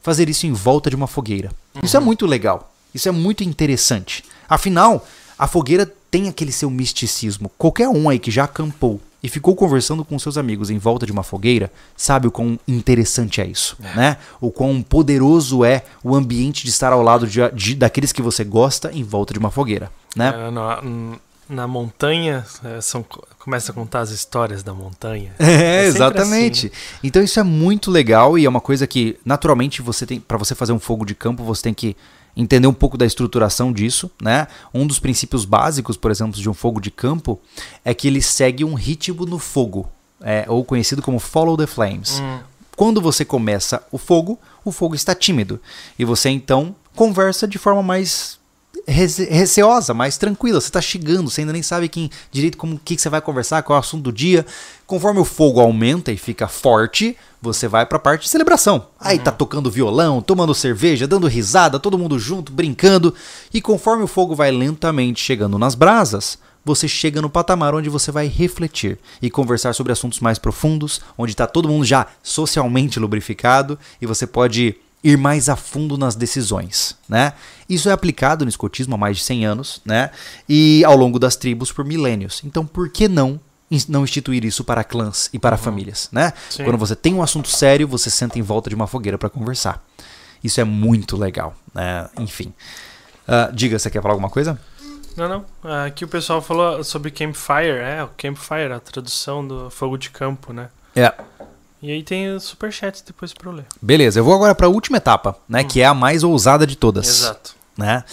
fazer isso em volta de uma fogueira. Isso é muito legal. Isso é muito interessante. Afinal, a fogueira tem aquele seu misticismo. Qualquer um aí que já acampou e ficou conversando com seus amigos em volta de uma fogueira, sabe o quão interessante é isso, né? O quão poderoso é o ambiente de estar ao lado daqueles que você gosta em volta de uma fogueira, né? Na montanha, começa a contar as histórias da montanha. É exatamente. Assim, né? Então isso é muito legal e é uma coisa que, naturalmente, para você fazer um fogo de campo, você tem que entender um pouco da estruturação disso, né? Um dos princípios básicos, por exemplo, de um fogo de campo é que ele segue um ritmo no fogo, ou conhecido como follow the flames. Quando você começa o fogo está tímido e você então conversa de forma mais receosa, mais tranquila. Você está chegando, você ainda nem sabe direito como que você vai conversar, qual é o assunto do dia. Conforme o fogo aumenta e fica forte, você vai para a parte de celebração. Aí tá tocando violão, tomando cerveja, dando risada, todo mundo junto, brincando. E conforme o fogo vai lentamente chegando nas brasas, você chega no patamar onde você vai refletir e conversar sobre assuntos mais profundos, onde está todo mundo já socialmente lubrificado e você pode ir mais a fundo nas decisões, né? Isso é aplicado no escotismo há mais de 100 anos, né? E ao longo das tribos por milênios. Então, por que não instituir isso para clãs e para famílias, né? Sim. Quando você tem um assunto sério, você senta em volta de uma fogueira para conversar. Isso é muito legal, né? Enfim. Diga, você quer falar alguma coisa? Não. Aqui o pessoal falou sobre campfire, o campfire, a tradução do fogo de campo, né? É. E aí tem os superchats depois para eu ler. Beleza, eu vou agora para a última etapa, né? Que é a mais ousada de todas. Exato. Né?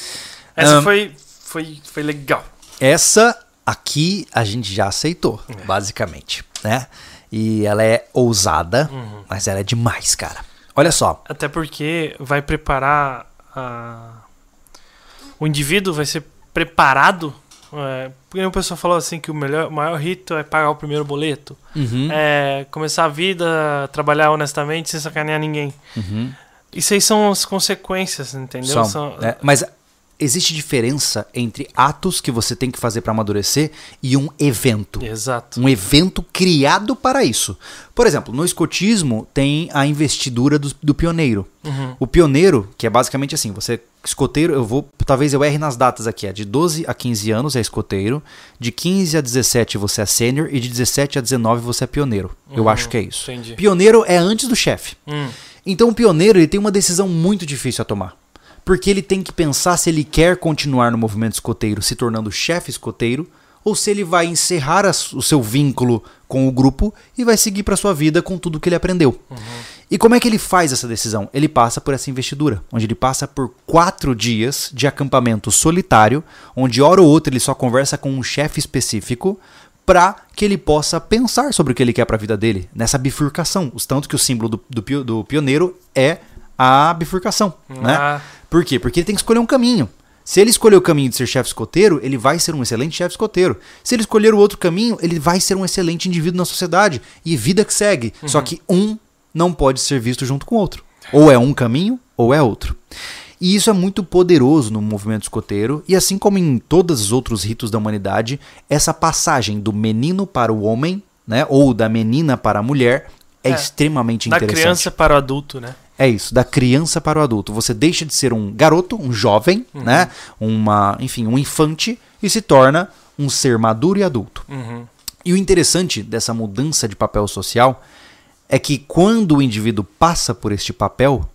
Essa foi legal. Essa aqui a gente já aceitou, basicamente, né? E ela é ousada, mas ela é demais, cara. Olha só. Até porque vai preparar... O indivíduo vai ser preparado... Porque o pessoal falou assim que o maior rito é pagar o primeiro boleto, é começar a vida, trabalhar honestamente sem sacanear ninguém. Isso aí são as consequências, entendeu? Mas existe diferença entre atos que você tem que fazer para amadurecer e um evento. Exato. Um evento criado para isso. Por exemplo, no escotismo tem a investidura do pioneiro. O pioneiro, que é basicamente assim, você... Escoteiro, talvez eu erre nas datas aqui, de 12 a 15 anos é escoteiro, de 15 a 17 você é sênior e de 17 a 19 você é pioneiro. Eu acho que é isso. Entendi. Pioneiro é antes do chefe. Então o pioneiro ele tem uma decisão muito difícil a tomar, porque ele tem que pensar se ele quer continuar no movimento escoteiro, se tornando chefe escoteiro, ou se ele vai encerrar o seu vínculo com o grupo e vai seguir para sua vida com tudo que ele aprendeu. E como é que ele faz essa decisão? Ele passa por essa investidura, onde ele passa por 4 dias de acampamento solitário, onde hora ou outra ele só conversa com um chefe específico para que ele possa pensar sobre o que ele quer para a vida dele, nessa bifurcação. Tanto que o símbolo do pioneiro é a bifurcação. Né? Por quê? Porque ele tem que escolher um caminho. Se ele escolher o caminho de ser chefe escoteiro, ele vai ser um excelente chefe escoteiro. Se ele escolher o outro caminho, ele vai ser um excelente indivíduo na sociedade. E vida que segue. Só que um não pode ser visto junto com o outro. Ou é um caminho, ou é outro. E isso é muito poderoso no movimento escoteiro. E assim como em todos os outros ritos da humanidade, essa passagem do menino para o homem, né, ou da menina para a mulher, é extremamente interessante. Da criança para o adulto, né? É isso, da criança para o adulto. Você deixa de ser um garoto, um jovem, né? Enfim, um infante, e se torna um ser maduro e adulto. E o interessante dessa mudança de papel social é que quando o indivíduo passa por este papel,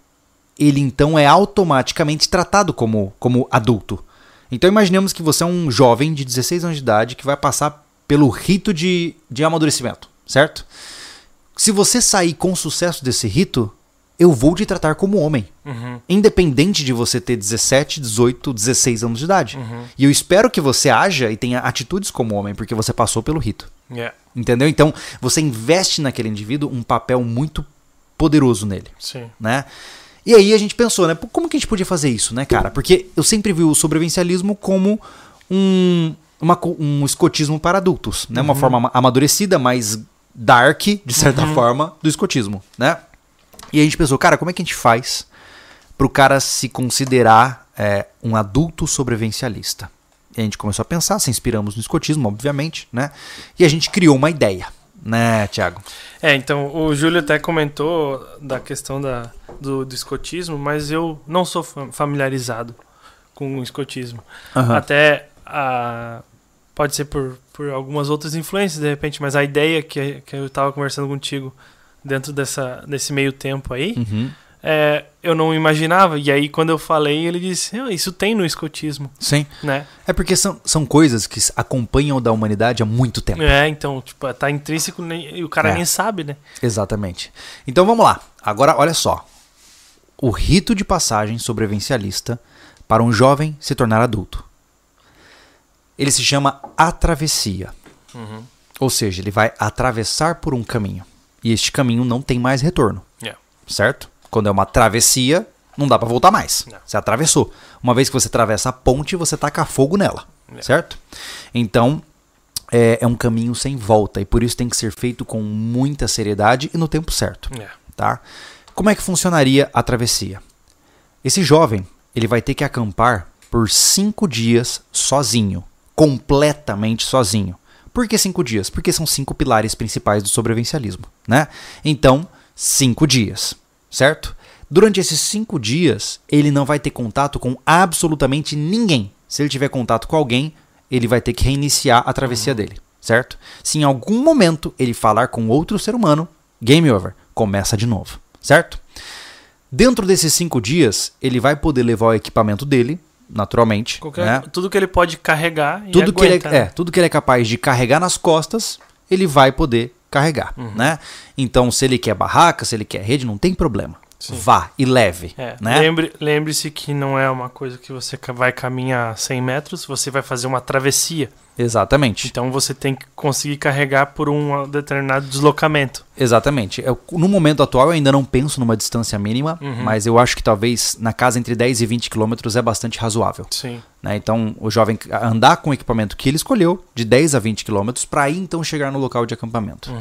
ele então é automaticamente tratado como adulto. Então imaginemos que você é um jovem de 16 anos de idade que vai passar pelo rito de amadurecimento, certo? Se você sair com sucesso desse rito, eu vou te tratar como homem, independente de você ter 17, 18, 16 anos de idade. E eu espero que você haja e tenha atitudes como homem, porque você passou pelo rito. Entendeu? Então, você investe naquele indivíduo um papel muito poderoso nele. Sim. Né? E aí a gente pensou, né? Como que a gente podia fazer isso, né, cara? Porque eu sempre vi o sobrevivencialismo como um escotismo para adultos, né? Uma forma amadurecida, mais dark, de certa forma, do escotismo, né? E a gente pensou, cara, como é que a gente faz pro cara se considerar um adulto sobrevivencialista? E a gente começou a pensar, se inspiramos no escotismo, obviamente, né? E a gente criou uma ideia, né, Thiago? Então, o Júlio até comentou da questão do escotismo, mas eu não sou familiarizado com o escotismo. Até, pode ser por algumas outras influências, de repente, mas a ideia que eu tava conversando contigo... Dentro desse meio tempo aí, eu não imaginava. E aí, quando eu falei, ele disse, isso tem no escotismo. Sim. Né? É porque são coisas que acompanham da humanidade há muito tempo. Então, tipo, tá intrínseco e o cara nem sabe, né? Exatamente. Então, vamos lá. Agora, olha só. O rito de passagem sobrevivencialista para um jovem se tornar adulto. Ele se chama a travessia. Ou seja, ele vai atravessar por um caminho. E este caminho não tem mais retorno, certo? Quando é uma travessia, não dá pra voltar mais. Você atravessou. Uma vez que você atravessa a ponte, você taca fogo nela, certo? Então, é um caminho sem volta. E por isso tem que ser feito com muita seriedade e no tempo certo, tá? Como é que funcionaria a travessia? Esse jovem, ele vai ter que acampar por 5 dias sozinho. Completamente sozinho. Por que 5 dias? Porque são 5 pilares principais do sobrevivencialismo, né? Então, 5 dias, certo? Durante esses 5 dias, ele não vai ter contato com absolutamente ninguém. Se ele tiver contato com alguém, ele vai ter que reiniciar a travessia dele, certo? Se em algum momento ele falar com outro ser humano, game over, começa de novo, certo? Dentro desses 5 dias, ele vai poder levar o equipamento dele, naturalmente. Né? Tudo que ele pode carregar e tudo aguenta, que ele é capaz de carregar nas costas, ele vai poder carregar, né? Então, se ele quer barraca, se ele quer rede, não tem problema. Sim. Vá e leve. É, né? Lembre-se que não é uma coisa que você vai caminhar 100 metros, você vai fazer uma travessia. Exatamente. Então você tem que conseguir carregar por um determinado deslocamento. Exatamente. Eu, no momento atual eu ainda não penso numa distância mínima, mas eu acho que talvez na casa entre 10 e 20 quilômetros é bastante razoável. Sim. Né? Então o jovem andar com o equipamento que ele escolheu, de 10 a 20 quilômetros, para aí então chegar no local de acampamento.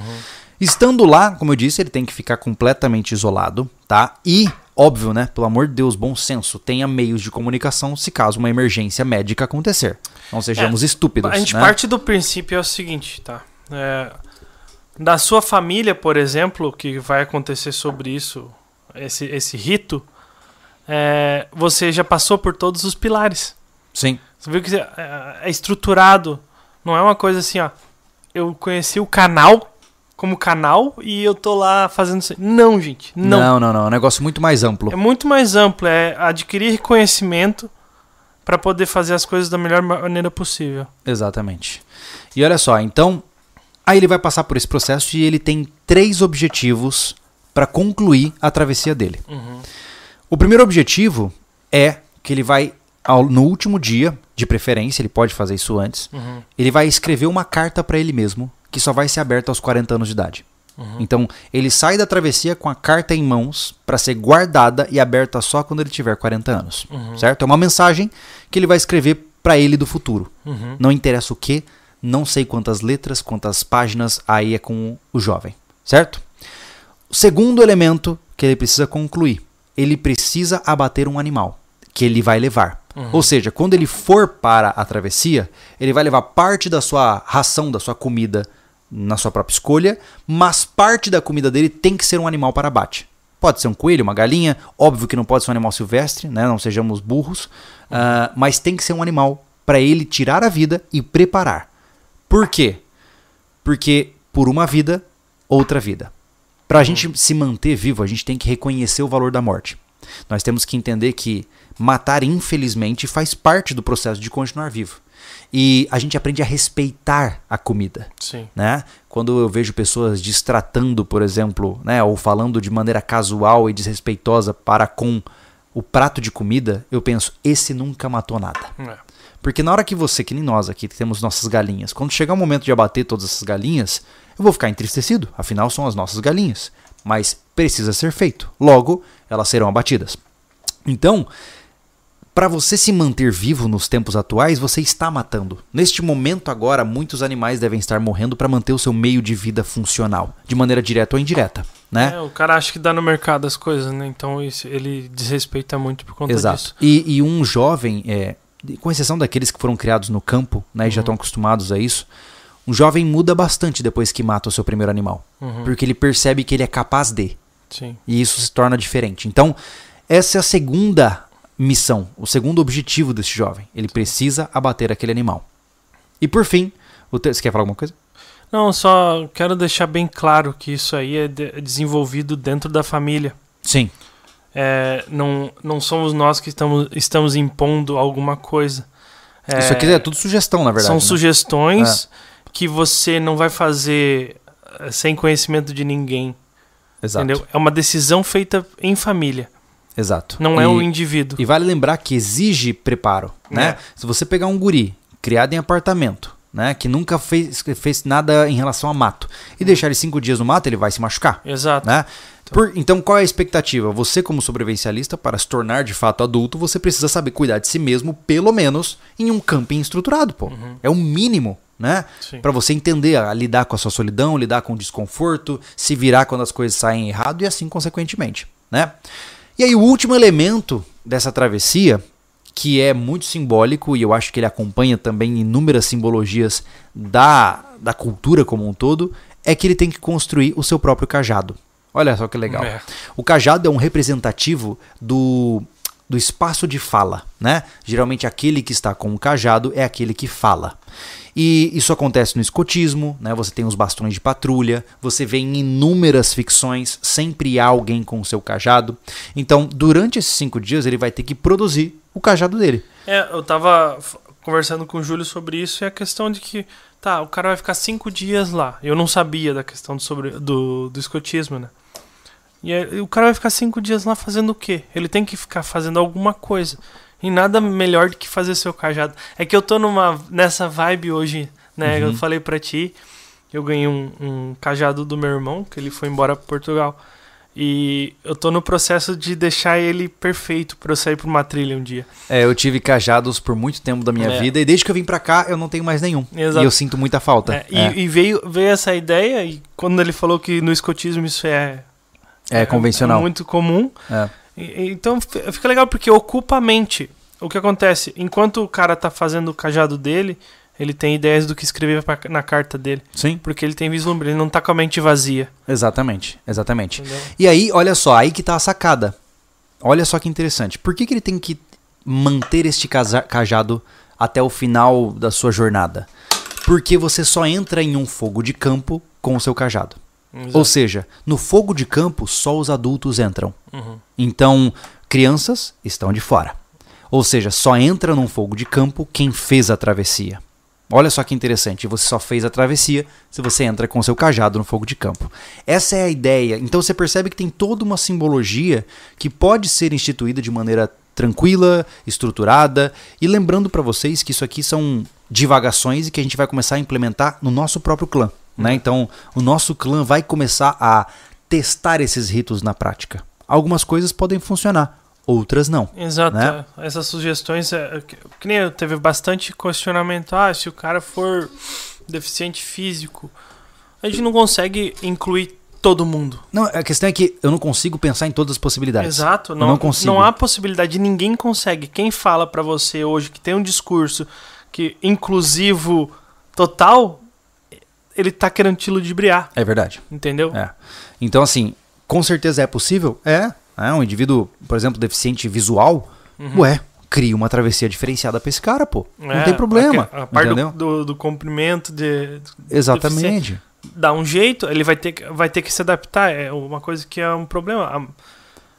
Estando lá, como eu disse, ele tem que ficar completamente isolado, tá? E, óbvio, né? Pelo amor de Deus, bom senso, tenha meios de comunicação se caso uma emergência médica acontecer. Não sejamos estúpidos, a gente, né? Parte do princípio é o seguinte, tá? Da sua família, por exemplo, que vai acontecer sobre isso, esse rito, você já passou por todos os pilares. Sim. Você viu que é estruturado. Não é uma coisa assim, ó. Eu conheci o canal... como canal, e eu tô lá fazendo... Não, gente, não. Não. É um negócio muito mais amplo. É muito mais amplo, é adquirir conhecimento para poder fazer as coisas da melhor maneira possível. Exatamente. E olha só, então, aí ele vai passar por esse processo e ele tem 3 objetivos para concluir a travessia dele. O primeiro objetivo é que ele vai, no último dia, de preferência, ele pode fazer isso antes, ele vai escrever uma carta para ele mesmo, que só vai ser aberta aos 40 anos de idade. Então, ele sai da travessia com a carta em mãos para ser guardada e aberta só quando ele tiver 40 anos. Certo? É uma mensagem que ele vai escrever para ele do futuro. Não interessa o quê, não sei quantas letras, quantas páginas, aí é com o jovem. Certo? O segundo elemento que ele precisa concluir, ele precisa abater um animal que ele vai levar. Ou seja, quando ele for para a travessia, ele vai levar parte da sua ração, da sua comida, na sua própria escolha, mas parte da comida dele tem que ser um animal para abate. Pode ser um coelho, uma galinha, óbvio que não pode ser um animal silvestre, né? Não sejamos burros, mas tem que ser um animal para ele tirar a vida e preparar. Por quê? Porque por uma vida, outra vida. Para a gente se manter vivo, a gente tem que reconhecer o valor da morte. Nós temos que entender que matar, infelizmente, faz parte do processo de continuar vivo. E a gente aprende a respeitar a comida. Sim. Né? Quando eu vejo pessoas destratando, por exemplo, né, ou falando de maneira casual e desrespeitosa para com o prato de comida, eu penso, esse nunca matou nada. Porque na hora que você, que nem nós aqui, que temos nossas galinhas, quando chegar o momento de abater todas essas galinhas, eu vou ficar entristecido, afinal são as nossas galinhas. Mas precisa ser feito. Logo, elas serão abatidas. Então, para você se manter vivo nos tempos atuais, você está matando. Neste momento agora, muitos animais devem estar morrendo para manter o seu meio de vida funcional, de maneira direta ou indireta, né? O cara acha que dá no mercado as coisas, né? Então isso, ele desrespeita muito por conta disso. E um jovem, com exceção daqueles que foram criados no campo, né, e já estão acostumados a isso, um jovem muda bastante depois que mata o seu primeiro animal. Porque ele percebe que ele é capaz de. Sim. E isso se torna diferente. Então, essa é a segunda missão, o segundo objetivo desse jovem. Ele precisa abater aquele animal. E por fim, você quer falar alguma coisa? Não, só quero deixar bem claro que isso aí é desenvolvido dentro da família. Sim. Não somos nós que estamos impondo alguma coisa. Isso aqui é tudo sugestão, na verdade. São, né? Sugestões... que você não vai fazer sem conhecimento de ninguém. Exato. Entendeu? É uma decisão feita em família. Exato. Não é o indivíduo. E vale lembrar que exige preparo, né? Se você pegar um guri criado em apartamento, né, que nunca fez nada em relação a mato, e deixar ele 5 dias no mato, ele vai se machucar. Exato. Né? Então, qual é a expectativa? Você, como sobrevivencialista, para se tornar de fato adulto, você precisa saber cuidar de si mesmo, pelo menos, em um camping estruturado, pô. É o mínimo, né? Para você entender, lidar com a sua solidão, lidar com o desconforto, se virar quando as coisas saem errado e assim consequentemente, né? E aí o último elemento dessa travessia, que é muito simbólico, e eu acho que ele acompanha também inúmeras simbologias da cultura como um todo, é que ele tem que construir o seu próprio cajado. Olha só que legal. O cajado é um representativo do espaço de fala, né? Geralmente aquele que está com o cajado é aquele que fala. E isso acontece no escotismo, né? Você tem os bastões de patrulha, você vê em inúmeras ficções, sempre há alguém com o seu cajado. Então, durante esses 5 dias, ele vai ter que produzir o cajado dele. Eu tava conversando com o Júlio sobre isso, é a questão de que, tá, o cara vai ficar 5 dias lá. Eu não sabia da questão do escotismo, né? E aí, o cara vai ficar 5 dias lá fazendo o quê? Ele tem que ficar fazendo alguma coisa. E nada melhor do que fazer seu cajado. É que eu tô nessa vibe hoje, né? Uhum. Eu falei pra ti, eu ganhei um cajado do meu irmão, que ele foi embora pra Portugal. E eu tô no processo de deixar ele perfeito pra eu sair pra uma trilha um dia. É, eu tive cajados por muito tempo da minha vida e desde que eu vim pra cá eu não tenho mais nenhum. Exato. E eu sinto muita falta. E veio essa ideia e quando ele falou que no escotismo isso é convencional. É muito comum. É. Então fica legal porque ocupa a mente. O que acontece? Enquanto o cara tá fazendo o cajado dele, ele tem ideias do que escrever na carta dele. Sim. Porque ele tem vislumbre, ele não tá com a mente vazia. Exatamente, exatamente. Entendeu? E aí, olha só, aí que tá a sacada. Olha só que interessante. Por que ele tem que manter este cajado até o final da sua jornada? Porque você só entra em um fogo de campo com o seu cajado. Exato. Ou seja, no fogo de campo só os adultos entram. Uhum. Então, crianças estão de fora. Ou seja, só entra num fogo de campo quem fez a travessia. Olha só que interessante, você só fez a travessia se você entra com seu cajado no fogo de campo. Essa é a ideia. Então você percebe que tem toda uma simbologia que pode ser instituída de maneira tranquila, estruturada. E lembrando para vocês que isso aqui são divagações e que a gente vai começar a implementar no nosso próprio clã, né? Então o nosso clã vai começar a testar esses ritos na prática. Algumas coisas podem funcionar, outras não. Exato. Né? Essas sugestões, que nem eu, teve bastante questionamento. Ah, se o cara for deficiente físico, a gente não consegue incluir todo mundo. Não, a questão é que eu não consigo pensar em todas as possibilidades. Exato. Não, eu não consigo. Não há possibilidade, ninguém consegue. Quem fala pra você hoje que tem um discurso que inclusivo total, ele tá querendo te ludibriar. É verdade. Entendeu? É. Então, assim, com certeza é possível? É. Um indivíduo, por exemplo, deficiente visual, uhum. Cria uma travessia diferenciada pra esse cara, pô. Não tem problema. A parte do comprimento de... Exatamente. Dá um jeito, ele vai ter que se adaptar. É uma coisa que é um problema.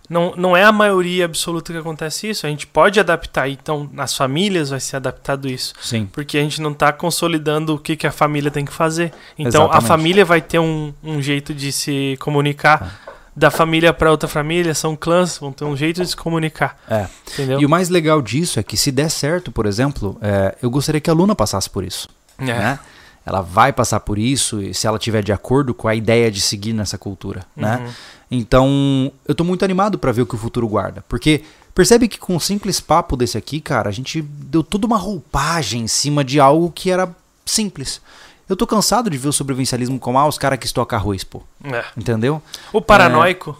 Não é a maioria absoluta que acontece isso. A gente pode adaptar. Então, nas famílias vai ser adaptado isso. Sim. Porque a gente não tá consolidando o que a família tem que fazer. Então, exatamente. A família vai ter um jeito de se comunicar. Da família para outra família, são clãs, vão ter um jeito de se comunicar. É. Entendeu? E o mais legal disso é que se der certo, por exemplo, eu gostaria que a Luna passasse por isso. É. Né? Ela vai passar por isso e se ela tiver de acordo com a ideia de seguir nessa cultura. Uhum. Né? Então, eu tô muito animado para ver o que o futuro guarda. Porque percebe que com um simples papo desse aqui, cara, a gente deu toda uma roupagem em cima de algo que era simples. Eu tô cansado de ver o sobrevivencialismo como os caras que estocam arroz, pô. É. Entendeu? O paranoico.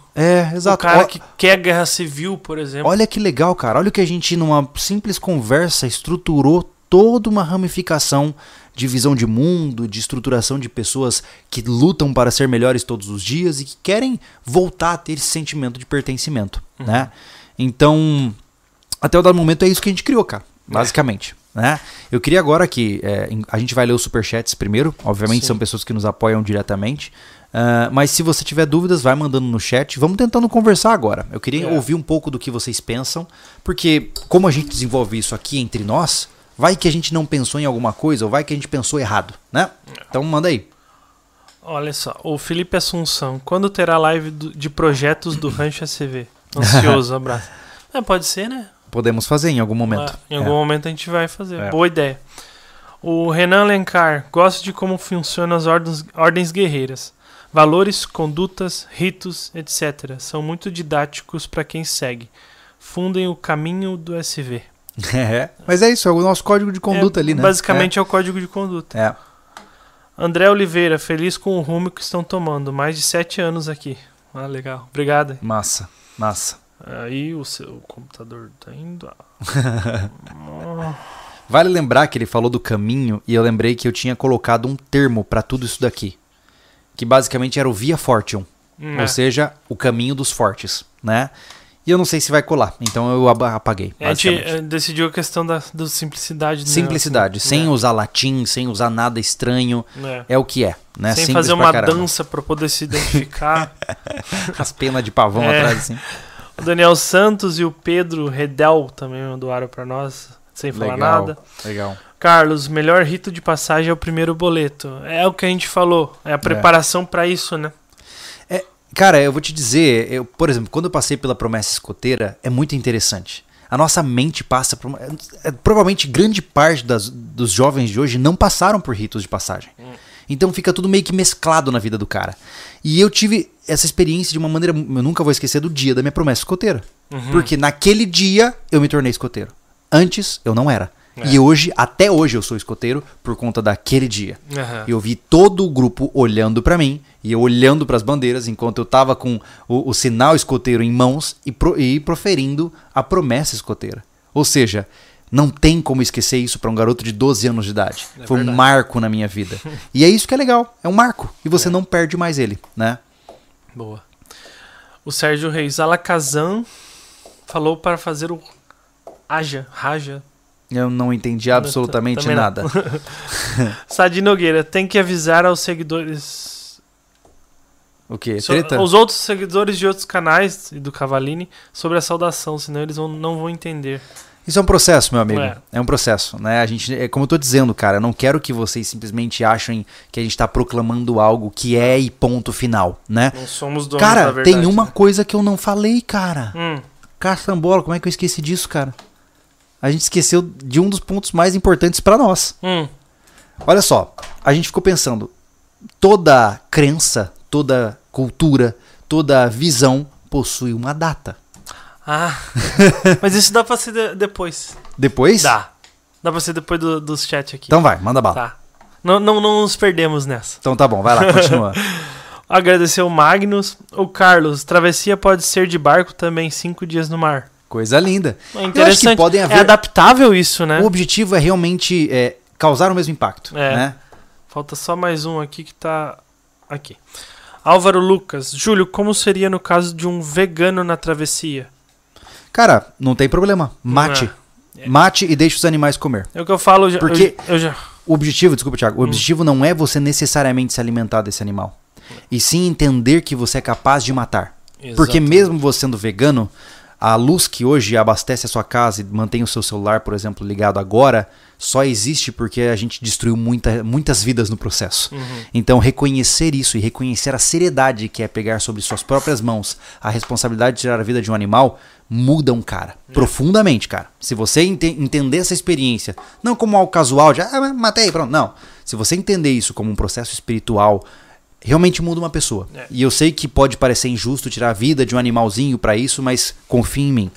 Exato. O cara que quer guerra civil, por exemplo. Olha que legal, cara. Olha o que a gente, numa simples conversa, estruturou toda uma ramificação de visão de mundo, de estruturação de pessoas que lutam para ser melhores todos os dias e que querem voltar a ter esse sentimento de pertencimento, né? Então, até o dado momento é isso que a gente criou, cara. Basicamente. Né? Eu queria agora que a gente vai ler os superchats primeiro. Obviamente Sim. São pessoas que nos apoiam diretamente, mas se você tiver dúvidas, vai mandando no chat. Vamos tentando conversar agora. Eu queria ouvir um pouco do que vocês pensam, porque como a gente desenvolve isso aqui entre nós, vai que a gente não pensou em alguma coisa, ou vai que a gente pensou errado, né? Então manda aí. Olha só, o Felipe Assunção: quando terá live de projetos do Rancho SV? Ansioso, abraço. Pode ser, né? Podemos fazer em algum momento. Em algum momento a gente vai fazer. Boa ideia. O Renan Alencar: gosto de como funcionam as ordens guerreiras. Valores, condutas, ritos, etc. São muito didáticos para quem segue. Fundem o caminho do SV. Mas é isso, é o nosso código de conduta ali, né? Basicamente é o código de conduta. André Oliveira: feliz com o rumo que estão tomando. Mais de 7 anos aqui. Ah, legal. Obrigado. Massa, massa. Aí o seu computador tá indo. Vale lembrar que ele falou do caminho e eu lembrei que eu tinha colocado um termo pra tudo isso daqui, que basicamente era o Via Fortium, ou seja, o caminho dos fortes, né? E eu não sei se vai colar, então eu apaguei. A gente decidiu a questão da simplicidade. Simplicidade, sem usar latim, sem usar nada estranho, é o que é. Né? Sem simples fazer uma dança pra poder se identificar. As penas de pavão atrás assim. O Daniel Santos e o Pedro Redel também mandaram para nós. sem falar nada. Legal. Carlos, melhor rito de passagem é o primeiro boleto. É o que a gente falou, é a preparação para isso, né? É, cara, eu vou te dizer, eu, por exemplo, quando eu passei pela promessa escoteira, é muito interessante. A nossa mente passa por... Provavelmente grande parte dos jovens de hoje não passaram por ritos de passagem. Então fica tudo meio que mesclado na vida do cara. E eu tive essa experiência de uma maneira... Eu nunca vou esquecer do dia da minha promessa escoteira. Uhum. Porque naquele dia eu me tornei escoteiro. Antes eu não era. É. E hoje, até hoje eu sou escoteiro por conta daquele dia. Uhum. Eu vi todo o grupo olhando pra mim e eu olhando pras bandeiras enquanto eu tava com o sinal escoteiro em mãos e proferindo a promessa escoteira. Ou seja... Não tem como esquecer isso para um garoto de 12 anos de idade. É Foi verdade. Um marco na minha vida. E é isso que é legal. É um marco. E você não perde mais ele, né? Boa. O Sérgio Reis Alakazam falou para fazer o Raja. Eu não entendi absolutamente nada. Sadi Nogueira, tem que avisar aos seguidores... O quê? Treta? Os outros seguidores de outros canais e do Cavallini sobre a saudação, senão eles não vão entender. Isso é um processo, meu amigo. É um processo, né? A gente, é como eu tô dizendo, cara, eu não quero que vocês simplesmente achem que a gente tá proclamando algo que é e ponto final, né? Não somos donos da verdade. Cara, tem uma coisa que eu não falei, cara. Caçambola, como é que eu esqueci disso, cara? A gente esqueceu de um dos pontos mais importantes pra nós. Olha só, a gente ficou pensando, toda crença, toda cultura, toda visão possui uma data. Ah, mas isso dá pra ser depois. Depois? Dá pra ser depois dos chats aqui. Então vai, manda bala. Tá. Não nos perdemos nessa. Então tá bom, vai lá, continua. Agradecer o Magnus. O Carlos, travessia pode ser de barco também, 5 dias no mar. Coisa linda. É interessante. Eu acho que podem haver... É adaptável isso, né? O objetivo é realmente causar o mesmo impacto. É. Né? Falta só mais um aqui que tá aqui. Álvaro Lucas. Júlio, como seria no caso de um vegano na travessia? Cara, não tem problema. Mate. Mate e deixa os animais comer. É o que eu falo. Porque o objetivo, desculpa, Thiago, o objetivo não é você necessariamente se alimentar desse animal. E sim entender que você é capaz de matar. Exatamente. Porque mesmo você sendo vegano, a luz que hoje abastece a sua casa e mantém o seu celular, por exemplo, ligado agora, só existe porque a gente destruiu muitas vidas no processo. Então reconhecer isso e reconhecer a seriedade que é pegar sobre suas próprias mãos a responsabilidade de tirar a vida de um animal... Muda um cara, profundamente, cara. Se você entender essa experiência, não como algo casual, de matei, pronto, não. Se você entender isso como um processo espiritual, realmente muda uma pessoa. E eu sei que pode parecer injusto tirar a vida de um animalzinho pra isso, mas confia em mim.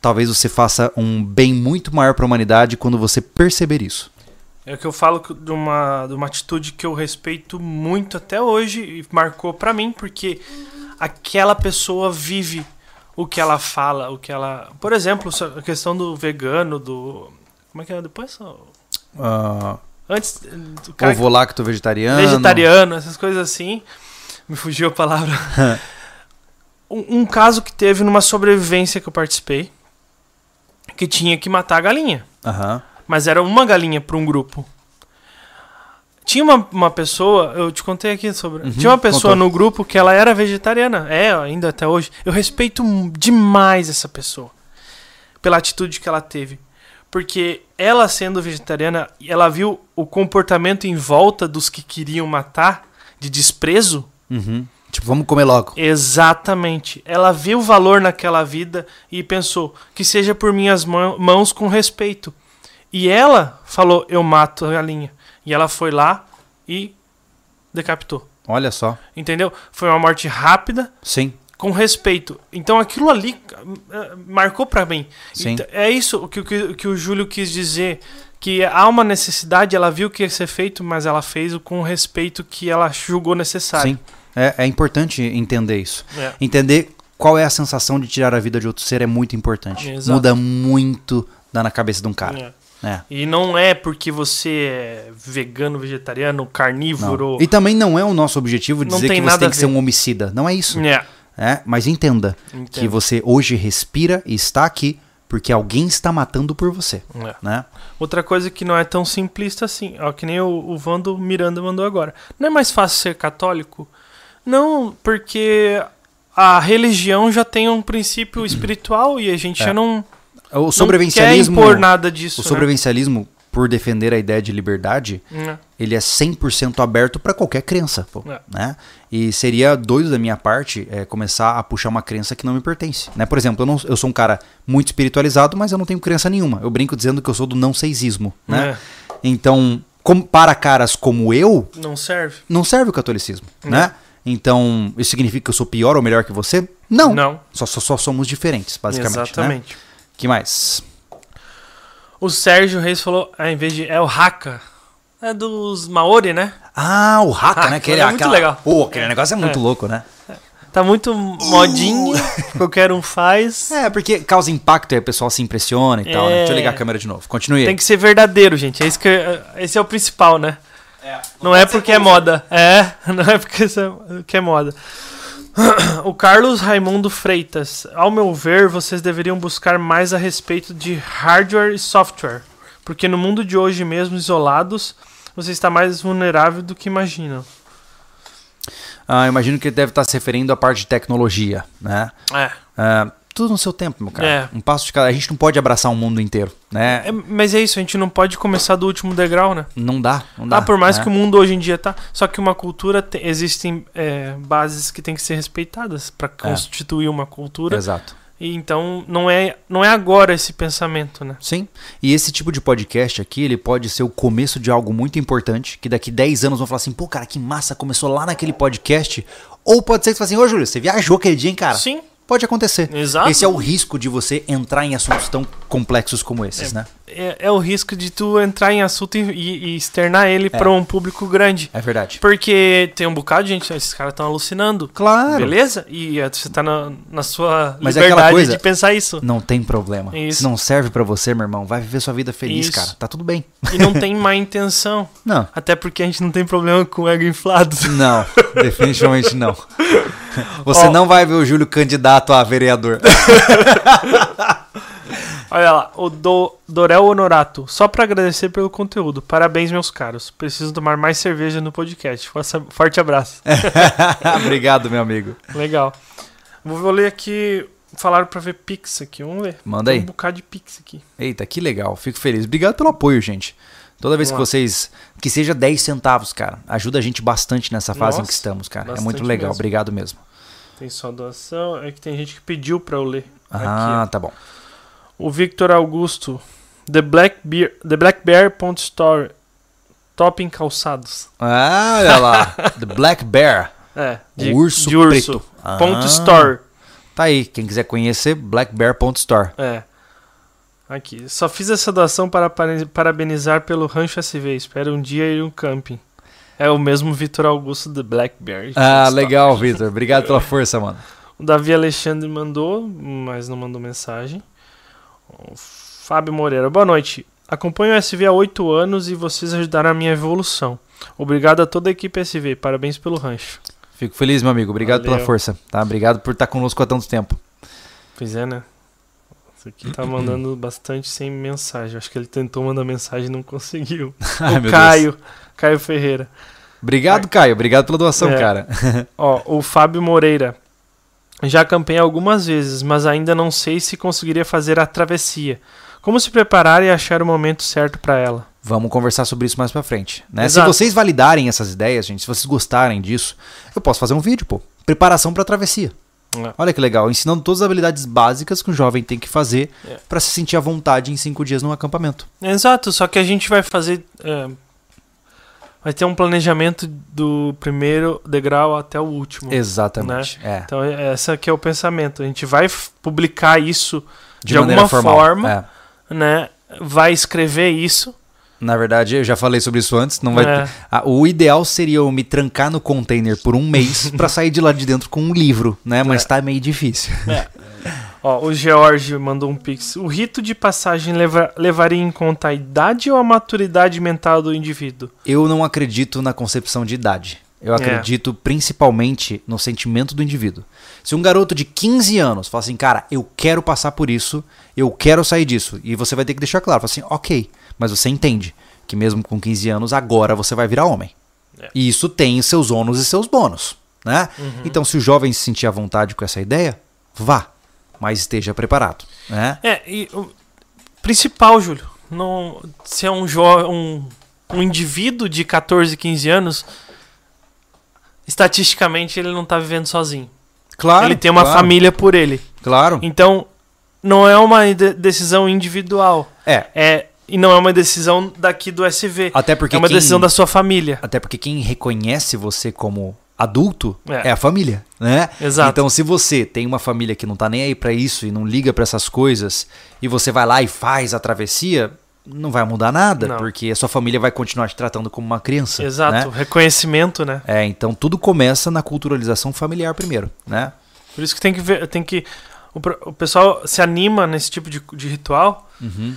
Talvez você faça um bem muito maior pra humanidade quando você perceber isso. É o que eu falo de uma atitude que eu respeito muito até hoje e marcou pra mim, porque aquela pessoa vive... O que ela fala, o que ela... Por exemplo, a questão do vegano, do... Como é que é? Depois... Antes... Do cara... Ovo lacto vegetariano. Vegetariano, essas coisas assim. Me fugiu a palavra. Um caso que teve numa sobrevivência que eu participei, que tinha que matar a galinha. Mas era uma galinha para um grupo. Tinha uma pessoa, eu te contei aqui sobre... tinha uma pessoa no grupo que ela era vegetariana. Ainda até hoje. Eu respeito demais essa pessoa. Pela atitude que ela teve. Porque ela sendo vegetariana, ela viu o comportamento em volta dos que queriam matar, de desprezo. Tipo, vamos comer logo. Exatamente. Ela viu o valor naquela vida e pensou, que seja por minhas mãos com respeito. E ela falou, eu mato a galinha. E ela foi lá e decapitou. Olha só. Entendeu? Foi uma morte rápida. Sim. Com respeito. Então aquilo ali marcou pra mim. Sim. É isso que o Júlio quis dizer. Que há uma necessidade, ela viu que ia ser feito, mas ela fez com o respeito que ela julgou necessário. Sim. É importante entender isso. Entender qual é a sensação de tirar a vida de outro ser é muito importante. Exato. Muda muito na cabeça de um cara. E não é porque você é vegano, vegetariano, carnívoro... Não. E também não é o nosso objetivo dizer que você tem que ser um homicida. Não é isso. Mas entenda que você hoje respira e está aqui porque alguém está matando por você. Né? Outra coisa que não é tão simplista assim, ó, que nem o Vando Miranda mandou agora. Não é mais fácil ser católico? Não, porque a religião já tem um princípio espiritual e a gente já não... O sobrevivencialismo, não quer impor nada disso. O sobrevivencialismo, né? Por defender a ideia de liberdade, ele é 100% aberto para qualquer crença. Pô, né? E seria doido da minha parte começar a puxar uma crença que não me pertence. Né? Por exemplo, eu sou um cara muito espiritualizado, mas eu não tenho crença nenhuma. Eu brinco dizendo que eu sou do não-seisismo. Né? É. Então, para caras como eu... Não serve. Não serve o catolicismo. Né? Então, isso significa que eu sou pior ou melhor que você? Não. Não. Só somos diferentes, basicamente. Exatamente. Né? Que mais? O Sérgio Reis falou, ao invés de... É o Haka. É dos Maori, né? Ah, o Haka, né? Aquele, é muito legal. Pô, aquele negócio é muito louco, né? Tá muito modinho. Qualquer um faz. É, porque causa impacto e o pessoal se impressiona e tal. Né? Deixa eu ligar a câmera de novo. Continue aí. Tem que ser verdadeiro, gente. É isso que, esse é o principal, né? É, não é porque é moda. É, não é porque é moda. O Carlos Raimundo Freitas. Ao meu ver, vocês deveriam buscar mais a respeito de hardware e software, porque no mundo de hoje mesmo, isolados, você está mais vulnerável do que imaginam. Ah, imagino que ele deve estar se referindo à parte de tecnologia, né? É. Tudo no seu tempo, meu cara. É. Um passo de cada. A gente não pode abraçar o mundo inteiro, né? É, mas é isso, a gente não pode começar do último degrau, né? Não dá, não dá. Ah, por mais que o mundo hoje em dia tá... Só que uma cultura... Existem bases que tem que ser respeitadas para constituir uma cultura. Exato. E então não é agora esse pensamento, né? Sim. E esse tipo de podcast aqui, ele pode ser o começo de algo muito importante, que daqui 10 anos vão falar assim, pô, cara, que massa, começou lá naquele podcast. Ou pode ser que você fale assim, ô, Júlio, você viajou aquele dia, hein, cara? Sim. Pode acontecer. Exato. Esse é o risco de você entrar em assuntos tão complexos como esses, né? É o risco de tu entrar em assunto e externar ele para um público grande. É verdade. Porque tem um bocado de gente, esses caras estão alucinando. Claro. Beleza? E você tá na sua liberdade de pensar isso. Não tem problema. Isso. Não serve para você, meu irmão. Vai viver sua vida feliz, cara. Tá tudo bem. E não tem má intenção. Não. Até porque a gente não tem problema com o ego inflado. Não, definitivamente não. Você não vai ver o Júlio candidato a vereador. Olha lá, o Dorel Honorato. Só para agradecer pelo conteúdo. Parabéns, meus caros. Preciso tomar mais cerveja no podcast. Forte abraço. Obrigado, meu amigo. Legal. Vou ler aqui... Falaram pra ver Pix aqui. Vamos ler. Manda aí. Tem um bocado de Pix aqui. Eita, que legal. Fico feliz. Obrigado pelo apoio, gente. Toda vez que vocês... Que seja 10 centavos, cara. Ajuda a gente bastante nessa fase em que estamos, cara. É muito legal. Mesmo. Obrigado mesmo. Tem só doação. É que tem gente que pediu pra eu ler. Ah, aqui, tá bom. O Victor Augusto. TheBlackBear.store. Top em calçados. Ah, olha lá. The Black Bear. É. De urso. Ponto store. Tá aí. Quem quiser conhecer, blackbear.store. É. Aqui. Só fiz essa doação para parabenizar pelo Rancho SV. Espero um dia ir um camping. É o mesmo Vitor Augusto do Black Bear. Ah, legal, Vitor. Obrigado pela força, mano. O Davi Alexandre mandou, mas não mandou mensagem. O Fábio Moreira. Boa noite. Acompanho o SV há 8 anos e vocês ajudaram a minha evolução. Obrigado a toda a equipe SV. Parabéns pelo rancho. Fico feliz, meu amigo. Obrigado pela força. Tá? Obrigado por estar conosco há tanto tempo. Pois é, né? Isso aqui tá mandando bastante sem mensagem. Acho que ele tentou mandar mensagem e não conseguiu. Ai, o Caio. Deus. Caio Ferreira. Obrigado, Caio. Obrigado pela doação, cara. Ó, o Fábio Moreira. Já acampei algumas vezes, mas ainda não sei se conseguiria fazer a travessia. Como se preparar e achar o momento certo para ela? Vamos conversar sobre isso mais pra frente, né? Exato. Se vocês validarem essas ideias, gente, se vocês gostarem disso, eu posso fazer um vídeo, pô. Preparação pra travessia. Olha que legal, ensinando todas as habilidades básicas que um jovem tem que fazer pra se sentir à vontade em 5 dias num acampamento. Exato, só que a gente vai fazer... vai ter um planejamento do primeiro degrau até o último. Exatamente. Né? Então, esse aqui é o pensamento. A gente vai publicar isso de alguma forma, né? Vai escrever isso. Na verdade, eu já falei sobre isso antes. Não vai... O ideal seria eu me trancar no container por um mês pra sair de lá de dentro com um livro, né? Mas tá meio difícil. Ó, o George mandou um pix. O rito de passagem levaria em conta a idade ou a maturidade mental do indivíduo? Eu não acredito na concepção de idade. Eu acredito principalmente no sentimento do indivíduo. Se um garoto de 15 anos fala assim, cara, eu quero passar por isso, eu quero sair disso. E você vai ter que deixar claro, fala assim, ok. Mas você entende que mesmo com 15 anos, agora você vai virar homem. E isso tem seus ônus e seus bônus, né? Então, se o jovem se sentir à vontade com essa ideia, vá. Mas esteja preparado, né? E principal, Júlio. Não, se é um indivíduo de 14, 15 anos, estatisticamente ele não está vivendo sozinho. Claro. Ele tem uma família por ele. Claro. Então, não é uma decisão individual. E não é uma decisão daqui do SV. Até porque é uma decisão da sua família. Até porque quem reconhece você como adulto é a família, né? Exato. Então, se você tem uma família que não tá nem aí pra isso e não liga pra essas coisas, e você vai lá e faz a travessia, não vai mudar nada, não. Porque a sua família vai continuar te tratando como uma criança. Exato, né? Reconhecimento, né? Então tudo começa na culturalização familiar primeiro, né? Por isso que tem que ver, o pessoal se anima nesse tipo de ritual, uhum,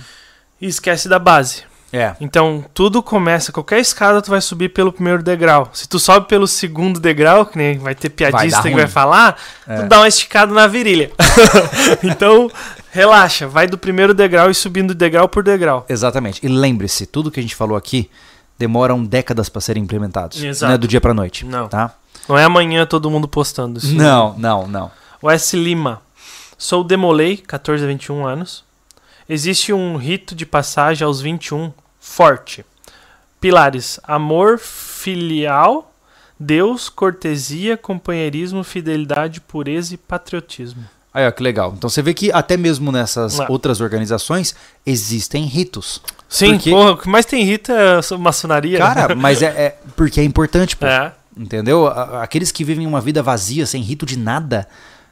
e esquece da base. Então tudo começa, qualquer escada tu vai subir pelo primeiro degrau. Se tu sobe pelo segundo degrau, que nem vai ter piadista que vai falar, tu dá uma esticada na virilha. Então relaxa, vai do primeiro degrau e subindo degrau por degrau. Exatamente, e lembre-se, tudo que a gente falou aqui demoram décadas para serem implementados. Exato. Não é do dia pra noite. Não, tá? Não é amanhã todo mundo postando isso. Não. O S. Lima: sou demolei, 14 a 21 anos. Existe um rito de passagem aos 21 forte. Pilares: amor filial, Deus, cortesia, companheirismo, fidelidade, pureza e patriotismo. Aí, ó, que legal. Então você vê que até mesmo nessas outras organizações existem ritos. Sim, porque... porra, o que mais tem rito é a maçonaria. Cara, mas é porque é importante, pô. Entendeu? Aqueles que vivem uma vida vazia, sem rito de nada,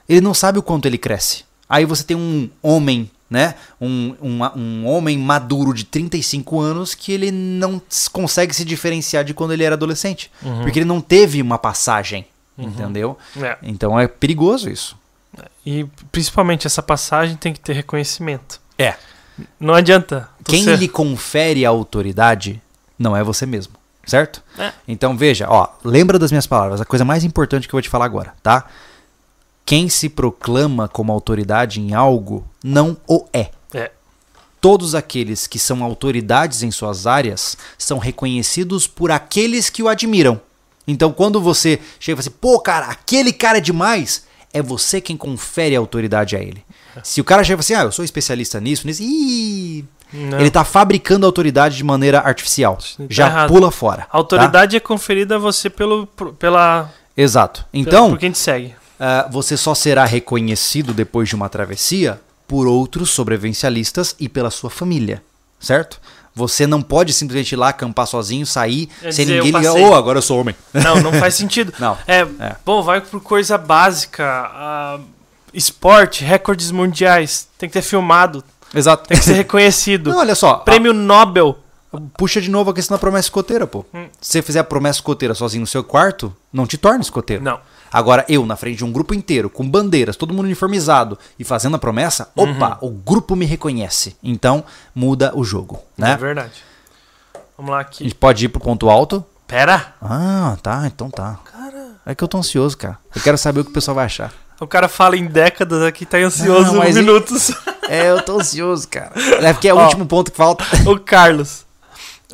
ele não sabe o quanto ele cresce. Aí você tem um homem... né? Um homem maduro de 35 anos que ele não consegue se diferenciar de quando ele era adolescente. Uhum. Porque ele não teve uma passagem, entendeu? Então é perigoso isso. E principalmente essa passagem tem que ter reconhecimento. Não adianta. Quem lhe confere a autoridade não é você mesmo, certo? Então veja, ó, lembra das minhas palavras, a coisa mais importante que eu vou te falar agora, tá? Quem se proclama como autoridade em algo, não o é. Todos aqueles que são autoridades em suas áreas são reconhecidos por aqueles que o admiram. Então, quando você chega e fala assim, pô, cara, aquele cara é demais, é você quem confere a autoridade a ele. Se o cara chega e fala assim, ah, eu sou especialista nisso, ele tá fabricando a autoridade de maneira artificial. Já pula fora. A autoridade é conferida a você pela... Exato. Então... por quem te segue. Você só será reconhecido depois de uma travessia por outros sobrevivencialistas e pela sua família, certo? Você não pode simplesmente ir lá acampar sozinho, sair, sem ninguém ligar, agora eu sou homem. Não faz sentido. Bom, vai por coisa básica, esporte, recordes mundiais, tem que ter filmado. Exato. Tem que ser reconhecido. Não, olha só. Prêmio Nobel. Puxa de novo a questão da promessa escoteira, pô. Se você fizer a promessa escoteira sozinho no seu quarto, não te torna escoteiro. Não. Agora, eu, na frente de um grupo inteiro, com bandeiras, todo mundo uniformizado e fazendo a promessa, o grupo me reconhece. Então, muda o jogo, né? É verdade. Vamos lá aqui. A gente pode ir pro ponto alto? Pera. Ah, tá, então tá. Cara... é que eu tô ansioso, cara. Eu quero saber o que o pessoal vai achar. O cara fala em décadas aqui, tá ansioso em minutos. Eu tô ansioso, cara. É porque é o último ponto que falta. O Carlos: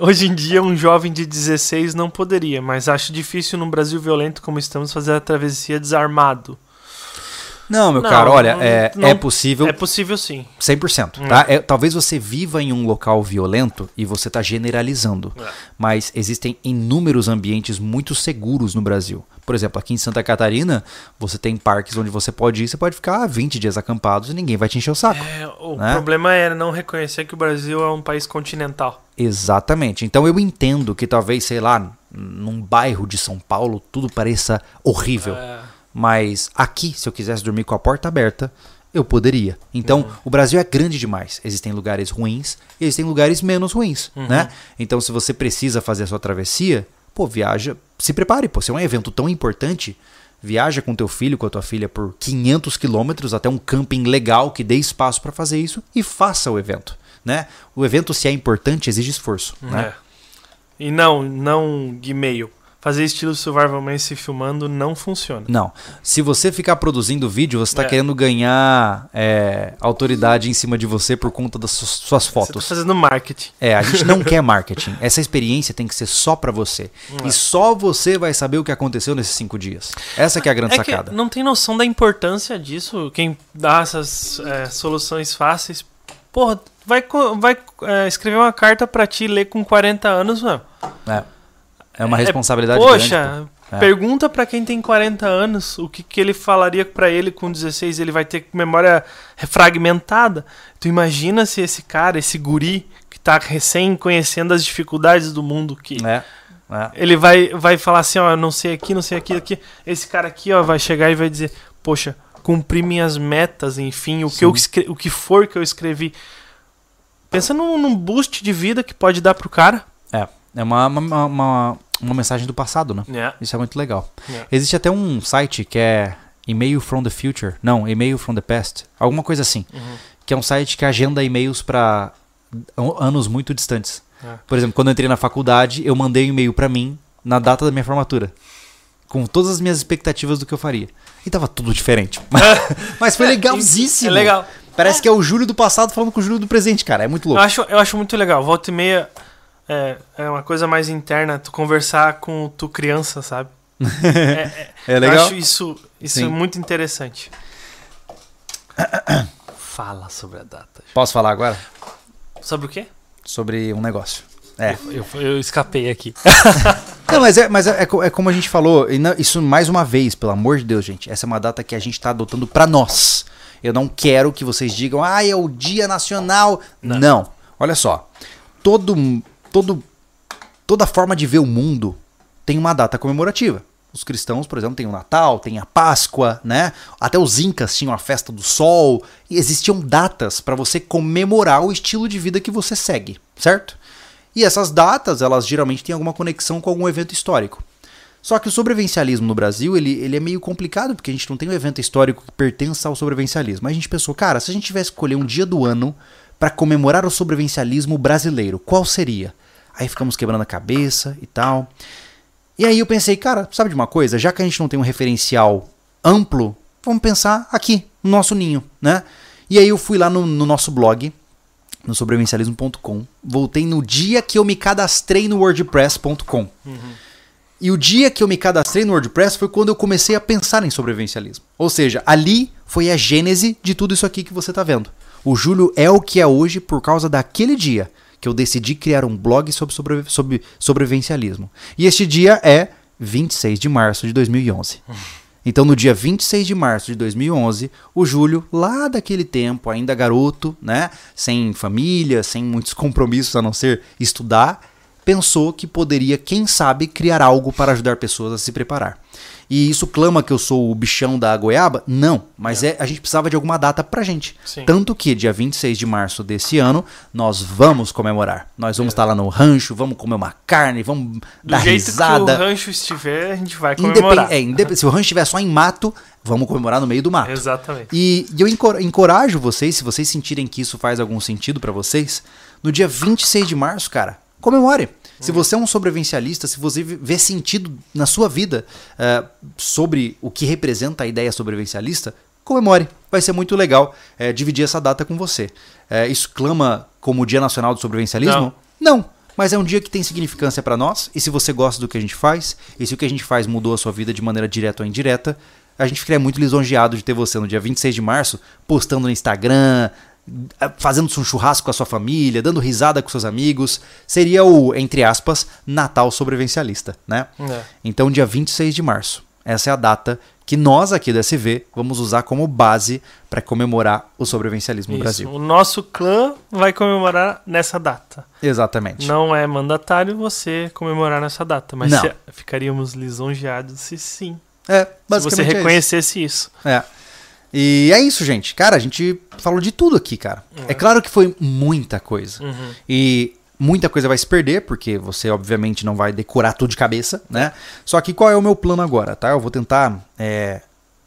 hoje em dia, um jovem de 16 não poderia, mas acho difícil num Brasil violento como estamos fazer a travessia desarmado. Não, cara, olha, não, é possível. É possível, sim. 100%. Tá? Talvez você viva em um local violento e você está generalizando, mas existem inúmeros ambientes muito seguros no Brasil. Por exemplo, aqui em Santa Catarina, você tem parques onde você pode ir, você pode ficar 20 dias acampados e ninguém vai te encher o saco. O problema é não reconhecer que o Brasil é um país continental. Exatamente. Então eu entendo que talvez, sei lá, num bairro de São Paulo tudo pareça horrível. Mas aqui, se eu quisesse dormir com a porta aberta, eu poderia. Então, o Brasil é grande demais. Existem lugares ruins e existem lugares menos ruins, né? Então, se você precisa fazer a sua travessia, viaja, se prepare, se é um evento tão importante, viaja com teu filho, com a tua filha por 500 quilômetros até um camping legal que dê espaço para fazer isso e faça o evento, né? O evento, se é importante, exige esforço, né? E não Gmail. Fazer estilo survivalman se filmando não funciona. Não. Se você ficar produzindo vídeo, você está querendo ganhar autoridade em cima de você por conta das suas fotos. Você está fazendo marketing. A gente não quer marketing. Essa experiência tem que ser só para você. E só você vai saber o que aconteceu nesses 5 dias. Essa que é a grande sacada. Não tem noção da importância disso. Quem dá essas soluções fáceis... porra, vai escrever uma carta pra ti ler com 40 anos, mano. É uma responsabilidade grande. Poxa, pergunta pra quem tem 40 anos o que ele falaria pra ele com 16. Ele vai ter memória fragmentada. Tu imagina se esse cara, esse guri, que tá recém conhecendo as dificuldades do mundo que... Ele vai falar assim, ó, não sei aqui, não sei aqui, aqui. Esse cara aqui, ó, vai chegar e vai dizer, poxa, cumpri minhas metas, enfim, o que for que eu escrevi. Pensa num boost de vida que pode dar pro cara. É uma mensagem do passado, né? Isso é muito legal. Existe até um site que é Email from the Future. Não, Email from the Past. Alguma coisa assim. Que é um site que agenda e-mails pra anos muito distantes. Por exemplo, quando eu entrei na faculdade, eu mandei um e-mail pra mim na data da minha formatura, com todas as minhas expectativas do que eu faria. E tava tudo diferente. Mas foi legalzíssimo. É legal. Parece que é o Júlio do passado falando com o Júlio do presente, cara. É muito louco. Eu acho muito legal. Volta e meia é uma coisa mais interna, tu conversar com tu criança, sabe? É legal. Eu acho isso muito interessante. Fala sobre a data. Posso falar agora? Sobre o quê? Sobre um negócio. Eu escapei aqui. Não, mas é como a gente falou. Isso mais uma vez, pelo amor de Deus, gente. Essa é uma data que a gente tá adotando pra nós. Eu não quero que vocês digam, é o Dia Nacional. Não. Olha só. Toda forma de ver o mundo tem uma data comemorativa. Os cristãos, por exemplo, tem o Natal, tem a Páscoa, né? Até os incas tinham a festa do sol. E existiam datas para você comemorar o estilo de vida que você segue, certo? E essas datas, elas geralmente têm alguma conexão com algum evento histórico. Só que o sobrevivencialismo no Brasil, ele é meio complicado, porque a gente não tem um evento histórico que pertença ao sobrevivencialismo. Mas a gente pensou, cara, se a gente tivesse que escolher um dia do ano para comemorar o sobrevivencialismo brasileiro, qual seria? Aí ficamos quebrando a cabeça e tal. E aí eu pensei, cara, sabe de uma coisa? Já que a gente não tem um referencial amplo, vamos pensar aqui, no nosso ninho, né? E aí eu fui lá no nosso blog, no sobrevivencialismo.com, voltei no dia que eu me cadastrei no wordpress.com. E o dia que eu me cadastrei no WordPress foi quando eu comecei a pensar em sobrevivencialismo. Ou seja, ali foi a gênese de tudo isso aqui que você está vendo. O Júlio é o que é hoje por causa daquele dia que eu decidi criar um blog sobre sobrevivencialismo. E este dia é 26 de março de 2011. Então, no dia 26 de março de 2011, o Júlio, lá daquele tempo, ainda garoto, né, sem família, sem muitos compromissos a não ser estudar, pensou que poderia, quem sabe, criar algo para ajudar pessoas a se preparar. E isso clama que eu sou o bichão da goiaba? Não, mas a gente precisava de alguma data pra gente. Sim. Tanto que dia 26 de março desse ano, nós vamos comemorar. Nós vamos estar lá no rancho, vamos comer uma carne, vamos dar risada. Do jeito que o rancho estiver, a gente vai comemorar. Se o rancho estiver só em mato, vamos comemorar no meio do mato. Exatamente. E eu encorajo vocês, se vocês sentirem que isso faz algum sentido pra vocês, no dia 26 de março, cara, comemore. Se você é um sobrevivencialista, se você vê sentido na sua vida sobre o que representa a ideia sobrevivencialista, comemore. Vai ser muito legal dividir essa data com você. Isso clama como o Dia Nacional do Sobrevivencialismo? Não. Mas é um dia que tem significância para nós. E se você gosta do que a gente faz, e se o que a gente faz mudou a sua vida de maneira direta ou indireta, a gente ficaria muito lisonjeado de ter você no dia 26 de março postando no Instagram, fazendo um churrasco com a sua família, dando risada com seus amigos. Seria o, entre aspas, Natal sobrevivencialista, né? Então, dia 26 de março. Essa é a data que nós aqui do SV vamos usar como base para comemorar o sobrevivencialismo no Brasil. O nosso clã vai comemorar nessa data. Exatamente. Não é mandatário você comemorar nessa data, mas ficaríamos lisonjeados se sim. Basicamente se você reconhecesse isso. E é isso, gente. Cara, a gente falou de tudo aqui, cara. É claro que foi muita coisa. E muita coisa vai se perder, porque você, obviamente, não vai decorar tudo de cabeça, né? Só que qual é o meu plano agora, tá? Eu vou tentar...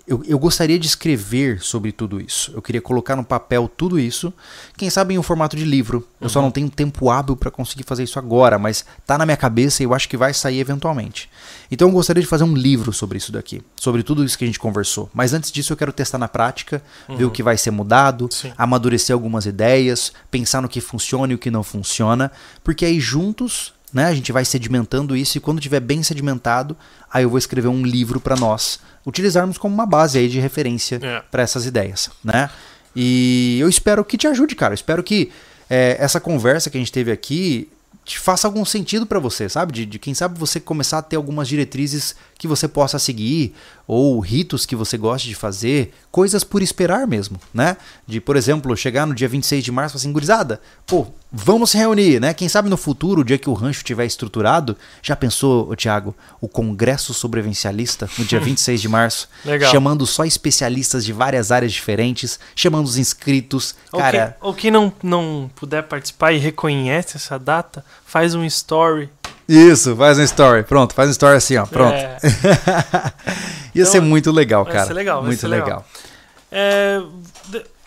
Eu gostaria de escrever sobre tudo isso. Eu queria colocar no papel tudo isso. Quem sabe em um formato de livro. Eu só não tenho tempo hábil para conseguir fazer isso agora, mas tá na minha cabeça e eu acho que vai sair eventualmente. Então eu gostaria de fazer um livro sobre isso daqui. Sobre tudo isso que a gente conversou. Mas antes disso eu quero testar na prática. Ver o que vai ser mudado. Sim. Amadurecer algumas ideias. Pensar no que funciona e o que não funciona. Porque aí juntos... né? A gente vai sedimentando isso e quando tiver bem sedimentado, aí eu vou escrever um livro para nós utilizarmos como uma base aí de referência para essas ideias, né? E eu espero que te ajude, cara. Eu espero que essa conversa que a gente teve aqui te faça algum sentido para você, sabe? De quem sabe você começar a ter algumas diretrizes que você possa seguir, ou ritos que você goste de fazer, coisas por esperar mesmo, né? De, por exemplo, chegar no dia 26 de março e falar assim, gurizada, pô, vamos se reunir, né? Quem sabe no futuro, o dia que o rancho estiver estruturado, já pensou, ô Thiago, o Congresso Sobrevencialista no dia 26 de março, legal, chamando só especialistas de várias áreas diferentes, chamando os inscritos, cara... Ou quem não puder participar e reconhece essa data, faz um story... Isso, faz um story, pronto, faz um story assim, ó, pronto. Ia então, ser muito legal, cara. Vai ser legal, vai muito ser legal.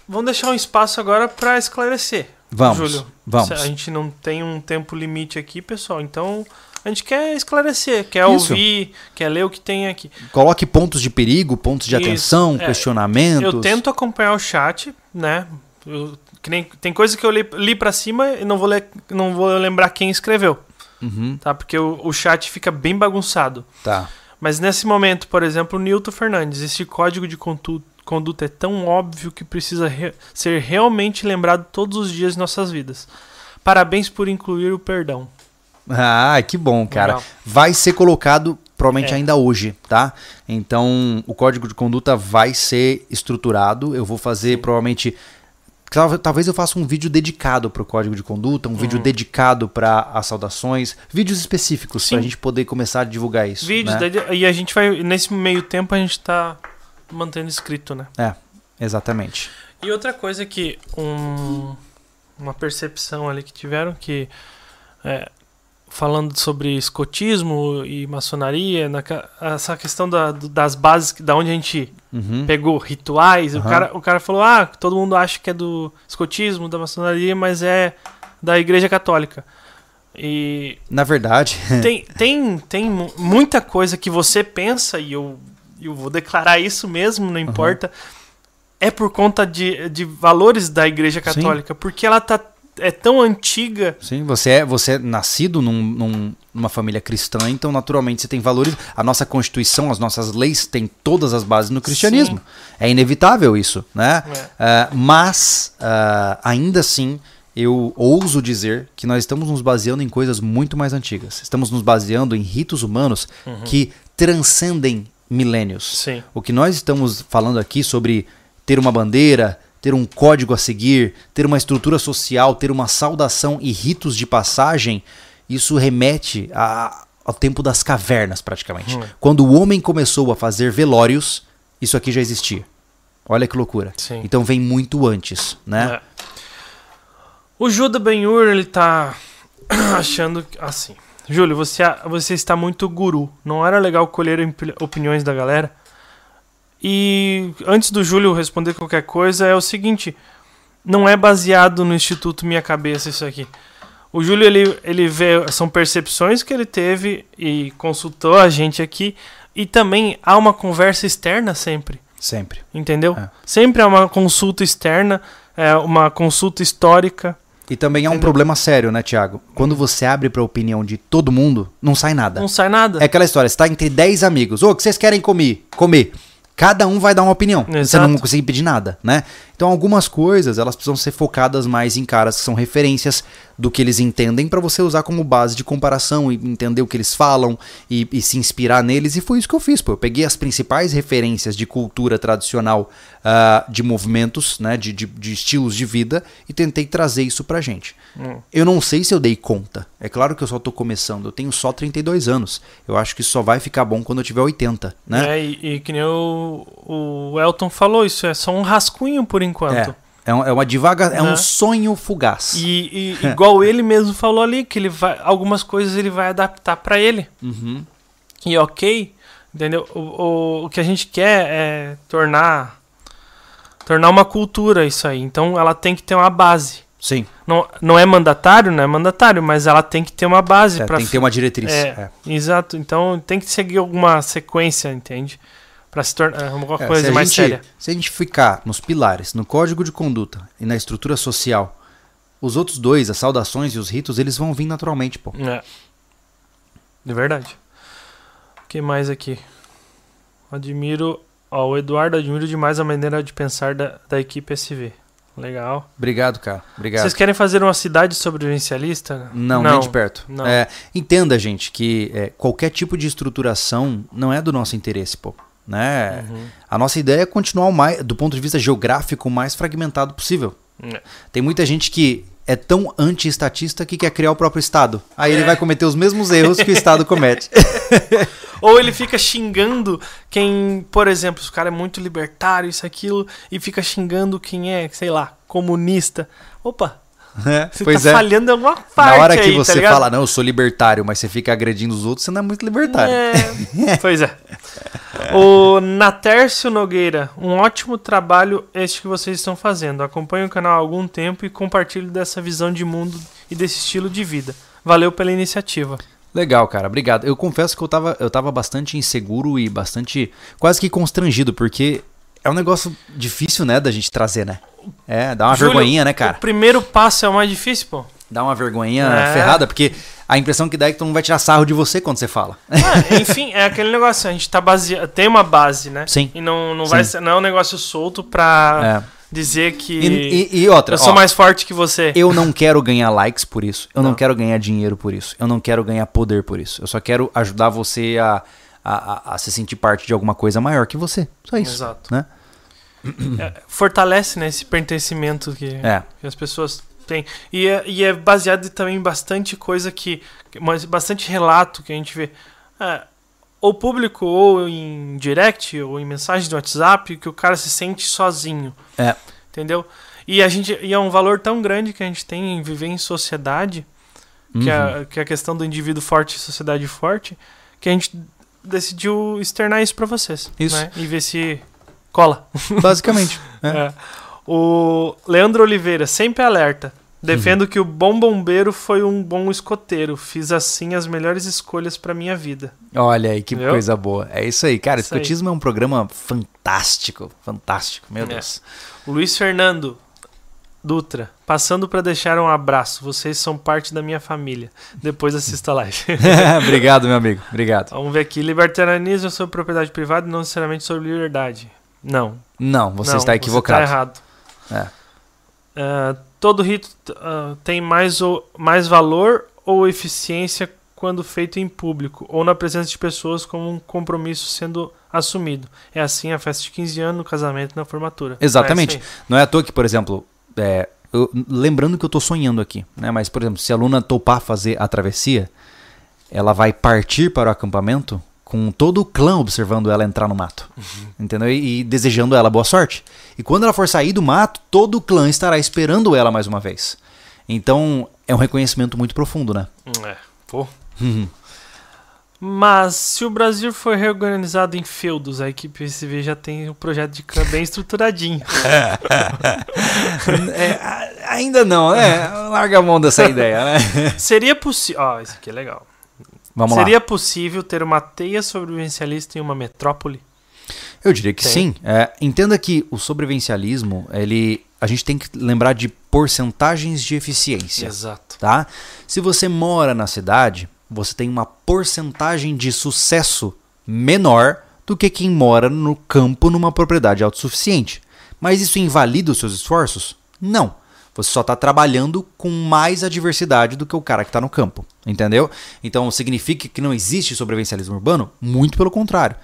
Vamos deixar um espaço agora para esclarecer. Vamos, Júlio, vamos. A gente não tem um tempo limite aqui, pessoal, então a gente quer esclarecer, quer isso, ouvir, quer ler o que tem aqui. Coloque pontos de perigo, pontos de isso, atenção, questionamentos. Eu tento acompanhar o chat, né? Tem coisa que eu li para cima e não vou lembrar quem escreveu. Uhum. Tá, porque o chat fica bem bagunçado. Tá. Mas nesse momento, por exemplo, o Nilton Fernandes, esse código de conduta é tão óbvio que precisa ser realmente lembrado todos os dias de nossas vidas. Parabéns por incluir o perdão. Ah, que bom, cara. Legal. Vai ser colocado provavelmente ainda hoje, tá? Então o código de conduta vai ser estruturado. Eu vou fazer provavelmente... Talvez eu faça um vídeo dedicado para o código de conduta, um vídeo dedicado para as saudações, vídeos específicos para a gente poder começar a divulgar isso. Vídeos, né? E a gente vai, nesse meio tempo, a gente está mantendo escrito, né? É, exatamente. E outra coisa que uma percepção ali que tiveram, que falando sobre escotismo e maçonaria, essa questão das bases, da onde a gente pegou rituais, o cara falou, todo mundo acha que é do escotismo, da maçonaria, mas é da Igreja Católica. E na verdade... Tem muita coisa que você pensa, e eu vou declarar isso mesmo, não importa, é por conta de valores da Igreja Católica, sim, porque ela está... É tão antiga. Sim, você é nascido numa família cristã, então naturalmente você tem valores. A nossa Constituição, as nossas leis têm todas as bases no cristianismo. Sim. É inevitável isso, né? É. Mas ainda assim, eu ouso dizer que nós estamos nos baseando em coisas muito mais antigas. Estamos nos baseando em ritos humanos que transcendem milênios. Sim. O que nós estamos falando aqui sobre ter uma bandeira... ter um código a seguir, ter uma estrutura social, ter uma saudação e ritos de passagem, isso remete ao tempo das cavernas, praticamente. Quando o homem começou a fazer velórios, isso aqui já existia. Olha que loucura. Sim. Então vem muito antes, né? É. O Judah Ben-Hur, ele tá achando assim... Júlio, você está muito guru. Não era legal colher opiniões da galera? E antes do Júlio responder qualquer coisa, é o seguinte: não é baseado no Instituto Minha Cabeça isso aqui. O Júlio, ele vê, são percepções que ele teve e consultou a gente aqui. E também há uma conversa externa sempre. Sempre. Entendeu? É. Sempre há uma consulta externa, uma consulta histórica. E também há um problema sério, né, Thiago? Quando você abre pra opinião de todo mundo, não sai nada. Não sai nada. É aquela história, você tá entre 10 amigos. O que vocês querem comer? Comer. Cada um vai dar uma opinião. Exato. Você não consegue pedir nada, né? Então algumas coisas, elas precisam ser focadas mais em caras que são referências do que eles entendem para você usar como base de comparação e entender o que eles falam e se inspirar neles. E foi isso que eu fiz, pô. Eu peguei as principais referências de cultura tradicional, de movimentos, né, de estilos de vida, e tentei trazer isso pra gente. Eu não sei se eu dei conta. É claro que eu só tô começando. Eu tenho só 32 anos. Eu acho que isso só vai ficar bom quando eu tiver 80, né? E que nem o Elton falou, isso é só um rascunho por enquanto. É um sonho fugaz. E igual ele mesmo falou ali, que ele vai, algumas coisas ele vai adaptar pra ele. E ok, entendeu? O que a gente quer é tornar uma cultura isso aí. Então ela tem que ter uma base. Sim. Não é mandatário, mas ela tem que ter uma base. Tem que ter uma diretriz. Exato. Então tem que seguir alguma sequência, entende? Para se tornar alguma coisa mais séria. Se a gente ficar nos pilares, no código de conduta e na estrutura social, os outros dois, as saudações e os ritos, eles vão vir naturalmente, pô. De verdade. O que mais aqui? O Eduardo admira demais a maneira de pensar da equipe SV. Legal. Obrigado, cara. Obrigado. Vocês querem fazer uma cidade sobrevivencialista? Não, nem de perto. Não. É, entenda, gente, que qualquer tipo de estruturação não é do nosso interesse, pô. Né? Uhum. A nossa ideia é continuar o mais, do ponto de vista geográfico, o mais fragmentado possível. É. Tem muita gente que é tão anti-estatista que quer criar o próprio Estado. Aí ele vai cometer os mesmos erros que o Estado comete. Ou ele fica xingando quem, por exemplo, o cara é muito libertário, isso, aquilo, e fica xingando quem é, sei lá, comunista. Opa! Você tá falhando em alguma parte. Na hora que aí, você tá fala, não, eu sou libertário, mas você fica agredindo os outros, você não é muito libertário. É. Pois é. O Natércio Nogueira, um ótimo trabalho este que vocês estão fazendo. Acompanho o canal há algum tempo e compartilho dessa visão de mundo e desse estilo de vida. Valeu pela iniciativa. Legal, cara. Obrigado. Eu confesso que eu tava bastante inseguro e bastante quase que constrangido, porque é um negócio difícil, né, da gente trazer, né? É, dá uma vergonhinha, né, cara? O primeiro passo é o mais difícil, pô. Dá uma vergonhinha ferrada, porque a impressão que dá é que todo mundo vai tirar sarro de você quando você fala. Ah, enfim, é aquele negócio, a gente tá baseado, tem uma base, né? Sim. E não vai ser, não é um negócio solto pra dizer que e outra, eu sou mais forte que você. Eu não quero ganhar likes por isso, eu não quero ganhar dinheiro por isso, eu não quero ganhar poder por isso. Eu só quero ajudar você a se sentir parte de alguma coisa maior que você. Só isso. Exato. Né? Fortalece, né, esse pertencimento que as pessoas têm. E é baseado também em bastante coisa bastante relato que a gente vê. Ou público, ou em direct, ou em mensagem do WhatsApp, que o cara se sente sozinho. Entendeu? E é um valor tão grande que a gente tem em viver em sociedade, que é a questão do indivíduo forte e sociedade forte, que a gente decidiu externar isso pra vocês. Isso. Né? E ver se... cola. Basicamente. O Leandro Oliveira, sempre alerta. Defendo que o bom bombeiro foi um bom escoteiro. Fiz assim as melhores escolhas pra minha vida. Olha aí, que coisa boa. É isso aí, cara. Escotismo é um programa fantástico. Fantástico, meu Deus. Luiz Fernando Dutra, passando pra deixar um abraço. Vocês são parte da minha família. Depois assista a live. Obrigado, meu amigo. Obrigado. Vamos ver aqui. Libertarianismo sobre propriedade privada e não necessariamente sobre liberdade. Não, você está equivocado. Você está errado. Todo rito tem mais valor ou eficiência quando feito em público ou na presença de pessoas, como um compromisso sendo assumido. É assim a festa de 15 anos, o casamento, na formatura. Exatamente. Não é à toa que, por exemplo, lembrando que eu estou sonhando aqui, né? Mas, por exemplo, se a aluna topar fazer a travessia, ela vai partir para o acampamento com todo o clã observando ela entrar no mato. Entendeu? E desejando ela boa sorte. E quando ela for sair do mato, todo o clã estará esperando ela mais uma vez. Então, é um reconhecimento muito profundo, né? Pô. Mas, se o Brasil for reorganizado em feudos, a equipe SV já tem um projeto de clã bem estruturadinho. Ainda não, né? Larga a mão dessa ideia, né? Seria possível... isso aqui é legal. Vamos lá. Seria possível ter uma teia sobrevivencialista em uma metrópole? Eu diria que sim. Entenda que o sobrevivencialismo, a gente tem que lembrar de porcentagens de eficiência. Exato. Tá? Se você mora na cidade, você tem uma porcentagem de sucesso menor do que quem mora no campo numa propriedade autossuficiente. Mas isso invalida os seus esforços? Não. Você só está trabalhando com mais adversidade do que o cara que está no campo, entendeu? Então, significa que não existe sobrevivencialismo urbano? Muito pelo contrário.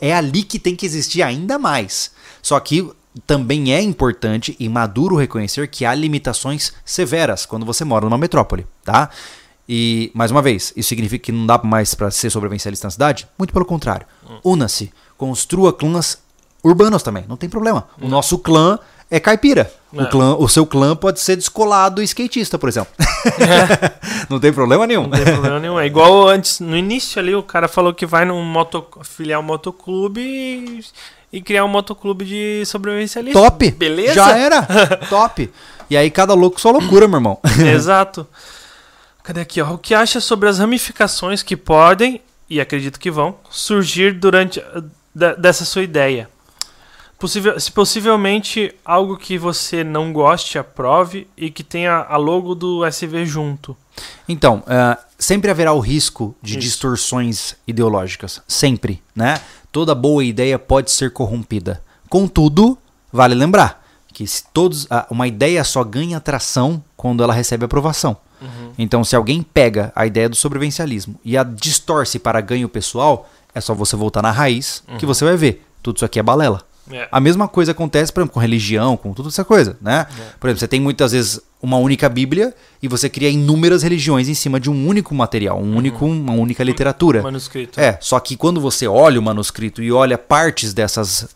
É ali que tem que existir ainda mais. Só que também é importante e maduro reconhecer que há limitações severas quando você mora numa metrópole, tá? E, mais uma vez, isso significa que não dá mais para ser sobrevivencialista na cidade? Muito pelo contrário. Una-se, construa clãs urbanos também, não tem problema. O nosso clã... é caipira. O seu clã pode ser descolado e skatista, por exemplo. Não tem problema nenhum. Não tem problema nenhum. É igual antes, no início ali, o cara falou que vai filiar um motoclube e criar um motoclube de sobrevivencialismo. Top! Beleza? Já era. Top! E aí cada louco só loucura, meu irmão. Exato. Cadê aqui? O que acha sobre as ramificações que podem, e acredito que vão, surgir durante dessa sua ideia? Se possivelmente algo que você não goste, aprove e que tenha a logo do SV junto. Então, sempre haverá o risco de distorções ideológicas. Sempre, né? Toda boa ideia pode ser corrompida. Contudo, vale lembrar, que uma ideia só ganha atração quando ela recebe aprovação. Uhum. Então, se alguém pega a ideia do sobrevivencialismo e a distorce para ganho pessoal, é só você voltar na raiz que você vai ver. Tudo isso aqui é balela. É. A mesma coisa acontece, por exemplo, com religião, com toda essa coisa, né? É. Por exemplo, você tem muitas vezes uma única Bíblia e você cria inúmeras religiões em cima de um único material, uma única literatura. Manuscrito. É, só que quando você olha o manuscrito e olha partes dessas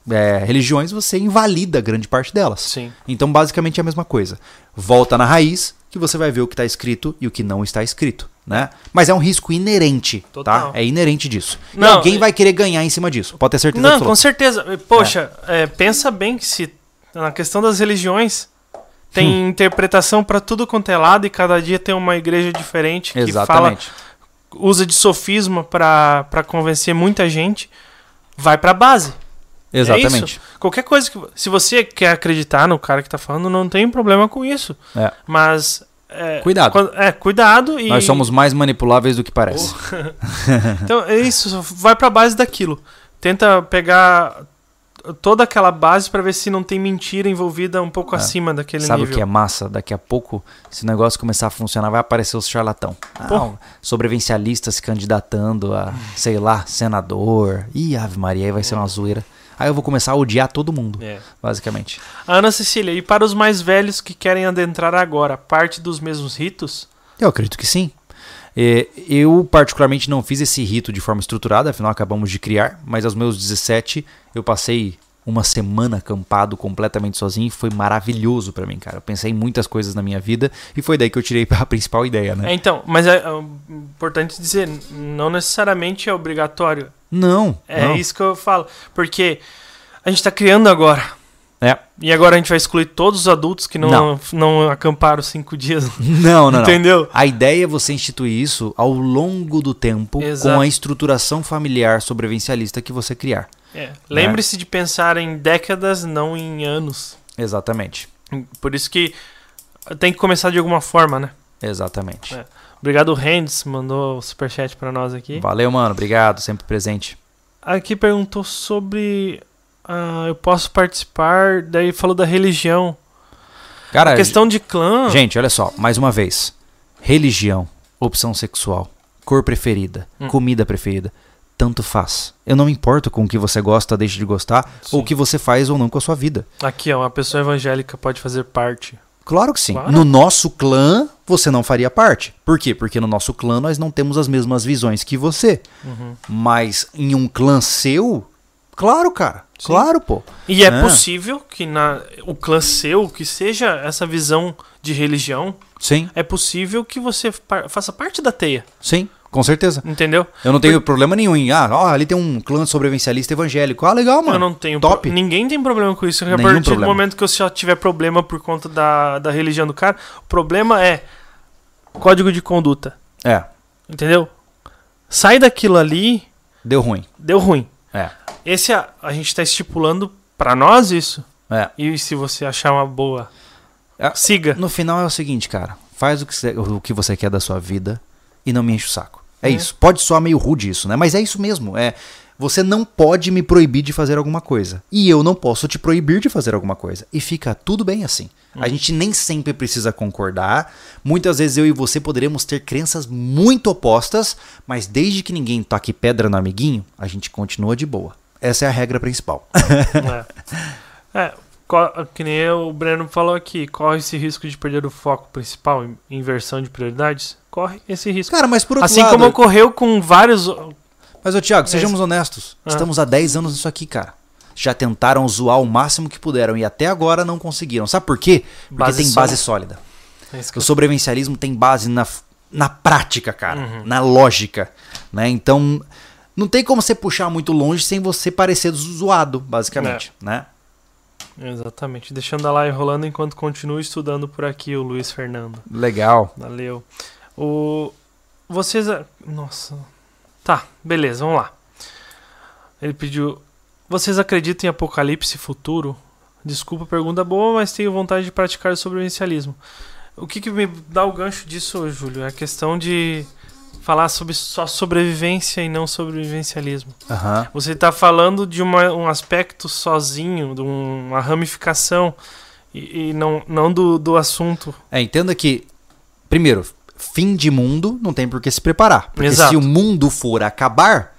religiões, você invalida grande parte delas. Sim. Então, basicamente é a mesma coisa. Volta na raiz que você vai ver o que está escrito e o que não está escrito, né? Mas é um risco inerente, total. Tá? É inerente disso. Não, e alguém vai querer ganhar em cima disso. Pode ter certeza. Não, com certeza. Poxa, pensa bem que se na questão das religiões tem interpretação para tudo quanto é lado e cada dia tem uma igreja diferente que usa de sofisma para convencer muita gente. Vai para a base. Exatamente. É qualquer coisa que... Se você quer acreditar no cara que tá falando, não tem problema com isso. É. Mas... cuidado. Cuidado e... Nós somos mais manipuláveis do que parece. Então, é isso. Vai pra base daquilo. Tenta pegar toda aquela base pra ver se não tem mentira envolvida um pouco acima daquele nível. Sabe o que é massa? Daqui a pouco, se o negócio começar a funcionar, vai aparecer os charlatão. Sobrevivencialistas se candidatando a, sei lá, senador. Ih, Ave Maria, aí vai ser uma zoeira. Aí eu vou começar a odiar todo mundo, basicamente. Ana Cecília, e para os mais velhos que querem adentrar agora, parte dos mesmos ritos? Eu acredito que sim. Eu particularmente não fiz esse rito de forma estruturada, afinal acabamos de criar, mas aos meus 17 eu passei uma semana acampado completamente sozinho e foi maravilhoso pra mim, cara. Eu pensei em muitas coisas na minha vida e foi daí que eu tirei a principal ideia, né? Então, mas é importante dizer, não necessariamente é obrigatório. Não. Isso que eu falo. Porque a gente tá criando agora. É. E agora a gente vai excluir todos os adultos que não acamparam 5 dias. Não. Entendeu? A ideia é você instituir isso ao longo do tempo. Exato. Com a estruturação familiar sobrevivencialista que você criar. Lembre-se de pensar em décadas, não em anos. Exatamente. Por isso que tem que começar de alguma forma, né? Exatamente. Obrigado, Rendes, mandou o superchat pra nós aqui. Valeu, mano, obrigado, sempre presente. Aqui perguntou sobre... eu posso participar, daí falou da religião. Cara, a questão de clã... Gente, olha só, mais uma vez. Religião, opção sexual, cor preferida, comida preferida, tanto faz. Eu não me importo com o que você gosta, deixa de gostar, ou o que você faz ou não com a sua vida. Aqui, ó, uma pessoa evangélica pode fazer parte... Claro que sim. Claro. No nosso clã, você não faria parte. Por quê? Porque no nosso clã nós não temos as mesmas visões que você. Mas em um clã seu, claro, cara. Sim. Claro, pô. E é possível que o clã seu, que seja essa visão de religião, é possível que você faça parte da teia. Sim. Com certeza. Entendeu? Eu não tenho problema nenhum em... ali tem um clã sobrevivencialista evangélico. Ah, legal, mano. Eu não tenho... Top. Ninguém tem problema com isso. A partir do momento que eu só tiver problema por conta da religião do cara, o problema é código de conduta. Entendeu? Sai daquilo ali... Deu ruim. A gente tá estipulando pra nós isso. E se você achar uma boa... siga. No final é o seguinte, cara. Faz o que você quer da sua vida e não me enche o saco. É isso. Pode soar meio rude isso, né? Mas é isso mesmo. Você não pode me proibir de fazer alguma coisa. E eu não posso te proibir de fazer alguma coisa. E fica tudo bem assim. A gente nem sempre precisa concordar. Muitas vezes eu e você poderemos ter crenças muito opostas, mas desde que ninguém toque pedra no amiguinho, a gente continua de boa. Essa é a regra principal. Que nem o Breno falou aqui, corre esse risco de perder o foco principal, inversão de prioridades. Corre esse risco. Cara, mas por outro lado... Assim como ocorreu com vários... Mas, ô Thiago, sejamos honestos. Estamos há 10 anos nisso aqui, cara. Já tentaram zoar o máximo que puderam e até agora não conseguiram. Sabe por quê? Porque tem base sólida. O sobrevivencialismo tem base na prática, cara. Na lógica. Né? Então, não tem como você puxar muito longe sem você parecer zoado, basicamente. Né? Exatamente, deixando a live rolando enquanto continuo estudando por aqui, o Luiz Fernando. Legal. Valeu. Vocês... Nossa. Tá, beleza, vamos lá. Ele pediu... Vocês acreditam em apocalipse futuro? Desculpa a pergunta boa, mas tenho vontade de praticar o sobrevivencialismo. O que me dá o gancho disso, Júlio? É a questão de falar sobre só sobrevivência e não sobrevivencialismo. Você está falando de um aspecto sozinho, de uma ramificação. E não do assunto. É, entenda que, primeiro, fim de mundo não tem por que se preparar. Porque Exato. Se o mundo for acabar,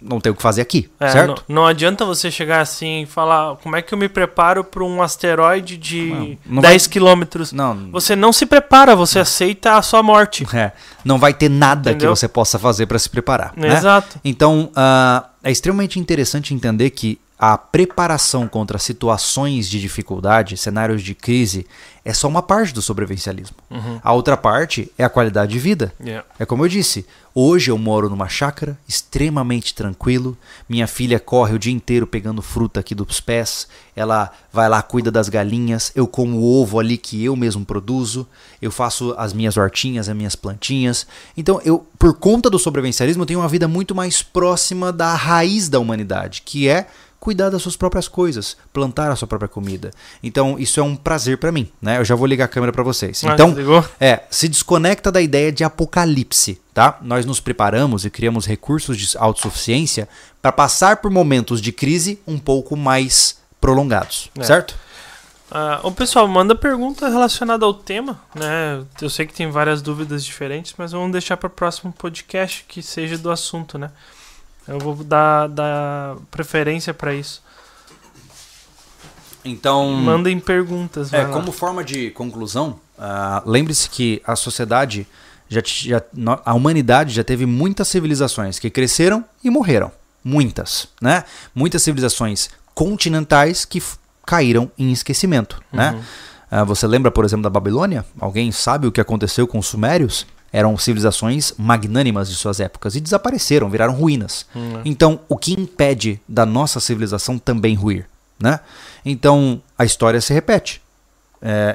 não tem o que fazer aqui, certo? Não adianta você chegar assim e falar, como é que eu me preparo para um asteroide de 10 quilômetros? Não. Você não se prepara, você aceita a sua morte. É, não vai ter nada que você possa fazer para se preparar. Exato. Né? Então, é extremamente interessante entender que a preparação contra situações de dificuldade, cenários de crise, é só uma parte do sobrevivencialismo. Uhum. A outra parte é a qualidade de vida. Yeah. É como eu disse, hoje eu moro numa chácara, extremamente tranquilo. Minha filha corre o dia inteiro pegando fruta aqui dos pés. Ela vai lá, cuida das galinhas. Eu como ovo ali que eu mesmo produzo. Eu faço as minhas hortinhas, as minhas plantinhas. Então, eu, por conta do sobrevivencialismo, eu tenho uma vida muito mais próxima da raiz da humanidade, que é cuidar das suas próprias coisas, plantar a sua própria comida. Então, isso é um prazer pra mim, né? Eu já vou ligar a câmera pra vocês. Então, se desconecta da ideia de apocalipse, tá? Nós nos preparamos e criamos recursos de autossuficiência pra passar por momentos de crise um pouco mais prolongados, certo? O pessoal, manda pergunta relacionada ao tema, né? Eu sei que tem várias dúvidas diferentes, mas vamos deixar para o próximo podcast que seja do assunto, né? Eu vou dar preferência para isso. Então, mandem perguntas. Como forma de conclusão, lembre-se que a sociedade, a humanidade já teve muitas civilizações que cresceram e morreram. Muitas, né? Muitas civilizações continentais que caíram em esquecimento, né? Você lembra, por exemplo, da Babilônia? Alguém sabe o que aconteceu com os sumérios? Eram civilizações magnânimas de suas épocas e desapareceram, viraram ruínas. Então, o que impede da nossa civilização também ruir, né? Então, a história se repete.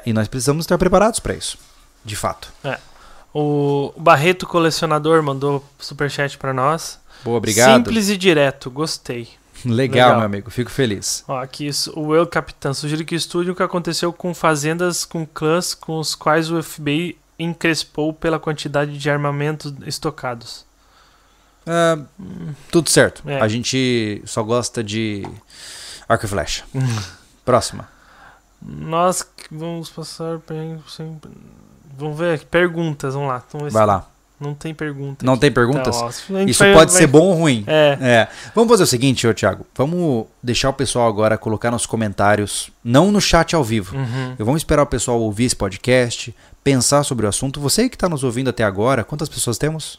E nós precisamos estar preparados para isso, de fato. O Barreto Colecionador mandou superchat para nós. Boa, obrigado. Simples e direto, gostei. Legal, meu amigo, fico feliz. Ó, aqui, o El Capitão sugiro que estude o que aconteceu com fazendas com clãs com os quais o FBI encrespou pela quantidade de armamentos estocados. Tudo certo. A gente só gosta de arco e flecha. Próxima. Nós vamos passar... Vamos ver perguntas, vamos lá. Vamos ver. Vai lá. Não tem perguntas. Não tem perguntas? Então, isso pode ser bom ou ruim. Vamos fazer o seguinte, Thiago. Vamos deixar o pessoal agora colocar nos comentários, não no chat ao vivo. Vamos esperar o pessoal ouvir esse podcast, pensar sobre o assunto. Você que está nos ouvindo até agora, quantas pessoas temos?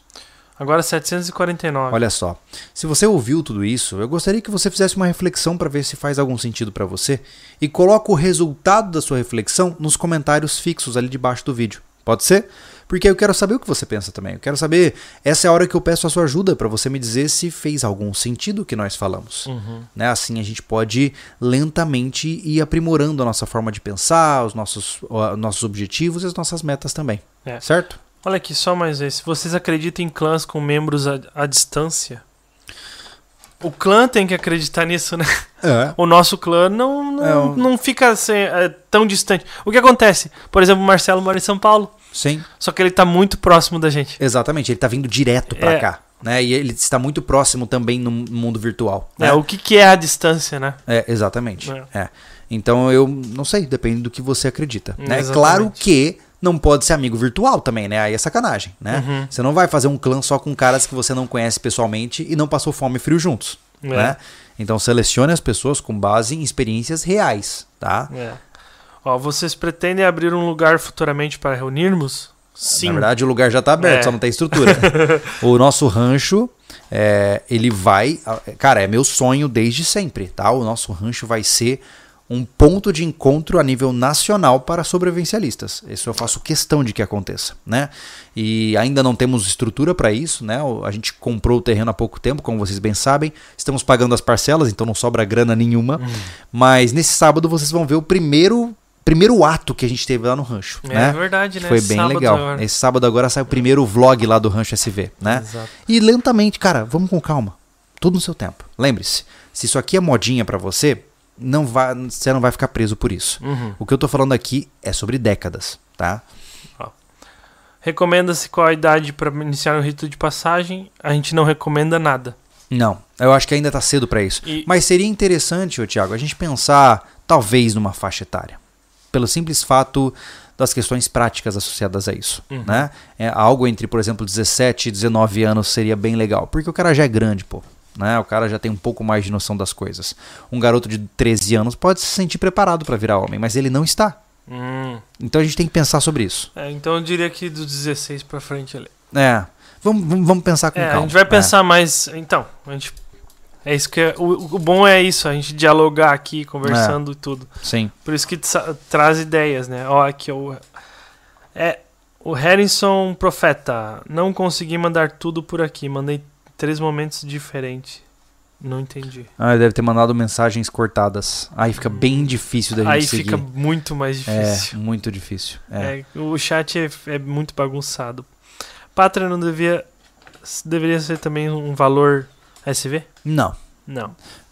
Agora 749. Olha só. Se você ouviu tudo isso, eu gostaria que você fizesse uma reflexão para ver se faz algum sentido para você e coloca o resultado da sua reflexão nos comentários fixos ali debaixo do vídeo. Pode ser? Porque eu quero saber o que você pensa também. Eu quero saber, essa é a hora que eu peço a sua ajuda para você me dizer se fez algum sentido o que nós falamos. Né? Assim a gente pode lentamente ir aprimorando a nossa forma de pensar, os nossos objetivos e as nossas metas também. Certo? Olha aqui, só mais esse. Vocês acreditam em clãs com membros à distância? O clã tem que acreditar nisso, né? O nosso clã não fica assim, tão distante. O que acontece? Por exemplo, o Marcelo mora em São Paulo. Sim. Só que ele está muito próximo da gente. Exatamente, ele está vindo direto para cá, né? E ele está muito próximo também no mundo virtual. Né? O que é a distância, né? Exatamente. Então eu não sei, depende do que você acredita. Né? É claro que não pode ser amigo virtual também, né? Aí é sacanagem, né? Você não vai fazer um clã só com caras que você não conhece pessoalmente e não passou fome e frio juntos, né? Então selecione as pessoas com base em experiências reais, tá? Ó, vocês pretendem abrir um lugar futuramente para reunirmos? Sim. Na verdade, o lugar já está aberto, só não tem estrutura. O nosso rancho, ele vai... Cara, é meu sonho desde sempre, tá? O nosso rancho vai ser um ponto de encontro a nível nacional para sobrevivencialistas. Isso eu faço questão de que aconteça, né? E ainda não temos estrutura para isso, né? A gente comprou o terreno há pouco tempo, como vocês bem sabem. Estamos pagando as parcelas, então não sobra grana nenhuma. Mas nesse sábado vocês vão ver o primeiro ato que a gente teve lá no rancho, né? É verdade, né? Foi bem legal. Agora. Esse sábado agora sai o primeiro vlog lá do Rancho SV, né? Exato. E lentamente, cara, vamos com calma. Tudo no seu tempo. Lembre-se, se isso aqui é modinha pra você, você não vai ficar preso por isso. O que eu tô falando aqui é sobre décadas, tá? Recomenda-se qual a idade pra iniciar um rito de passagem? A gente não recomenda nada. Não, eu acho que ainda está cedo para isso. E... Mas seria interessante, ô, Thiago, a gente pensar talvez numa faixa etária. Pelo simples fato das questões práticas associadas a isso. Uhum. Né? É, algo entre, por exemplo, 17 e 19 anos seria bem legal. Porque o cara já é grande, pô. Né? O cara já tem um pouco mais de noção das coisas. Um garoto de 13 anos pode se sentir preparado para virar homem, mas ele não está. Então a gente tem que pensar sobre isso. É, então eu diria que dos 16 para frente ali. É, vamos pensar com calma. A gente vai pensar mais... Então, a gente... É isso que o bom é isso, a gente dialogar aqui, conversando e tudo. Sim. Por isso que traz ideias, né? Ó, aqui o Harrison Profeta. Não consegui mandar tudo por aqui. Mandei 3 momentos diferentes. Não entendi. Ah, deve ter mandado mensagens cortadas. Aí fica bem difícil da gente seguir. Aí fica muito mais difícil. É, muito difícil. O chat é muito bagunçado. Pátria não deveria ser também um valor... SV? Não.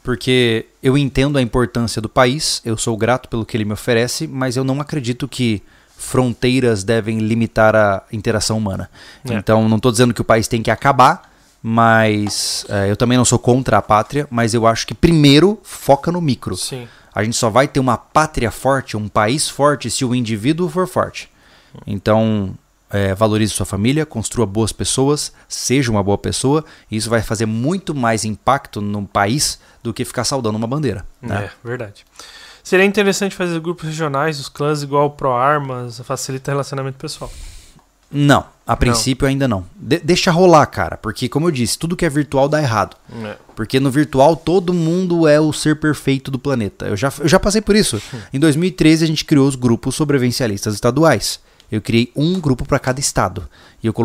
Porque eu entendo a importância do país, eu sou grato pelo que ele me oferece, mas eu não acredito que fronteiras devem limitar a interação humana. É. Então, não estou dizendo que o país tem que acabar, mas eu também não sou contra a pátria, mas eu acho que primeiro foca no micro. Sim. A gente só vai ter uma pátria forte, um país forte, se o indivíduo for forte. Então... valorize sua família, construa boas pessoas, seja uma boa pessoa. E isso vai fazer muito mais impacto no país do que ficar saudando uma bandeira. Né? É, verdade. Seria interessante fazer grupos regionais, os clãs igual Pro Armas, facilita o relacionamento pessoal. Não, a princípio ainda não. Deixa rolar, cara, porque como eu disse, tudo que é virtual dá errado. É. Porque no virtual todo mundo é o ser perfeito do planeta. Eu já passei por isso. Em 2013 a gente criou os grupos sobrevivencialistas estaduais. Eu criei um grupo para cada estado. E eu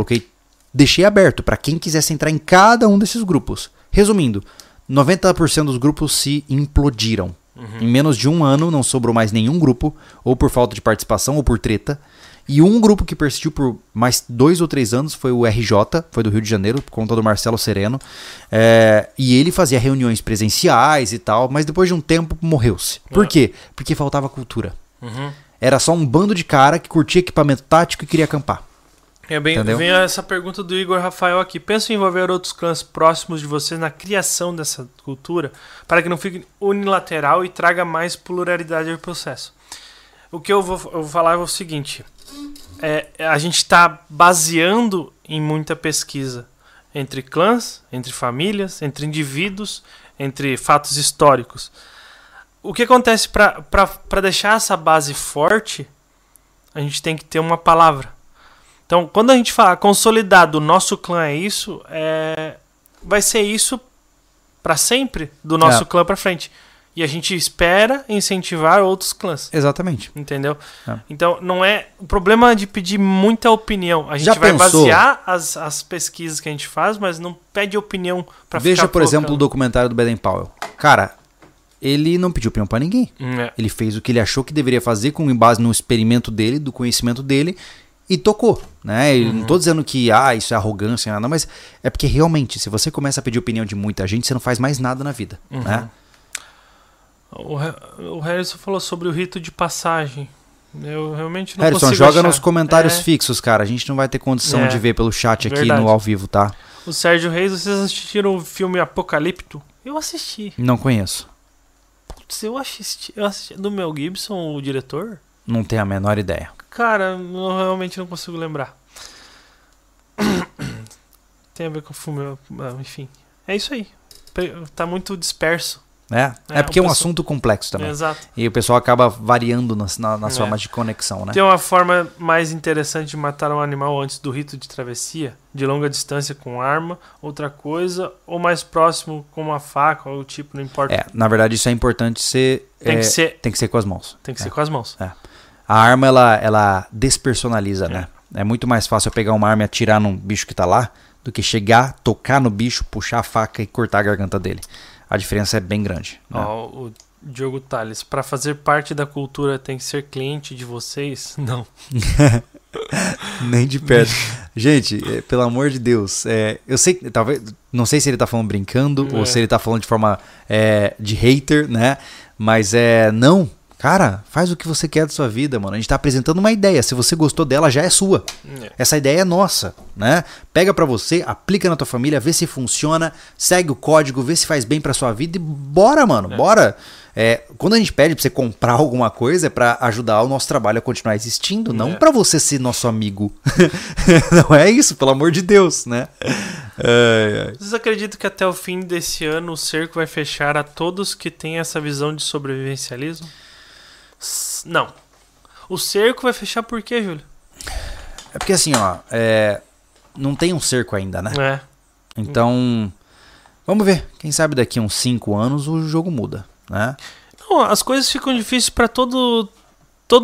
deixei aberto para quem quisesse entrar em cada um desses grupos. Resumindo, 90% dos grupos se implodiram. Em menos de um ano não sobrou mais nenhum grupo, ou por falta de participação, ou por treta. E um grupo que persistiu por mais 2 ou 3 anos foi o RJ, foi do Rio de Janeiro, por conta do Marcelo Sereno. E ele fazia reuniões presenciais e tal, mas depois de um tempo morreu-se. Por quê? Porque faltava cultura. Era só um bando de cara que curtia equipamento tático e queria acampar. Vem essa pergunta do Igor Rafael aqui. Pensa em envolver outros clãs próximos de vocês na criação dessa cultura para que não fique unilateral e traga mais pluralidade ao processo. O que eu vou falar é o seguinte. A gente está baseando em muita pesquisa entre clãs, entre famílias, entre indivíduos, entre fatos históricos. O que acontece para deixar essa base forte, a gente tem que ter uma palavra. Então, quando a gente fala consolidado, o nosso clã é isso, vai ser isso para sempre, do nosso clã para frente. E a gente espera incentivar outros clãs. Exatamente. Entendeu? É. Então, não é... O problema é de pedir muita opinião. A gente basear as pesquisas que a gente faz, mas não pede opinião para ficar... Veja, por exemplo, o documentário do Baden-Powell. Cara... Ele não pediu opinião pra ninguém. Ele fez o que ele achou que deveria fazer com base no experimento dele, do conhecimento dele, e tocou, né? Eu não tô dizendo que isso é arrogância, nada, mas é porque realmente, se você começa a pedir opinião de muita gente, você não faz mais nada na vida. Né? O Harrison falou sobre o rito de passagem. Eu realmente não Harrison, consigo joga achar. Nos comentários fixos, cara. A gente não vai ter condição de ver pelo chat aqui no ao vivo, tá? O Sérgio Reis, vocês assistiram o filme Apocalipto? Eu assisti. Não conheço. Eu assisti do Mel Gibson, o diretor? Não tenho a menor ideia. Cara, eu realmente não consigo lembrar. Tem a ver com o filme, enfim. É isso aí. Tá muito disperso. É porque é um assunto complexo também. Exato. E o pessoal acaba variando nas formas de conexão, né? Tem uma forma mais interessante de matar um animal antes do rito de travessia, de longa distância com arma, outra coisa, ou mais próximo com uma faca, ou tipo, não importa. Na verdade, isso é importante ser... Tem que ser com as mãos. Tem que ser com as mãos. A arma, ela despersonaliza, né? É muito mais fácil eu pegar uma arma e atirar num bicho que tá lá, do que chegar, tocar no bicho, puxar a faca e cortar a garganta dele. A diferença é bem grande. O Diogo Tales, para fazer parte da cultura tem que ser cliente de vocês? Não. Nem de perto. Gente, pelo amor de Deus, eu sei, talvez, não sei se ele tá falando brincando ou se ele tá falando de forma de hater, né? Mas não, Cara, faz o que você quer da sua vida, mano. A gente tá apresentando uma ideia. Se você gostou dela, já é sua. Essa ideia é nossa, né? Pega pra você, aplica na tua família, vê se funciona, segue o código, vê se faz bem pra sua vida e bora, mano, bora. É, quando a gente pede pra você comprar alguma coisa é pra ajudar o nosso trabalho a continuar existindo, não pra você ser nosso amigo. Não é isso, pelo amor de Deus, né? Ai, ai. Vocês acreditam que até o fim desse ano o cerco vai fechar a todos que têm essa visão de sobrevivencialismo? Não. O cerco vai fechar por quê, Júlio? É porque assim, ó, não tem um cerco ainda, né? É. Então, vamos ver. Quem sabe daqui a uns 5 anos o jogo muda, né? Não, as coisas ficam difíceis pra todo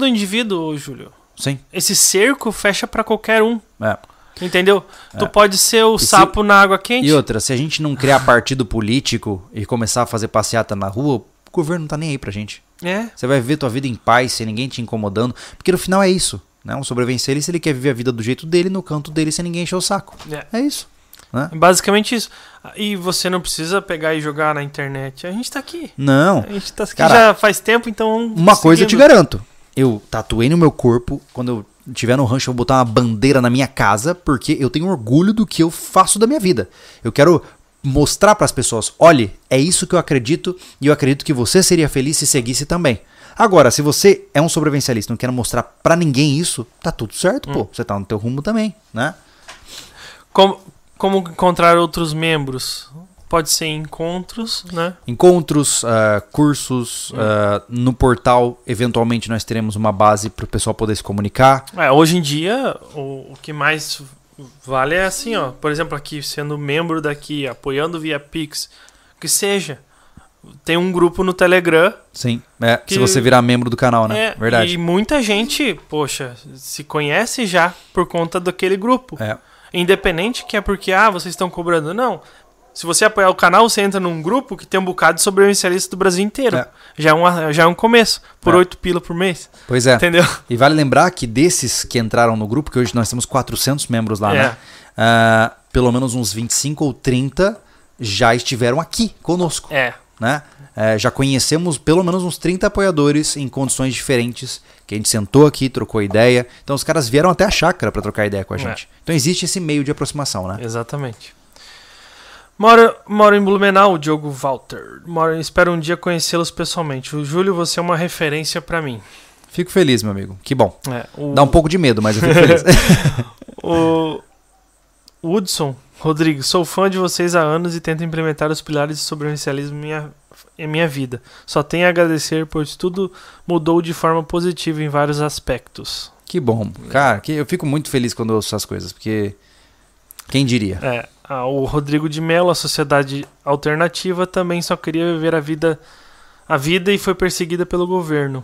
indivíduo, Júlio. Sim. Esse cerco fecha pra qualquer um. É. Entendeu? É. Tu pode ser o sapo na água quente. E outra, se a gente não criar partido político e começar a fazer passeata na rua, o governo não tá nem aí pra gente. É. Você vai viver tua vida em paz, sem ninguém te incomodando. Porque no final é isso, né? Um sobrevivencialista, ele quer viver a vida do jeito dele, no canto dele, sem ninguém encher o saco. É isso, né? Basicamente isso. E você não precisa pegar e jogar na internet. A gente tá aqui. Não. A gente tá aqui, cara, já faz tempo, então... Uma coisa eu te garanto. Eu tatuei no meu corpo, quando eu tiver no rancho, eu vou botar uma bandeira na minha casa, porque eu tenho orgulho do que eu faço da minha vida. Eu quero mostrar para as pessoas: olhe, é isso que eu acredito, e eu acredito que você seria feliz se seguisse também. Agora, se você é um sobrevivencialista e não quer mostrar para ninguém isso, tá tudo certo, pô. Você tá no teu rumo também, né? Como encontrar outros membros? Pode ser encontros, né? Encontros, cursos, no portal, eventualmente nós teremos uma base para o pessoal poder se comunicar. Hoje em dia, o que mais vale é assim, ó. Por exemplo, aqui, sendo membro daqui, apoiando via Pix, que seja. Tem um grupo no Telegram. Sim, se você virar membro do canal, né? Verdade. E muita gente, poxa, se conhece já por conta daquele grupo. É. Independente que é porque, vocês estão cobrando. Não. Se você apoiar o canal, você entra num grupo que tem um bocado de sobrevivencialistas do Brasil inteiro. É. Já é um começo, por 8 pila por mês. Pois é. Entendeu? E vale lembrar que desses que entraram no grupo, que hoje nós temos 400 membros lá, né? Pelo menos uns 25 ou 30 já estiveram aqui conosco. Né? Já conhecemos pelo menos uns 30 apoiadores em condições diferentes, que a gente sentou aqui, trocou ideia. Então os caras vieram até a chácara para trocar ideia com a gente. Então existe esse meio de aproximação, né? Exatamente. Moro em Blumenau, Diogo Walter. Espero um dia conhecê-los pessoalmente. O Júlio, você é uma referência pra mim. Fico feliz, meu amigo. Que bom. Dá um pouco de medo, mas eu fico feliz. O Hudson Rodrigues. Sou fã de vocês há anos e tento implementar os pilares de sobrevivencialismo em minha vida. Só tenho a agradecer, pois tudo mudou de forma positiva em vários aspectos. Que bom. Cara, eu fico muito feliz quando eu ouço essas coisas, porque... Quem diria? O Rodrigo de Mello, a sociedade alternativa, também só queria viver a vida e foi perseguida pelo governo.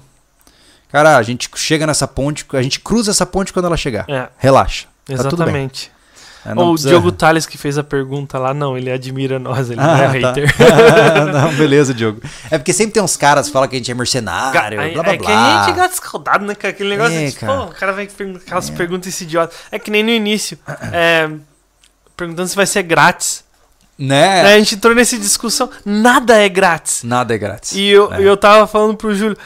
Cara, a gente chega nessa ponte, a gente cruza essa ponte quando ela chegar. Relaxa. Exatamente. Tá tudo bem. Ou precisa... O Diogo Tales que fez a pergunta lá, não, ele admira nós, ele não é hater. Não, beleza, Diogo. É porque sempre tem uns caras que falam que a gente é mercenário, blá blá blá. É que a gente gasta escaldado, né, cara? Aquele negócio de tipo, cara. O cara vai aquelas perguntas esse idiota. É que nem no início. Perguntando se vai ser grátis. Né? A gente entrou nessa discussão. Nada é grátis. Nada é grátis. E eu tava falando pro Júlio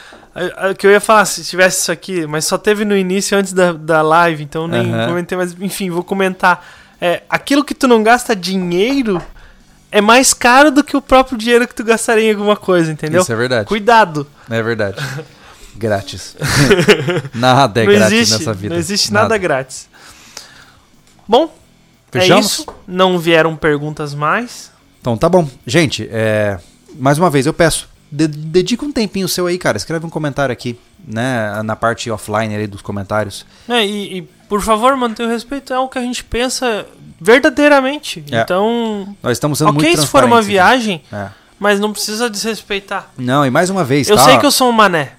que eu ia falar se tivesse isso aqui, mas só teve no início, antes da live, então nem comentei, mas enfim, vou comentar. Aquilo que tu não gasta dinheiro é mais caro do que o próprio dinheiro que tu gastaria em alguma coisa, entendeu? Isso é verdade. Cuidado. É verdade. Grátis. Nada é grátis nessa vida. Não existe nada grátis. Bom, fechamos? É isso, não vieram perguntas mais. Então tá bom. Gente, mais uma vez eu peço, dedica um tempinho seu aí, cara. Escreve um comentário aqui, né, na parte offline aí dos comentários. E por favor, mantenha o respeito, é o que a gente pensa verdadeiramente. Então, nós estamos sendo muito transparentes. Se for uma viagem, mas não precisa desrespeitar. Não, e mais uma vez... Eu sei que eu sou um mané.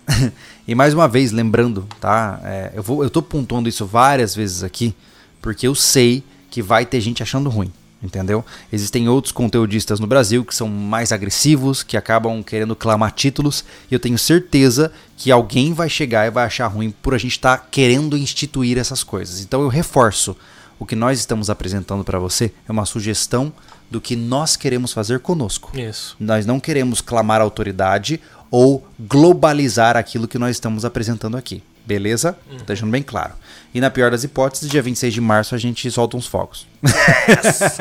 E mais uma vez, lembrando, tá? Eu tô pontuando isso várias vezes aqui, porque eu sei... que vai ter gente achando ruim, entendeu? Existem outros conteudistas no Brasil que são mais agressivos, que acabam querendo clamar títulos, e eu tenho certeza que alguém vai chegar e vai achar ruim por a gente estar querendo instituir essas coisas. Então eu reforço, o que nós estamos apresentando para você é uma sugestão do que nós queremos fazer conosco. Isso. Nós não queremos clamar autoridade ou globalizar aquilo que nós estamos apresentando aqui. Beleza? Uhum. Deixando bem claro. E na pior das hipóteses, dia 26 de março a gente solta uns fogos. Yes!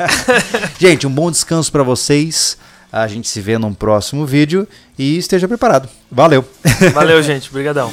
Gente, um bom descanso para vocês. A gente se vê num próximo vídeo e esteja preparado. Valeu. Valeu, gente. Obrigadão.